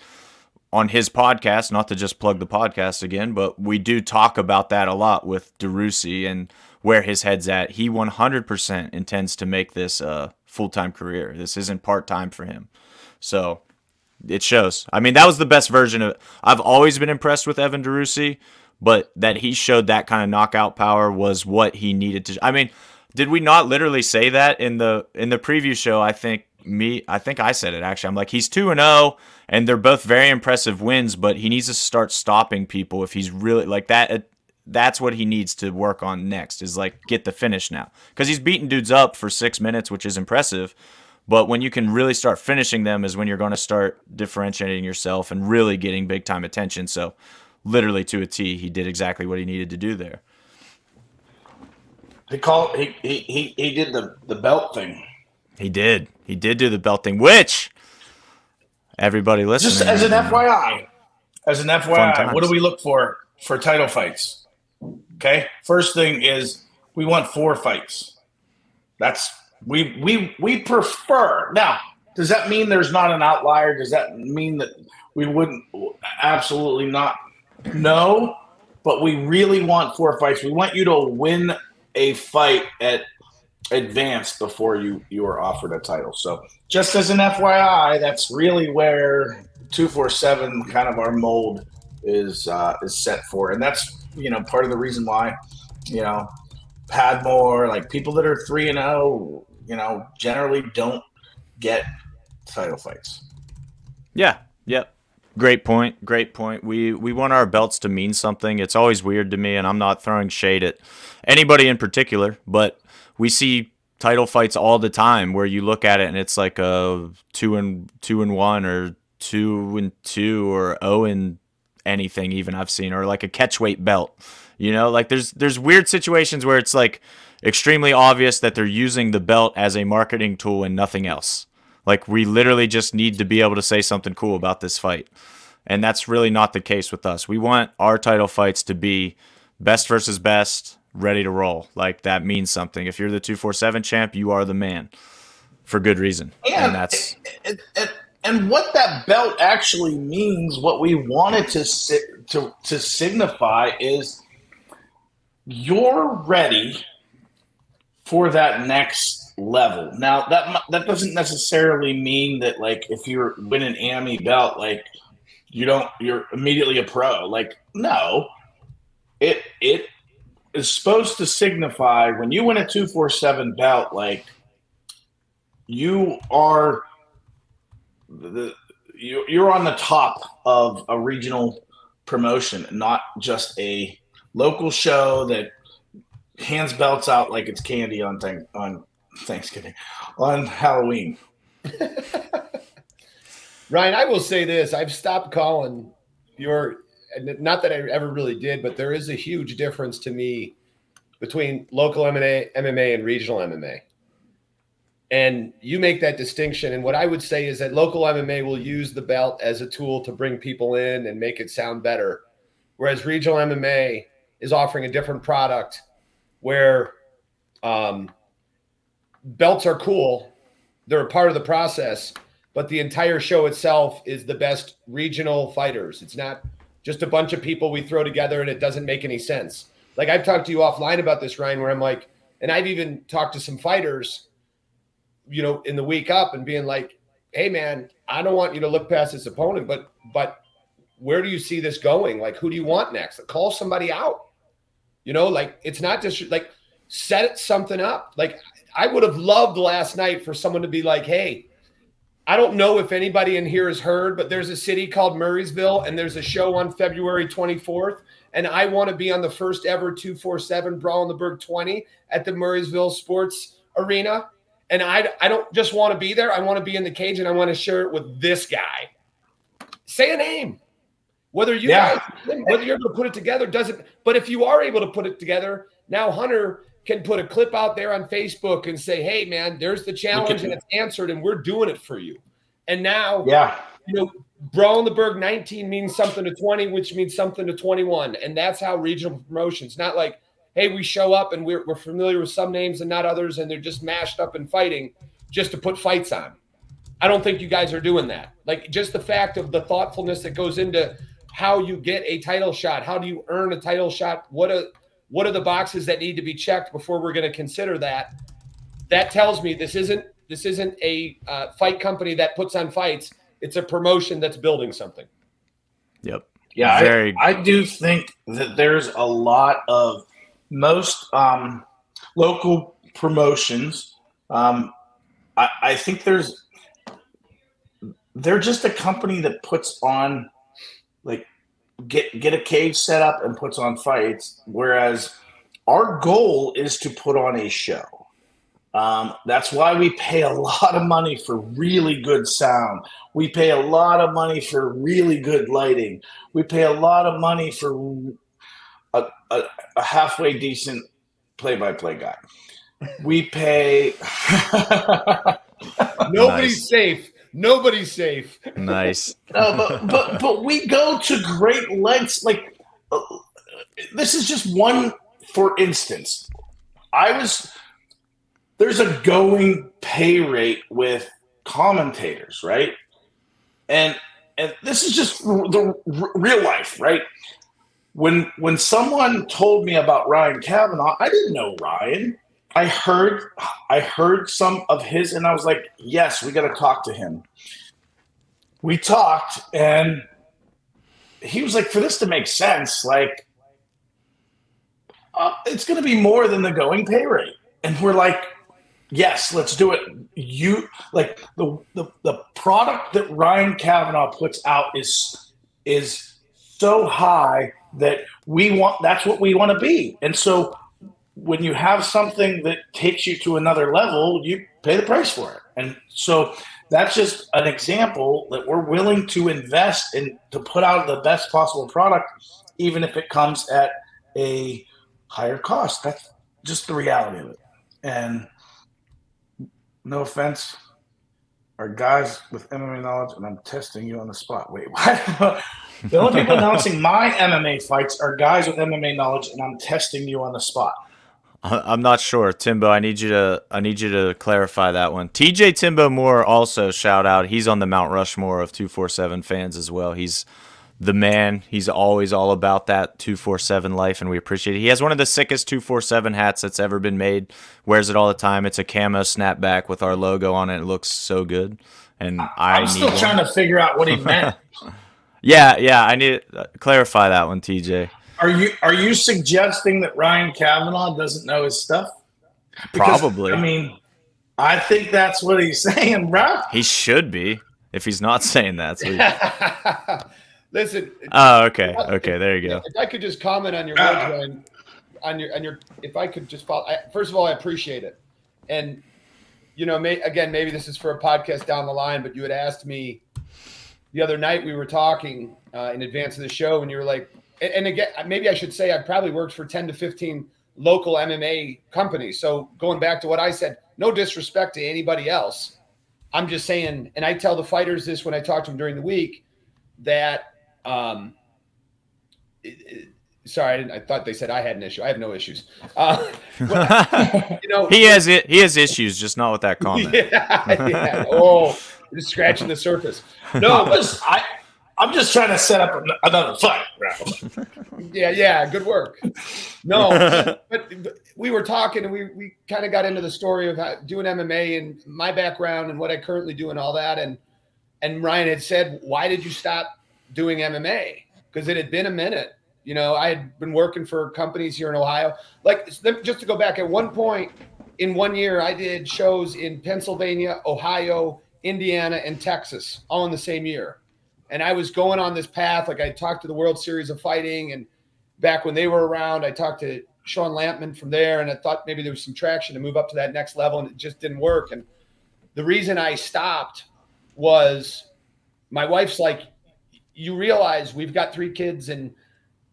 on his podcast, not to just plug the podcast again, but we do talk about that a lot with DeRussi and where his head's at. He one hundred percent intends to make this a full-time career. This isn't part-time for him. So it shows. I mean, that was the best version of it. I've always been impressed with Evan DeRussi, but that he showed that kind of knockout power was what he needed to. I mean, did we not literally say that in the in the preview show? I think me, I think I said it actually. I'm like, he's two and oh, and they're both very impressive wins, but he needs to start stopping people if he's really like that. That's what he needs to work on next is like get the finish now, because he's beating dudes up for six minutes, which is impressive. But when you can really start finishing them is when you're going to start differentiating yourself and really getting big time attention. So, literally to a T, he did exactly what he needed to do there. He called. He he he, he did the, the belt thing. He did. He did do the belt thing, which everybody listening. Just as an F Y I, as an F Y I, what do we look for for title fights? Okay, first thing is we want four fights. That's we we we prefer. Now, does that mean there's not an outlier? Does that mean that we wouldn't? Absolutely not. No, but we really want four fights. We want you to win a fight at advance before you you are offered a title. So just as an F Y I, that's really where two forty-seven kind of our mold is uh is set for, and that's, you know, part of the reason why, you know, Padmore, like people that are three and oh, you know, generally don't get title fights. Yeah. Yep. Great point. Great point. We we want our belts to mean something. It's always weird to me, and I'm not throwing shade at anybody in particular, but we see title fights all the time where you look at it and it's like a two and two and one or two and two or oh and anything even I've seen, or like a catchweight belt. You know, like there's there's weird situations where it's like extremely obvious that they're using the belt as a marketing tool and nothing else. Like, we literally just need to be able to say something cool about this fight. And that's really not the case with us. We want our title fights to be best versus best, ready to roll. Like, that means something. If you're the two forty-seven champ, you are the man for good reason. Yeah, and that's and, and, and what that belt actually means, what we wanted to to to signify is you're ready for that next level. Now, that that doesn't necessarily mean that, like, if you win an A M I belt, like, you don't you're immediately a pro. Like, no. It it is supposed to signify when you win a two forty-seven belt, like, you are the you you're on the top of a regional promotion, not just a local show that hands belts out like it's candy on thing, on Thanksgiving, on Halloween. Ryan, I will say this: I've stopped calling your not that I ever really did, but there is a huge difference to me between local M M A and regional M M A. And you make that distinction. And what I would say is that local M M A will use the belt as a tool to bring people in and make it sound better. Whereas regional M M A is offering a different product where um, belts are cool. They're a part of the process, but the entire show itself is the best regional fighters. It's not just a bunch of people we throw together and it doesn't make any sense. Like, I've talked to you offline about this, Ryan, where I'm like, and I've even talked to some fighters, you know, in the week up and being like, hey man, I don't want you to look past this opponent, but, but where do you see this going? Like, who do you want next? Like, call somebody out, you know, like, it's not just like set something up. Like, I would have loved last night for someone to be like, hey, I don't know if anybody in here has heard, but there's a city called Murraysville and there's a show on February twenty-fourth. And I want to be on the first ever two forty-seven Brawl in the Berg twenty at the Murraysville Sports Arena. And I, I don't just want to be there. I want to be in the cage, and I want to share it with this guy. Say a name. Whether you yeah. guys, whether you're able to put it together doesn't. But if you are able to put it together, now Hunter can put a clip out there on Facebook and say, "Hey, man, there's the challenge, and it's answered, and we're doing it for you." And now, yeah, you know, Brawl in the Berg nineteen means something to twenty, which means something to twenty-one, and that's how regional promotions. Not like, hey, we show up and we're we're familiar with some names and not others, and they're just mashed up and fighting just to put fights on. I don't think you guys are doing that. Like, just the fact of the thoughtfulness that goes into how you get a title shot, how do you earn a title shot, what a, what are the boxes that need to be checked before we're going to consider that. That tells me this isn't this isn't a uh, fight company that puts on fights. It's a promotion that's building something. Yep. Yeah, Very- I, I do think that there's a lot of Most um, local promotions, um, I, I think there's – they're just a company that puts on – like get get a cage set up and puts on fights, whereas our goal is to put on a show. Um, that's why we pay a lot of money for really good sound. We pay a lot of money for really good lighting. We pay a lot of money for – A, a, a halfway decent play-by-play guy. We pay. Nobody's nice. safe. Nobody's safe. Nice. No, but, but but we go to great lengths. Like, uh, this is just one. For instance, I was there's a going pay rate with commentators, right? And and this is just the r- real life, right? When when someone told me about Ryan Cavanaugh, I didn't know Ryan. I heard I heard some of his, and I was like, yes, we got to talk to him. We talked, and he was like, for this to make sense, like, uh, it's going to be more than the going pay rate. And we're like, yes, let's do it. You like the the, the product that Ryan Cavanaugh puts out is is so high that we want, that's what we want to be. And so when you have something that takes you to another level, you pay the price for it. And so that's just an example that we're willing to invest in to put out the best possible product, even if it comes at a higher cost. That's just the reality of it. And no offense, are guys with M M A knowledge, and I'm testing you on the spot. Wait, what? The only people announcing my M M A fights are guys with M M A knowledge, and I'm testing you on the spot. I'm not sure, Timbo. I need you to I need you to clarify that one. T J Timbo Moore also, shout out. He's on the Mount Rushmore of two forty-seven fans as well. He's the man. He's always all about that two forty-seven life, and we appreciate it. He has one of the sickest two forty-seven hats that's ever been made. Wears it all the time. It's a camo snapback with our logo on it. It looks so good. And I I'm still one. trying to figure out what he meant. yeah, yeah. I need to clarify that one, T J. Are you are you suggesting that Ryan Cavanaugh doesn't know his stuff? Because, probably. I mean, I think that's what he's saying, bro. He should be, if he's not saying that. So listen. Oh, okay, I, okay. If, there you go. If I could just comment on your words, uh, Ryan, on your on your. If I could just follow. I, first of all, I appreciate it, and you know, may, again, maybe this is for a podcast down the line, but you had asked me the other night. We were talking uh, in advance of the show, and you were like. And again, maybe I should say I've probably worked for ten to fifteen local M M A companies. So going back to what I said, no disrespect to anybody else. I'm just saying, and I tell the fighters this when I talk to them during the week, that um, – sorry, I, didn't, I thought they said I had an issue. I have no issues. Uh, but, you know, he has it, he has issues, just not with that comment. Yeah, yeah. Oh, just scratching the surface. No, but I – I'm just trying to set up another fight, bro. Yeah, yeah, good work. No, but, but we were talking and we, we kind of got into the story of how, doing M M A and my background and what I currently do and all that. And and Ryan had said, why did you stop doing M M A? Because it had been a minute. You know, I had been working for companies here in Ohio. Like, just to go back, at one point in one year, I did shows in Pennsylvania, Ohio, Indiana, and Texas, all in the same year. And I was going on this path. Like I talked to the World Series of Fighting, and back when they were around, I talked to Sean Lampman from there, and I thought maybe there was some traction to move up to that next level, and it just didn't work. And the reason I stopped was my wife's like, you realize we've got three kids, and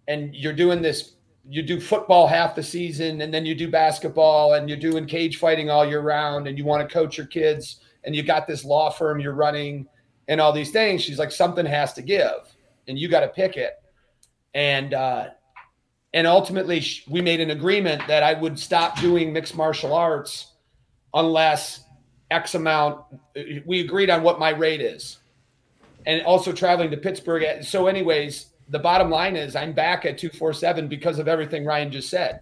and you're doing this, you do football half the season, and then you do basketball, and you're doing cage fighting all year round, and you want to coach your kids, and you got this law firm you're running and all these things. She's like, something has to give, and you got to pick it. And uh, and ultimately, sh- we made an agreement that I would stop doing mixed martial arts unless X amount. We agreed on what my rate is, and also traveling to Pittsburgh. So, anyways, the bottom line is, I'm back at two forty-seven because of everything Ryan just said,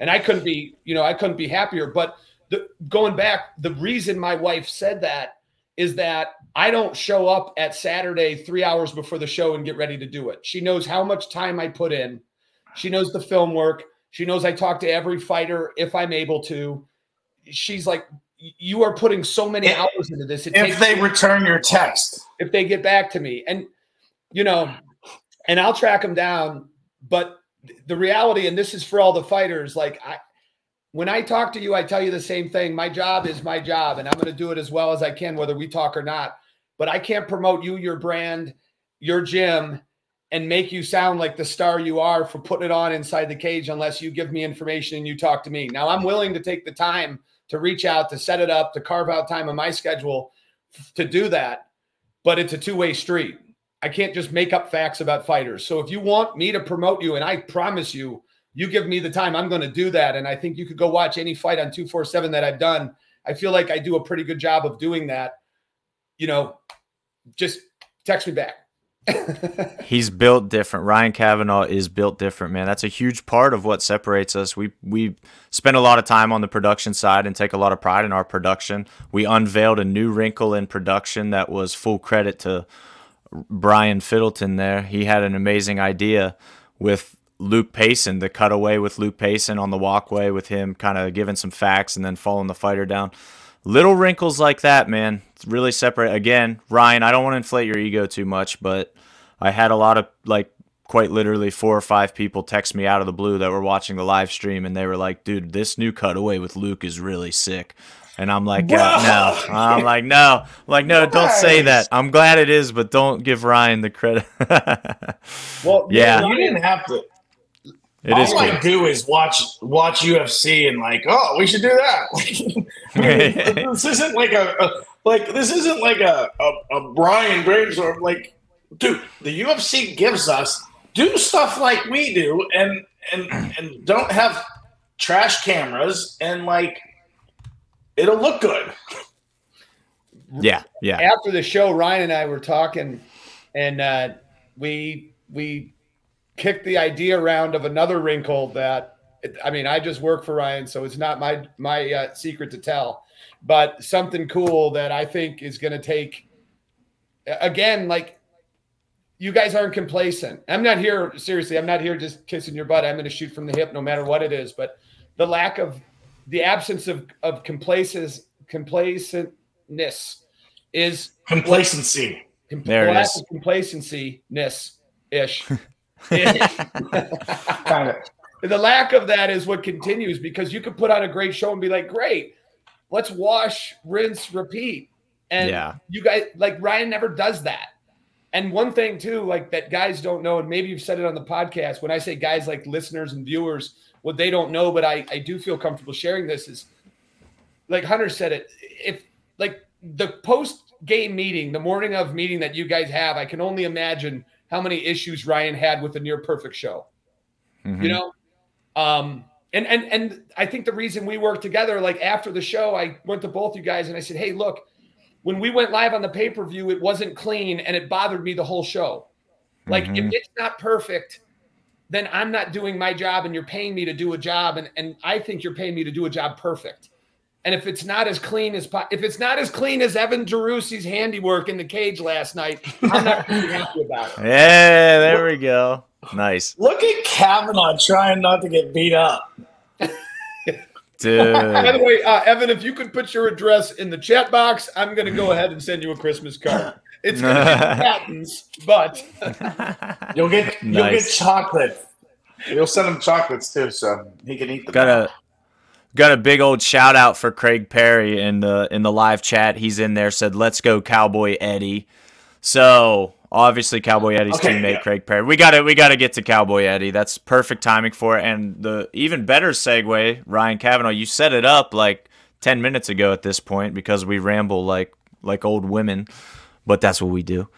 and I couldn't be, you know, I couldn't be happier. But the, going back, the reason my wife said that is that I don't show up at Saturday three hours before the show and get ready to do it. She knows how much time I put in. She knows the film work. She knows I talk to every fighter if I'm able to. She's like, you are putting so many if, hours into this. It if they me- return your text. If they get back to me. And, you know, and I'll track them down. But the reality, and this is for all the fighters, like I, when I talk to you, I tell you the same thing. My job is my job, and I'm going to do it as well as I can, whether we talk or not. But I can't promote you, your brand, your gym, and make you sound like the star you are for putting it on inside the cage unless you give me information and you talk to me. Now, I'm willing to take the time to reach out, to set it up, to carve out time on my schedule to do that, but it's a two-way street. I can't just make up facts about fighters. So if you want me to promote you, and I promise you, you give me the time, I'm going to do that. And I think you could go watch any fight on two forty-seven that I've done. I feel like I do a pretty good job of doing that. You know, just text me back. He's built different. Ryan Cavanaugh is built different, man. That's a huge part of what separates us. We we spend a lot of time on the production side and take a lot of pride in our production. We unveiled a new wrinkle in production that was full credit to Brian Fiddleton there. He had an amazing idea with Luke Payson, the cutaway with Luke Payson on the walkway with him kind of giving some facts and then following the fighter down. Little wrinkles like that, man, really separate. Again, Ryan, I don't want to inflate your ego too much, but I had a lot of, like, quite literally four or five people text me out of the blue that were watching the live stream, and they were like, dude, this new cutaway with Luke is really sick. And I'm like, yeah, no, I'm like, no, I'm like, no, nice. Don't say that. I'm glad it is, but don't give Ryan the credit. Well, yeah, you didn't have to. It all is I cool. do is watch watch U F C and like, oh, we should do that. I mean, this isn't like a, a like this isn't like a a, a Brian Graves or like, dude, the U F C gives us do stuff like we do and and and don't have trash cameras and like it'll look good. Yeah, yeah. After the show, Ryan and I were talking, and uh, we we. kicked the idea around of another wrinkle that, I mean, I just work for Ryan, so it's not my my uh, secret to tell, but something cool that I think is going to take, again, like, you guys aren't complacent. I'm not here, seriously, I'm not here just kissing your butt. I'm going to shoot from the hip no matter what it is, but the lack of, the absence of, of complacence, complacentness is. Complacency. Compl- there it is. Complacency-ness-ish. The lack of that is what continues, because you could put on a great show and be like, great, let's wash, rinse, repeat. And yeah. you guys, like, Ryan never does that. And one thing too, like, that guys don't know, and maybe you've said it on the podcast, when I say guys, like listeners and viewers, what they don't know, but I, I do feel comfortable sharing this, is like Hunter said it, if like the post game meeting, the morning of meeting that you guys have, I can only imagine how many issues Ryan had with a near perfect show, mm-hmm. you know? Um, and, and, and I think the reason we worked together, like after the show, I went to both you guys and I said, hey, look, when we went live on the pay-per-view, it wasn't clean and it bothered me the whole show. Like mm-hmm. if it's not perfect, then I'm not doing my job and you're paying me to do a job. And, and I think you're paying me to do a job perfect. And if it's not as clean as if it's not as clean as Evan DeRussi's handiwork in the cage last night, I'm not really happy about it. Yeah, there look, we go. Nice. Look at Cavanaugh trying not to get beat up. Dude. By the way, uh, Evan, if you could put your address in the chat box, I'm going to go ahead and send you a Christmas card. It's going to be patents, but you'll get nice. You'll get chocolate. You'll send him chocolates too, so he can eat them. Gotta. Got a big old shout out for Craig Perry in the in the live chat. He's in there, said, let's go Cowboy Eddie. So obviously Cowboy Eddie's okay, teammate, yeah. Craig Perry. We gotta we gotta get to Cowboy Eddie. That's perfect timing for it. And the even better segue, Ryan Cavanaugh, you set it up like ten minutes ago at this point, because we ramble like like old women, but that's what we do.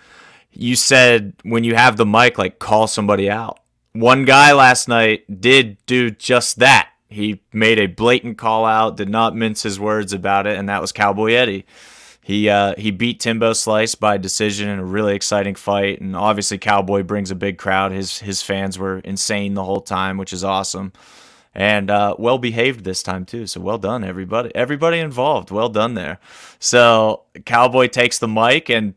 You said when you have the mic, like, call somebody out. One guy last night did do just that. He made a blatant call out, did not mince his words about it, and that was Cowboy Eddie. He uh, he beat Timbo Slice by decision in a really exciting fight, and obviously Cowboy brings a big crowd. His his fans were insane the whole time, which is awesome, and uh, well behaved this time too. So well done, everybody, everybody involved. Well done there. So Cowboy takes the mic, and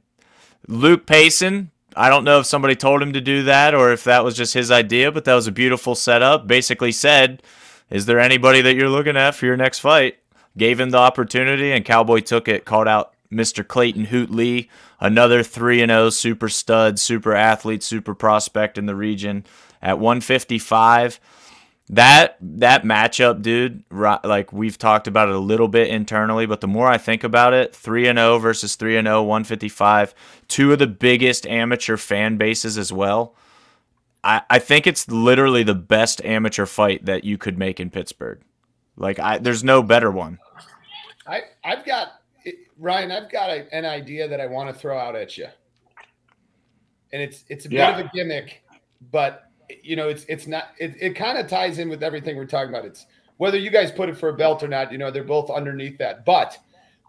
Luke Payson. I don't know if somebody told him to do that or if that was just his idea, but that was a beautiful setup. Basically said, is there anybody that you're looking at for your next fight? Gave him the opportunity, and Cowboy took it, called out Mister Clayton Hoot Lee, another three and oh super stud, super athlete, super prospect in the region at one fifty-five. That that matchup, dude, like we've talked about it a little bit internally, but the more I think about it, three and oh versus three and oh, one fifty-five, two of the biggest amateur fan bases as well. I think it's literally the best amateur fight that you could make in Pittsburgh. Like, I, there's no better one. I, I've got, Ryan, I've got a, an idea that I want to throw out at you. And it's it's a yeah. bit of a gimmick, but, you know, it's it's not, it, it kind of ties in with everything we're talking about. It's whether you guys put it for a belt or not, you know, they're both underneath that. But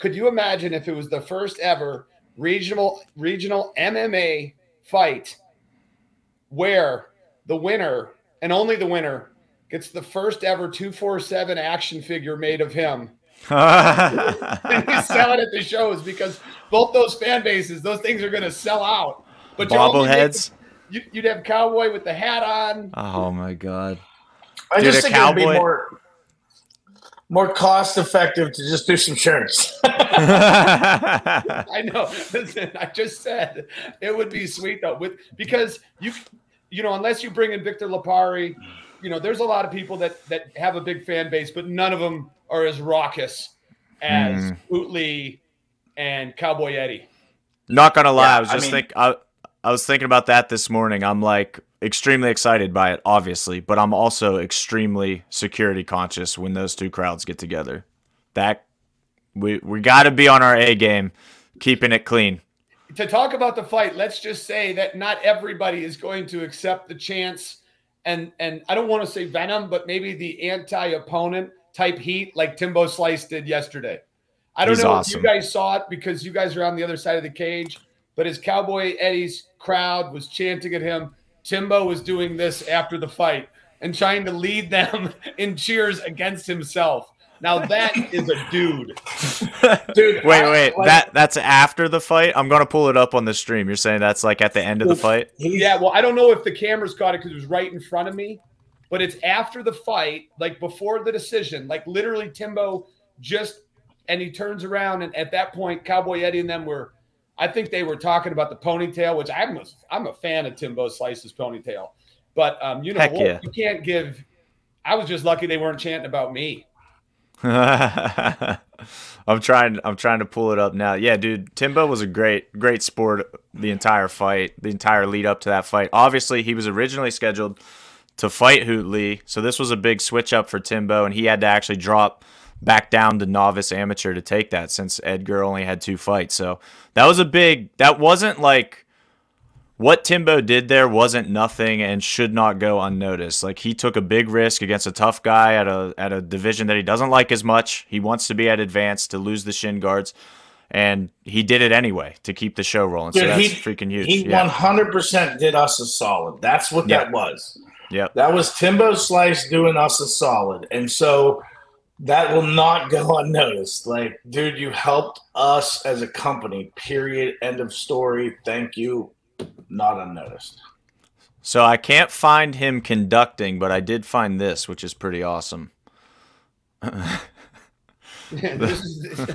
could you imagine if it was the first ever regional regional M M A fight where the winner, and only the winner, gets the first ever two forty-seven action figure made of him? And we sell it at the shows, because both those fan bases, those things are going to sell out. But bobbleheads? You you'd have Cowboy with the hat on. Oh, my God. I Dude, just think cowboy- it would be more, more cost-effective to just do some shirts. I know. Listen, I just said it would be sweet, though, with because you you know, unless you bring in Victor Lapari, you know, there's a lot of people that that have a big fan base, but none of them are as raucous as mm. Hoot Lee and Cowboy Eddie. Not going to lie. Yeah, I was just I mean, think I, I was thinking about that this morning. I'm like, extremely excited by it, obviously, but I'm also extremely security conscious when those two crowds get together. That we we got to be on our A game, keeping it clean. To talk about the fight, let's just say that not everybody is going to accept the chance, and and I don't want to say venom, but maybe the anti-opponent type heat like Timbo Slice did yesterday. I don't He's know awesome. If you guys saw it because you guys are on the other side of the cage, but as Cowboy Eddie's crowd was chanting at him, Timbo was doing this after the fight and trying to lead them in cheers against himself. Now that is a dude. Dude. Wait, I, wait. Like, that that's after the fight? I'm going to pull it up on the stream. You're saying that's like at the end of the fight? Yeah, well, I don't know if the cameras caught it because it was right in front of me, but it's after the fight, like before the decision, like literally Timbo just, and he turns around, and at that point, Cowboy Eddie and them were, I think they were talking about the ponytail, which I'm a, I'm a fan of Timbo Slice's ponytail. But, um, you know, Heck yeah. you can't give – I was just lucky they weren't chanting about me. I'm trying I'm trying to pull it up now. Yeah, dude, Timbo was a great, great sport the entire fight, the entire lead up to that fight. Obviously, he was originally scheduled to fight Hoot Lee, so this was a big switch up for Timbo, and he had to actually drop – back down to novice amateur to take that since Edgar only had two fights. So that was a big, that wasn't like what Timbo did there wasn't nothing and should not go unnoticed. Like he took a big risk against a tough guy at a, at a division that he doesn't like as much. He wants to be at advanced to lose the shin guards. And he did it anyway to keep the show rolling. Dude, so that's he, freaking huge. He yeah. one hundred percent did us a solid. That's what yep. that was. Yeah. That was Timbo Slice doing us a solid. And so that will not go unnoticed. Like, dude, you helped us as a company, period, end of story. Thank you. Not unnoticed. So I can't find him conducting, but I did find this, which is pretty awesome. Yeah, this is-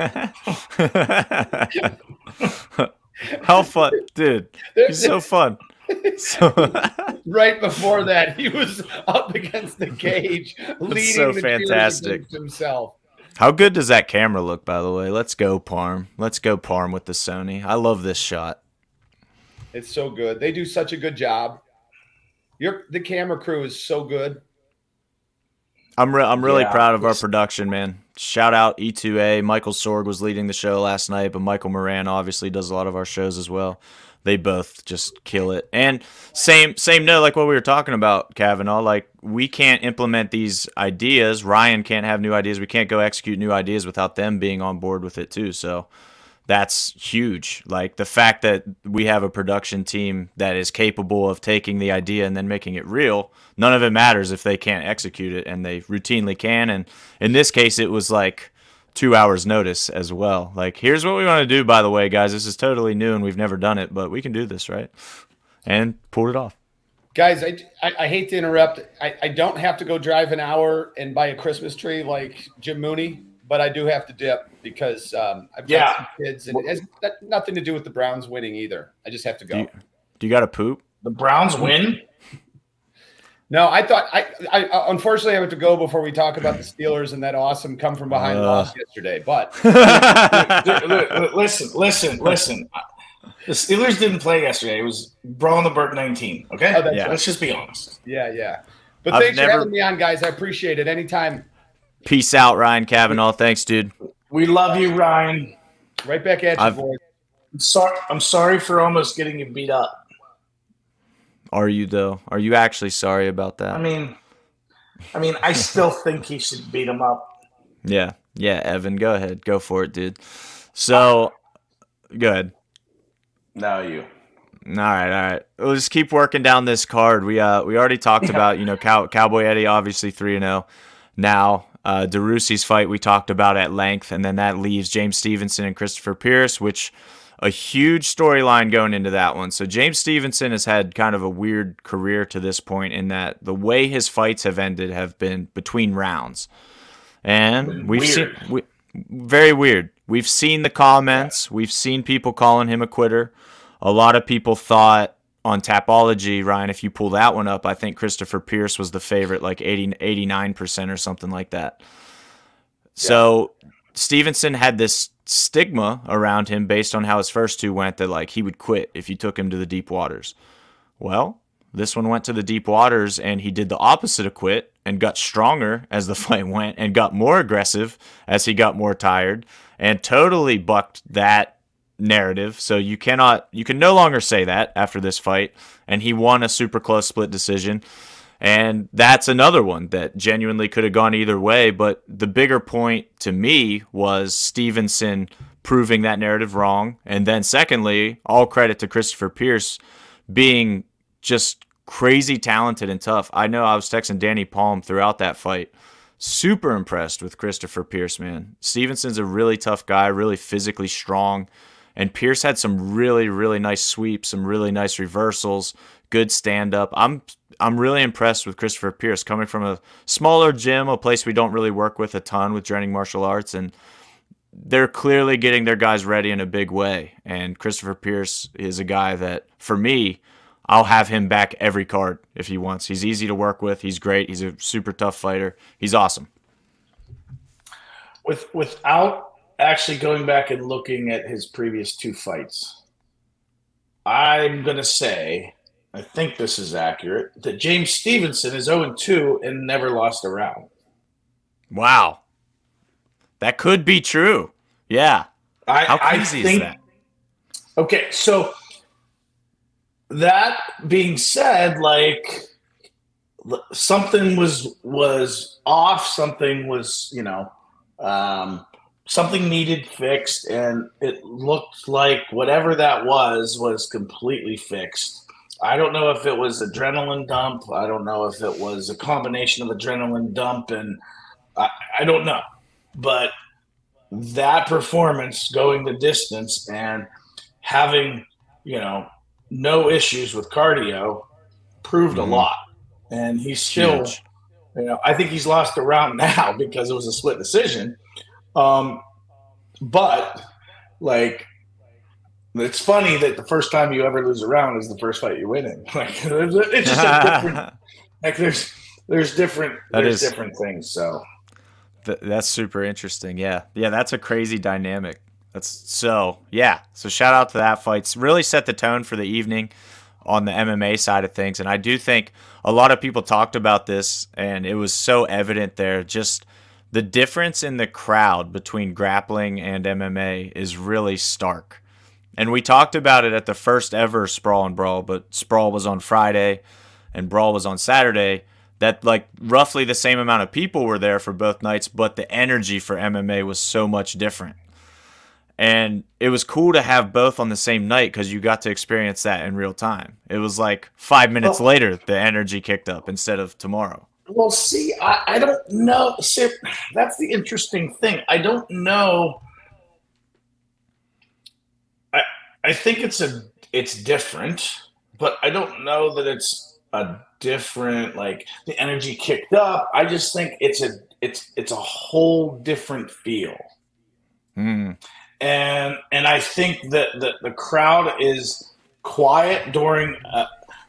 How fun, dude. He's so fun. So, right before that, he was up against the cage, leading so the fantastic. Against himself. How good does that camera look, by the way? Let's go, Parm. Let's go, Parm, with the Sony. I love this shot. It's so good. They do such a good job. Your the camera crew is so good. I'm re- I'm really yeah, proud of our production, man. Shout out E two A. Michael Sorg was leading the show last night, but Michael Moran obviously does a lot of our shows as well. They both just kill it. And same same note, like what we were talking about, Cavanaugh, like we can't implement these ideas. Ryan can't have new ideas. We can't go execute new ideas without them being on board with it too. So that's huge. Like the fact that we have a production team that is capable of taking the idea and then making it real, none of it matters if they can't execute it, and they routinely can. And in this case, it was like two hours notice as well. Like, here's what we want to do, by the way, guys. This is totally new and we've never done it, but we can do this, right? And pulled it off. Guys, I, I, I hate to interrupt. I, I don't have to go drive an hour and buy a Christmas tree like Jim Mooney, but I do have to dip because um, I've got yeah. some kids, and it has nothing to do with the Browns winning either. I just have to go. Do you, do you got to poop? The Browns win? No, I thought I, I unfortunately I have to go before we talk about the Steelers and that awesome come from behind uh. loss yesterday. But listen, listen, listen. The Steelers didn't play yesterday. It was Brawl in the BitB nineteen. Okay, oh, yeah. right. Let's just be honest. Yeah, yeah. But I've thanks never... for having me on, guys. I appreciate it. Anytime. Peace out, Ryan Cavanaugh. Thanks, dude. We love you, Ryan. Right back at I've... you, boy. I'm sorry. I'm sorry for almost getting you beat up. Are you, though? Are you actually sorry about that? I mean, I mean, I still think he should beat him up. Yeah. Yeah, Evan, go ahead. Go for it, dude. So, uh, go ahead. No, you. All right, all right. We'll just keep working down this card. We uh, we already talked yeah. about, you know, Cow- Cowboy Eddie, obviously three and oh now. Uh, DeRussi's fight we talked about at length, and then that leaves James Stevenson and Christopher Pierce, which – a huge storyline going into that one. So James Stevenson has had kind of a weird career to this point in that the way his fights have ended have been between rounds. And we've weird. seen we, very weird. We've seen the comments. We've seen people calling him a quitter. A lot of people thought on Tapology, Ryan, if you pull that one up, I think Christopher Pierce was the favorite, like eighty, eighty-nine percent or something like that. So yeah. Stevenson had this stigma around him based on how his first two went that like he would quit if you took him to the deep waters. Well, This one went to the deep waters, and he did the opposite of quit and got stronger as the fight went and got more aggressive as he got more tired and totally bucked that narrative. So you cannot, you can no longer say that after this fight. And he won a super close split decision. And that's another one that genuinely could have gone either way. But the bigger point to me was Stevenson proving that narrative wrong. And then secondly, all credit to Christopher Pierce being just crazy talented and tough. I know I was texting Danny Palm throughout that fight. Super impressed with Christopher Pierce, man. Stevenson's a really tough guy, really physically strong. And Pierce had some really, really nice sweeps, some really nice reversals, good stand-up. I'm I'm really impressed with Christopher Pierce, coming from a smaller gym, a place we don't really work with a ton with training martial arts, and they're clearly getting their guys ready in a big way. And Christopher Pierce is a guy that, for me, I'll have him back every card if he wants. He's easy to work with. He's great. He's a super tough fighter. He's awesome. With without... Actually, going back and looking at his previous two fights, I'm going to say, I think this is accurate, that James Stevenson is oh and two and never lost a round. Wow. That could be true. Yeah. I, How crazy I think, is that? Okay, so that being said, like, something was was off, something was, you know, um, something needed fixed, and it looked like whatever that was was completely fixed. I don't know if it was adrenaline dump. I don't know if it was a combination of adrenaline dump, and I, I don't know. But that performance going the distance and having, you know, no issues with cardio proved mm-hmm. a lot. And he's still, Huge. you know, I think he's lost a round now because it was a split decision. Um, but like, it's funny that the first time you ever lose a round is the first fight you win in. Like, it's just a different, like there's there's different that there's is, different things. So th- that's super interesting. Yeah, yeah, that's a crazy dynamic. That's so yeah. So shout out to that fight. It's really set the tone for the evening on the M M A side of things, and I do think a lot of people talked about this, and it was so evident there. Just the difference in the crowd between grappling and M M A is really stark. And we talked about it at the first ever Sprawl and Brawl, but Sprawl was on Friday and Brawl was on Saturday, that like roughly the same amount of people were there for both nights, but the energy for M M A was so much different. And it was cool to have both on the same night because you got to experience that in real time. It was like five minutes well, later, the energy kicked up instead of tomorrow. Well, see, I, I don't know. See, that's the interesting thing. I don't know. I I think it's a it's different, but I don't know that it's a different, like the energy kicked up. I just think it's a it's it's a whole different feel. Mm. And and I think that the, the crowd is quiet during a,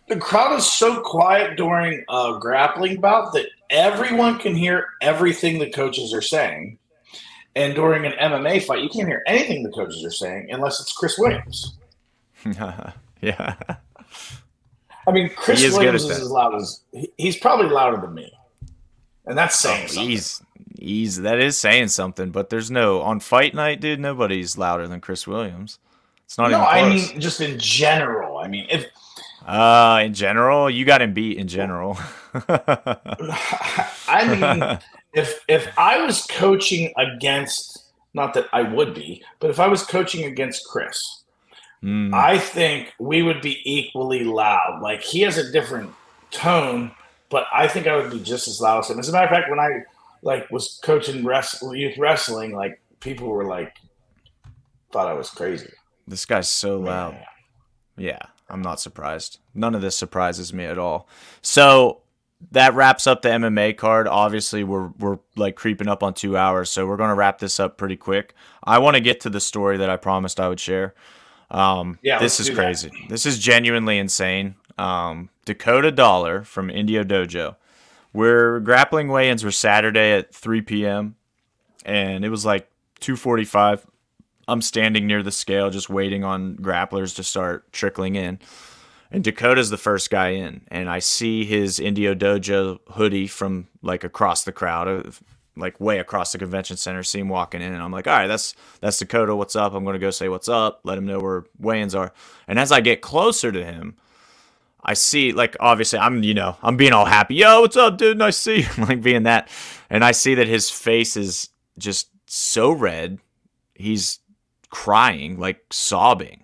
The crowd is so quiet during a grappling bout that everyone can hear everything the coaches are saying. And during an M M A fight, you can't hear anything the coaches are saying unless it's Chris Williams. yeah. I mean, Chris he is Williams is as loud as – he's probably louder than me. And that's saying oh, something. He's, he's, that is saying something, but there's no – on fight night, dude, nobody's louder than Chris Williams. It's not no, even close. I mean just in general. I mean if – Uh, in general, you got him beat in general. I mean, if if I was coaching against, not that I would be, but if I was coaching against Chris, mm. I think we would be equally loud. Like, he has a different tone, but I think I would be just as loud as him. As a matter of fact, when I like was coaching rest, youth wrestling, like people were like, thought I was crazy. This guy's so loud. Yeah. yeah. I'm not surprised. None of this surprises me at all. So that wraps up the M M A card. Obviously, we're we're like creeping up on two hours, so we're going to wrap this up pretty quick. I want to get to the story that I promised I would share. Um, yeah, this is crazy. That. This is genuinely insane. Um, Dakota Dollar from Indio Dojo. We're grappling weigh-ins were Saturday at three p.m. and it was like two forty-five. I'm standing near the scale just waiting on grapplers to start trickling in. And Dakota's the first guy in, and I see his Indio Dojo hoodie from like across the crowd, like way across the convention center, see him walking in, and I'm like, all right, that's that's Dakota, what's up? I'm going to go say what's up, let him know where weigh-ins are. And as I get closer to him, I see, like, obviously, I'm, you know, I'm being all happy. Yo, what's up, dude? Nice to see you. Like, being that. And I see that his face is just so red. He's crying, like, sobbing.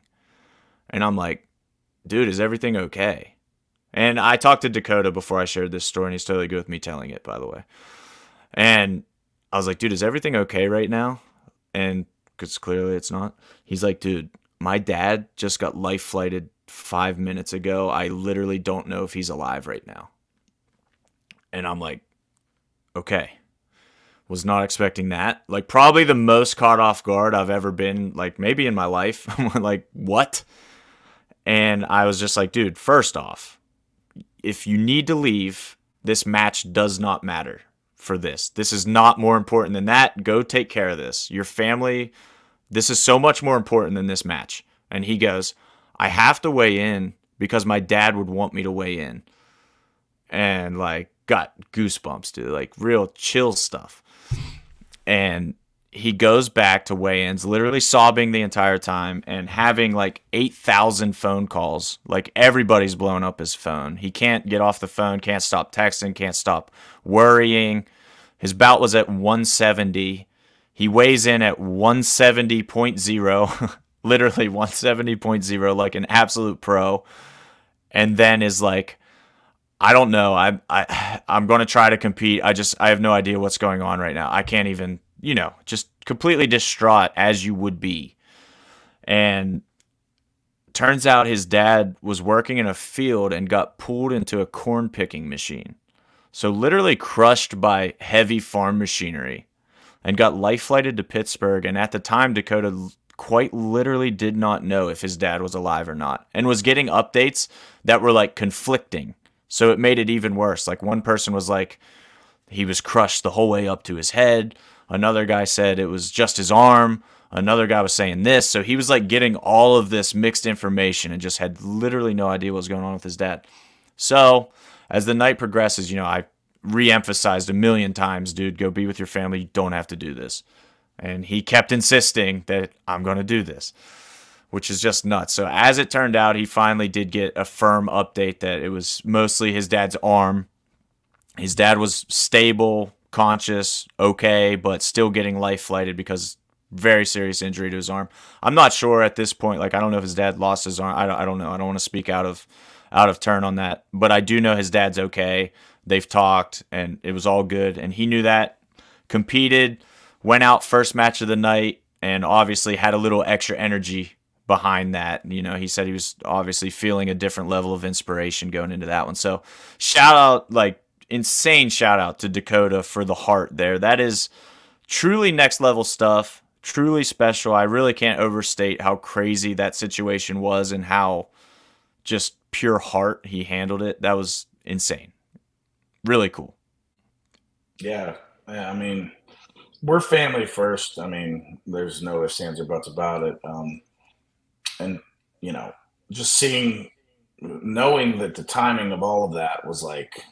And I'm like, dude, is everything okay? And I talked to Dakota before I shared this story, and he's totally good with me telling it, by the way. And I was like, dude, is everything okay right now? And because clearly it's not. He's like, dude, my dad just got life flighted five minutes ago. I literally don't know if he's alive right now. And I'm like, okay. Was not expecting that. Like, probably the most caught off guard I've ever been, like, maybe in my life. I'm like, what? And I was just like, dude, first off, if you need to leave, this match does not matter for this. This is not more important than that. Go take care of this. Your family, this is so much more important than this match. And he goes, I have to weigh in because my dad would want me to weigh in. And, like, got goosebumps, dude. Like, real chill stuff. And he goes back to weigh-ins, literally sobbing the entire time and having like eight thousand phone calls. Like, everybody's blowing up his phone. He can't get off the phone, can't stop texting, can't stop worrying. His bout was at one seventy. He weighs in at one seventy point oh, literally one seventy point oh, like an absolute pro. And then is like, I don't know. I, I, I'm going to try to compete. I just, I have no idea what's going on right now. I can't even, you know, just completely distraught as you would be. And turns out his dad was working in a field and got pulled into a corn picking machine. So literally crushed by heavy farm machinery and got life flighted to Pittsburgh. And at the time, Dakota quite literally did not know if his dad was alive or not, and was getting updates that were like conflicting. So it made it even worse. Like, one person was like, he was crushed the whole way up to his head. Another guy said it was just his arm. Another guy was saying this. So he was like getting all of this mixed information and just had literally no idea what was going on with his dad. So as the night progresses, you know, I reemphasized a million times, dude, go be with your family. You don't have to do this. And he kept insisting that I'm going to do this, which is just nuts. So as it turned out, he finally did get a firm update that it was mostly his dad's arm. His dad was stable, conscious, okay, but still getting life flighted because very serious injury to his arm. I'm not sure at this point. Like, I don't know if his dad lost his arm. I don't, I don't know. I don't want to speak out of out of turn on that. But I do know his dad's okay. They've talked, and it was all good. And he knew that. Competed, went out first match of the night, and obviously had a little extra energy behind that. You know, he said he was obviously feeling a different level of inspiration going into that one. So shout out, like, insane shout out to Dakota for the heart there. That is truly next level stuff, truly special. I really can't overstate how crazy that situation was and how just pure heart he handled it. That was insane. Really cool. Yeah. I mean, we're family first. I mean, there's no ifs, ands, or buts about it. Um, And, you know, just seeing, knowing that the timing of all of that was like,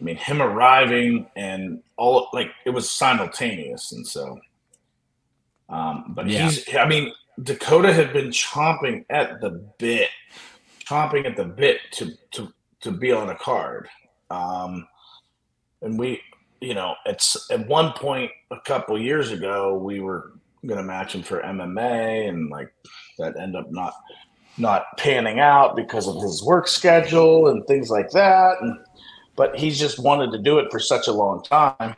I mean, him arriving and all, like, it was simultaneous. And so, um, but yeah. he's, I mean, Dakota had been chomping at the bit, chomping at the bit to, to, to be on a card. Um, and we, you know, it's at one point a couple years ago, we were going to match him for M M A, and like, that end up not not panning out because of his work schedule and things like that. And, but he's just wanted to do it for such a long time.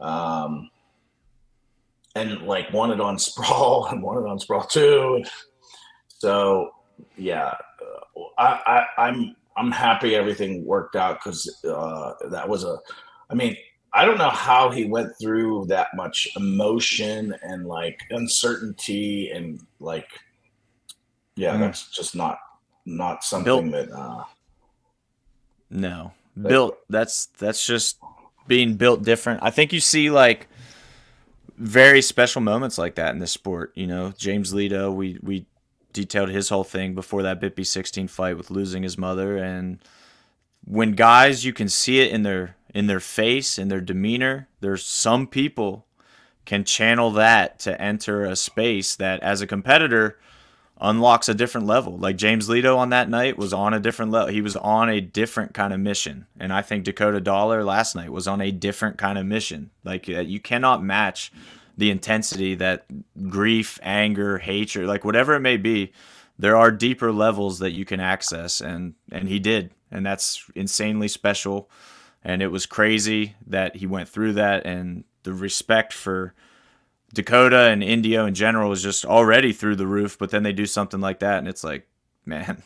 Um, and like wanted on Sprawl and wanted on Sprawl too. So yeah, I, I, I'm I'm happy everything worked out because uh, that was a, I mean, I don't know how he went through that much emotion and like uncertainty and like, yeah, mm. that's just not, not something built, that, uh, no that, built. That's, that's just being built different. I think you see like very special moments like that in this sport, you know, James Leto, we, we detailed his whole thing before that BitB sixteen fight with losing his mother. And when guys, you can see it in their in their face, in their demeanor. There's some people can channel that to enter a space that, as a competitor, unlocks a different level. Like James Leto on that night was on a different level. He was on a different kind of mission. And I think Dakota Dollar last night was on a different kind of mission. Like, you cannot match the intensity that grief, anger, hatred, like whatever it may be, there are deeper levels that you can access. And, and he did. And that's insanely special. And it was crazy that he went through that. And the respect for Dakota and Indio in general is just already through the roof, but then they do something like that, and it's like, man,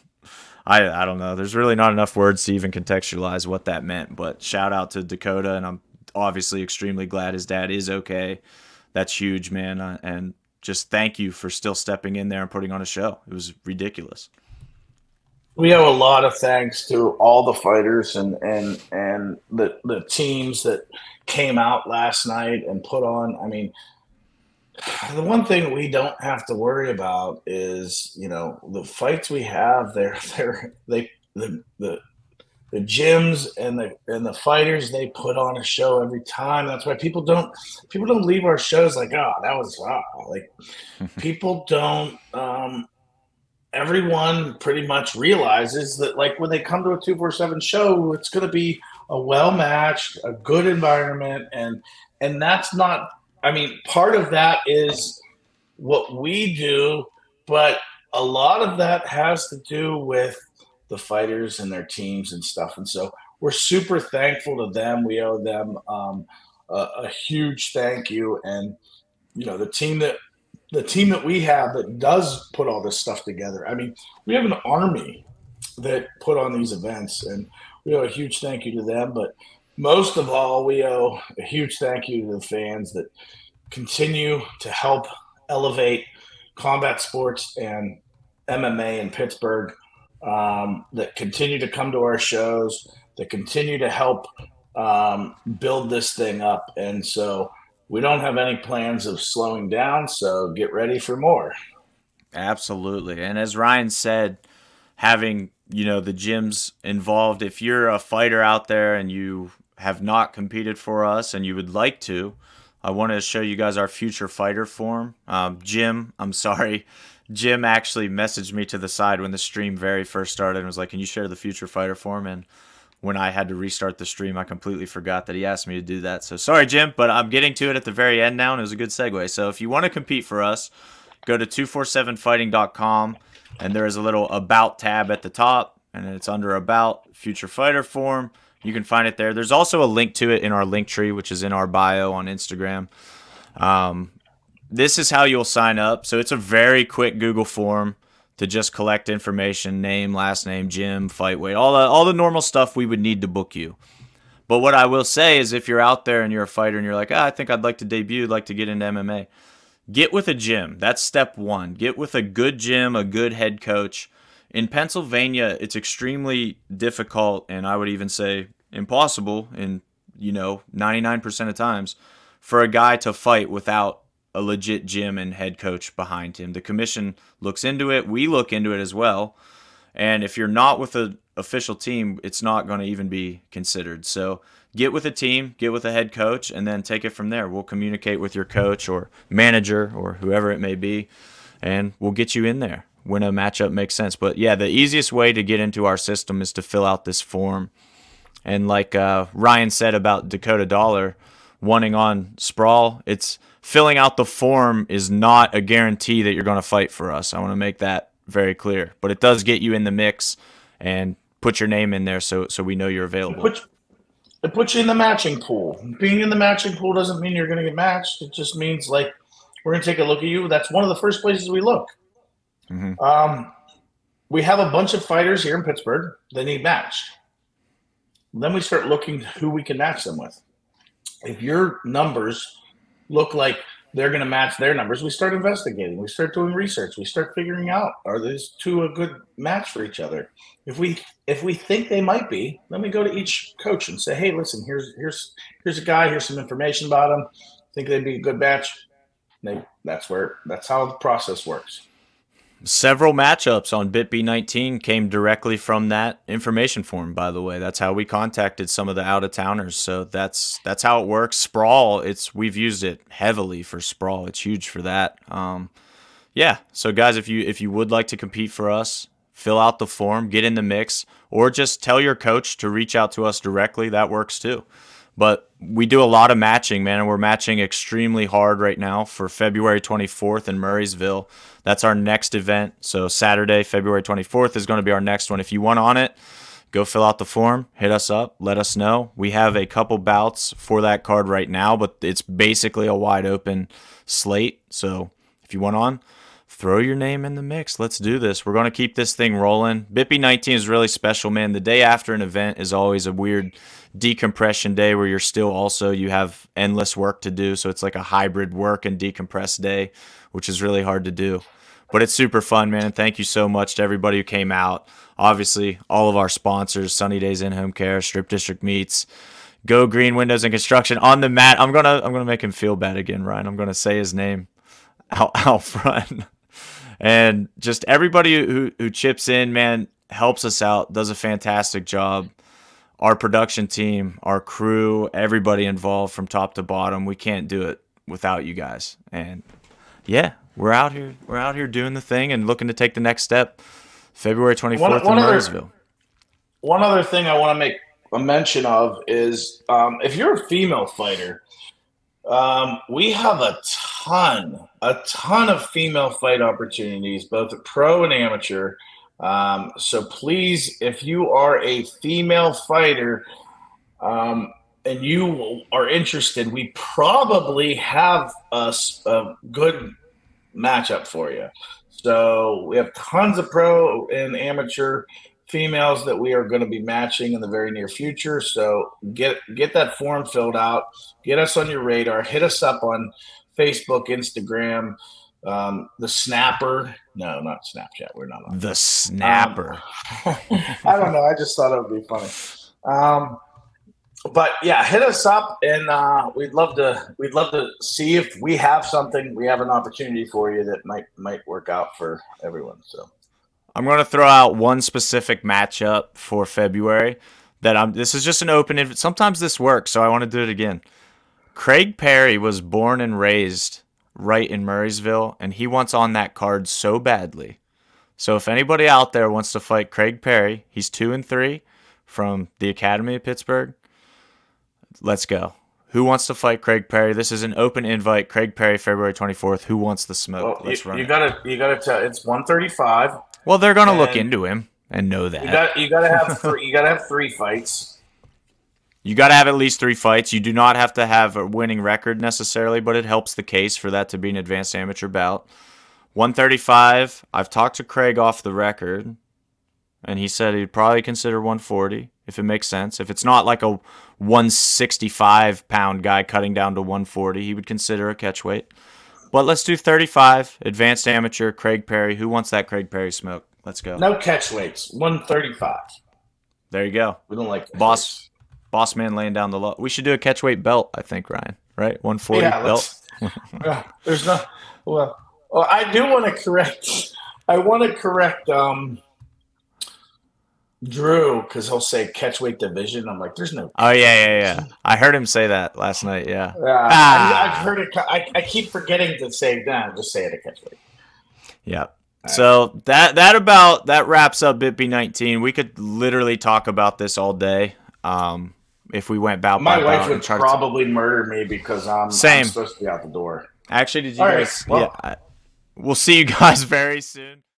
I I don't know. There's really not enough words to even contextualize what that meant, but shout out to Dakota, and I'm obviously extremely glad his dad is okay. That's huge, man, and just thank you for still stepping in there and putting on a show. It was ridiculous. We owe a lot of thanks to all the fighters and and, and the, the teams that came out last night and put on, I mean, the one thing we don't have to worry about is, you know, the fights we have. They're they're they the the the gyms and the and the fighters, they put on a show every time. That's why people don't people don't leave our shows like, oh, that was wow. Like people don't. Um, everyone pretty much realizes that, like, when they come to a two forty-seven show, it's going to be a well matched, a good environment, and and that's not. I mean, part of that is what we do, but a lot of that has to do with the fighters and their teams and stuff. And so we're super thankful to them. We owe them um, a, a huge thank you. And, you know, the team that the team that we have that does put all this stuff together. I mean, we have an army that put on these events, and we owe a huge thank you to them. But most of all, we owe a huge thank you to the fans that continue to help elevate combat sports and M M A in Pittsburgh, um, that continue to come to our shows, that continue to help um, build this thing up. And so we don't have any plans of slowing down, so get ready for more. Absolutely. And as Ryan said, having, you know, the gyms involved, if you're a fighter out there and you have not competed for us and you would like to, I want to show you guys our future fighter form. Um, Jim, I'm sorry. Jim actually messaged me to the side when the stream very first started and was like, can you share the future fighter form? And when I had to restart the stream, I completely forgot that he asked me to do that. So sorry, Jim, but I'm getting to it at the very end now, and it was a good segue. So if you want to compete for us, go to two forty-seven fighting dot com, and there is a little About tab at the top, and it's under About, Future Fighter Form. You can find it there. There's also a link to it in our link tree, which is in our bio on Instagram. Um, this is how you'll sign up. So it's a very quick Google form to just collect information, name, last name, gym, fight weight, all the, all the normal stuff we would need to book you. But what I will say is, if you're out there and you're a fighter and you're like, ah, I think I'd like to debut, I'd like to get into M M A, get with a gym. That's step one. Get with a good gym, a good head coach. In Pennsylvania, it's extremely difficult, and I would even say impossible in, you know, ninety-nine percent of times, for a guy to fight without a legit gym and head coach behind him. The commission looks into it. We look into it as well. And if you're not with an official team, it's not going to even be considered. So get with a team, get with a head coach, and then take it from there. We'll communicate with your coach or manager or whoever it may be, and we'll get you in there when a matchup makes sense. But, yeah, the easiest way to get into our system is to fill out this form. And like uh, Ryan said about Dakota Dollar wanting on Sprawl, it's filling out the form is not a guarantee that you're going to fight for us. I want to make that very clear. But it does get you in the mix, and put your name in there so so we know you're available. Put- It puts you in the matching pool. Being in the matching pool doesn't mean you're going to get matched. It just means, like, we're going to take a look at you. That's one of the first places we look. Mm-hmm. Um, we have a bunch of fighters here in Pittsburgh that need matched. Then we start looking who we can match them with. If your numbers look like they're going to match their numbers, we start investigating. We start doing research. We start figuring out, are these two a good match for each other? If we if we think they might be, then we go to each coach and say, hey, listen, here's here's here's a guy. Here's some information about him. Think they'd be a good match. And they, that's where that's how the process works. several matchups on BitB nineteen came directly from that information form, by the way. That's how we contacted some of the out-of-towners. So that's that's how it works. Sprawl, it's we've used it heavily for Sprawl. It's huge for that. Um, yeah, so guys, if you if you would like to compete for us, fill out the form, get in the mix, or just tell your coach to reach out to us directly. That works too. But we do a lot of matching, man, and we're matching extremely hard right now for February twenty-fourth in Murraysville. That's our next event. So Saturday, February twenty-fourth is going to be our next one. If you want on it, go fill out the form, hit us up, let us know. We have a couple bouts for that card right now, but it's basically a wide open slate. So if you want on, throw your name in the mix. Let's do this. We're going to keep this thing rolling. BitB nineteen is really special, man. The day after an event is always a weird decompression day where you're still also, you have endless work to do. So it's like a hybrid work and decompress day, which is really hard to do. But it's super fun, man. Thank you so much to everybody who came out. Obviously, all of our sponsors, Sunny Days In-Home Care, Strip District Meats, Go Green Windows and Construction, On The Mat. I'm going to I'm gonna make him feel bad again, Ryan. I'm going to say his name out, out front. And just everybody who, who chips in, man, helps us out, does a fantastic job. Our production team, our crew, everybody involved from top to bottom. We can't do it without you guys. And yeah, we're out here. We're out here doing the thing and looking to take the next step. February twenty-fourth one, one in Murraysville. One other thing I want to make a mention of is um, if you're a female fighter, um, we have a ton, a ton of female fight opportunities, both pro and amateur. Um, so please, if you are a female fighter um, and you are interested, we probably have a, a good matchup for you. So we have tons of pro and amateur females that we are going to be matching in the very near future. So get get that form filled out. Get us on your radar. Hit us up on Facebook, Instagram, um the snapper no not Snapchat we're not on the snapper um, I don't know, I just thought it would be funny. Um but yeah, hit us up and uh we'd love to we'd love to see if we have something we have an opportunity for you that might might work out for everyone. So I'm going to throw out one specific matchup for February that I'm this is just an open invite. Sometimes this works, so I want to do it again. Craig Perry was born and raised right in Murraysville, and he wants on that card so badly. So if anybody out there wants to fight Craig Perry, he's two and three from the Academy of Pittsburgh. Let's go. Who wants to fight Craig Perry? This is an open invite. Craig Perry, February twenty-fourth. Who wants the smoke? Well, Let's you, run. You it. gotta, you gotta tell. It's one thirty-five. Well, they're gonna look into him and know that. You got, you gotta have, three, you gotta have three fights. You got to have at least three fights. You do not have to have a winning record necessarily, but it helps the case for that to be an advanced amateur bout. one thirty-five, I've talked to Craig off the record, and he said he'd probably consider one forty if it makes sense. If it's not like a one sixty-five pound guy cutting down to one forty, he would consider a catch weight. But let's do thirty-five, advanced amateur, Craig Perry. Who wants that Craig Perry smoke? Let's go. No catch weights, one thirty-five. There you go. We don't like Boss. Boss man laying down the law. We should do a catchweight belt, I think, Ryan. Right? one forty yeah, belt. Yeah, there's no. Well, well, I do want to correct. I want to correct um, Drew because he'll say catchweight division. I'm like, there's no. Oh yeah, yeah, yeah. I heard him say that last night. Yeah. Uh, ah. I've heard it. I, I keep forgetting to say that. Just say it a catchweight. Yeah. So that that about that wraps up BitB nineteen. We could literally talk about this all day. Um. If we went bout by bout, my wife would probably to... murder me because I'm, Same. I'm supposed to be out the door. Actually, did you All guys? Right. Well, yeah, I... we'll see you guys very soon.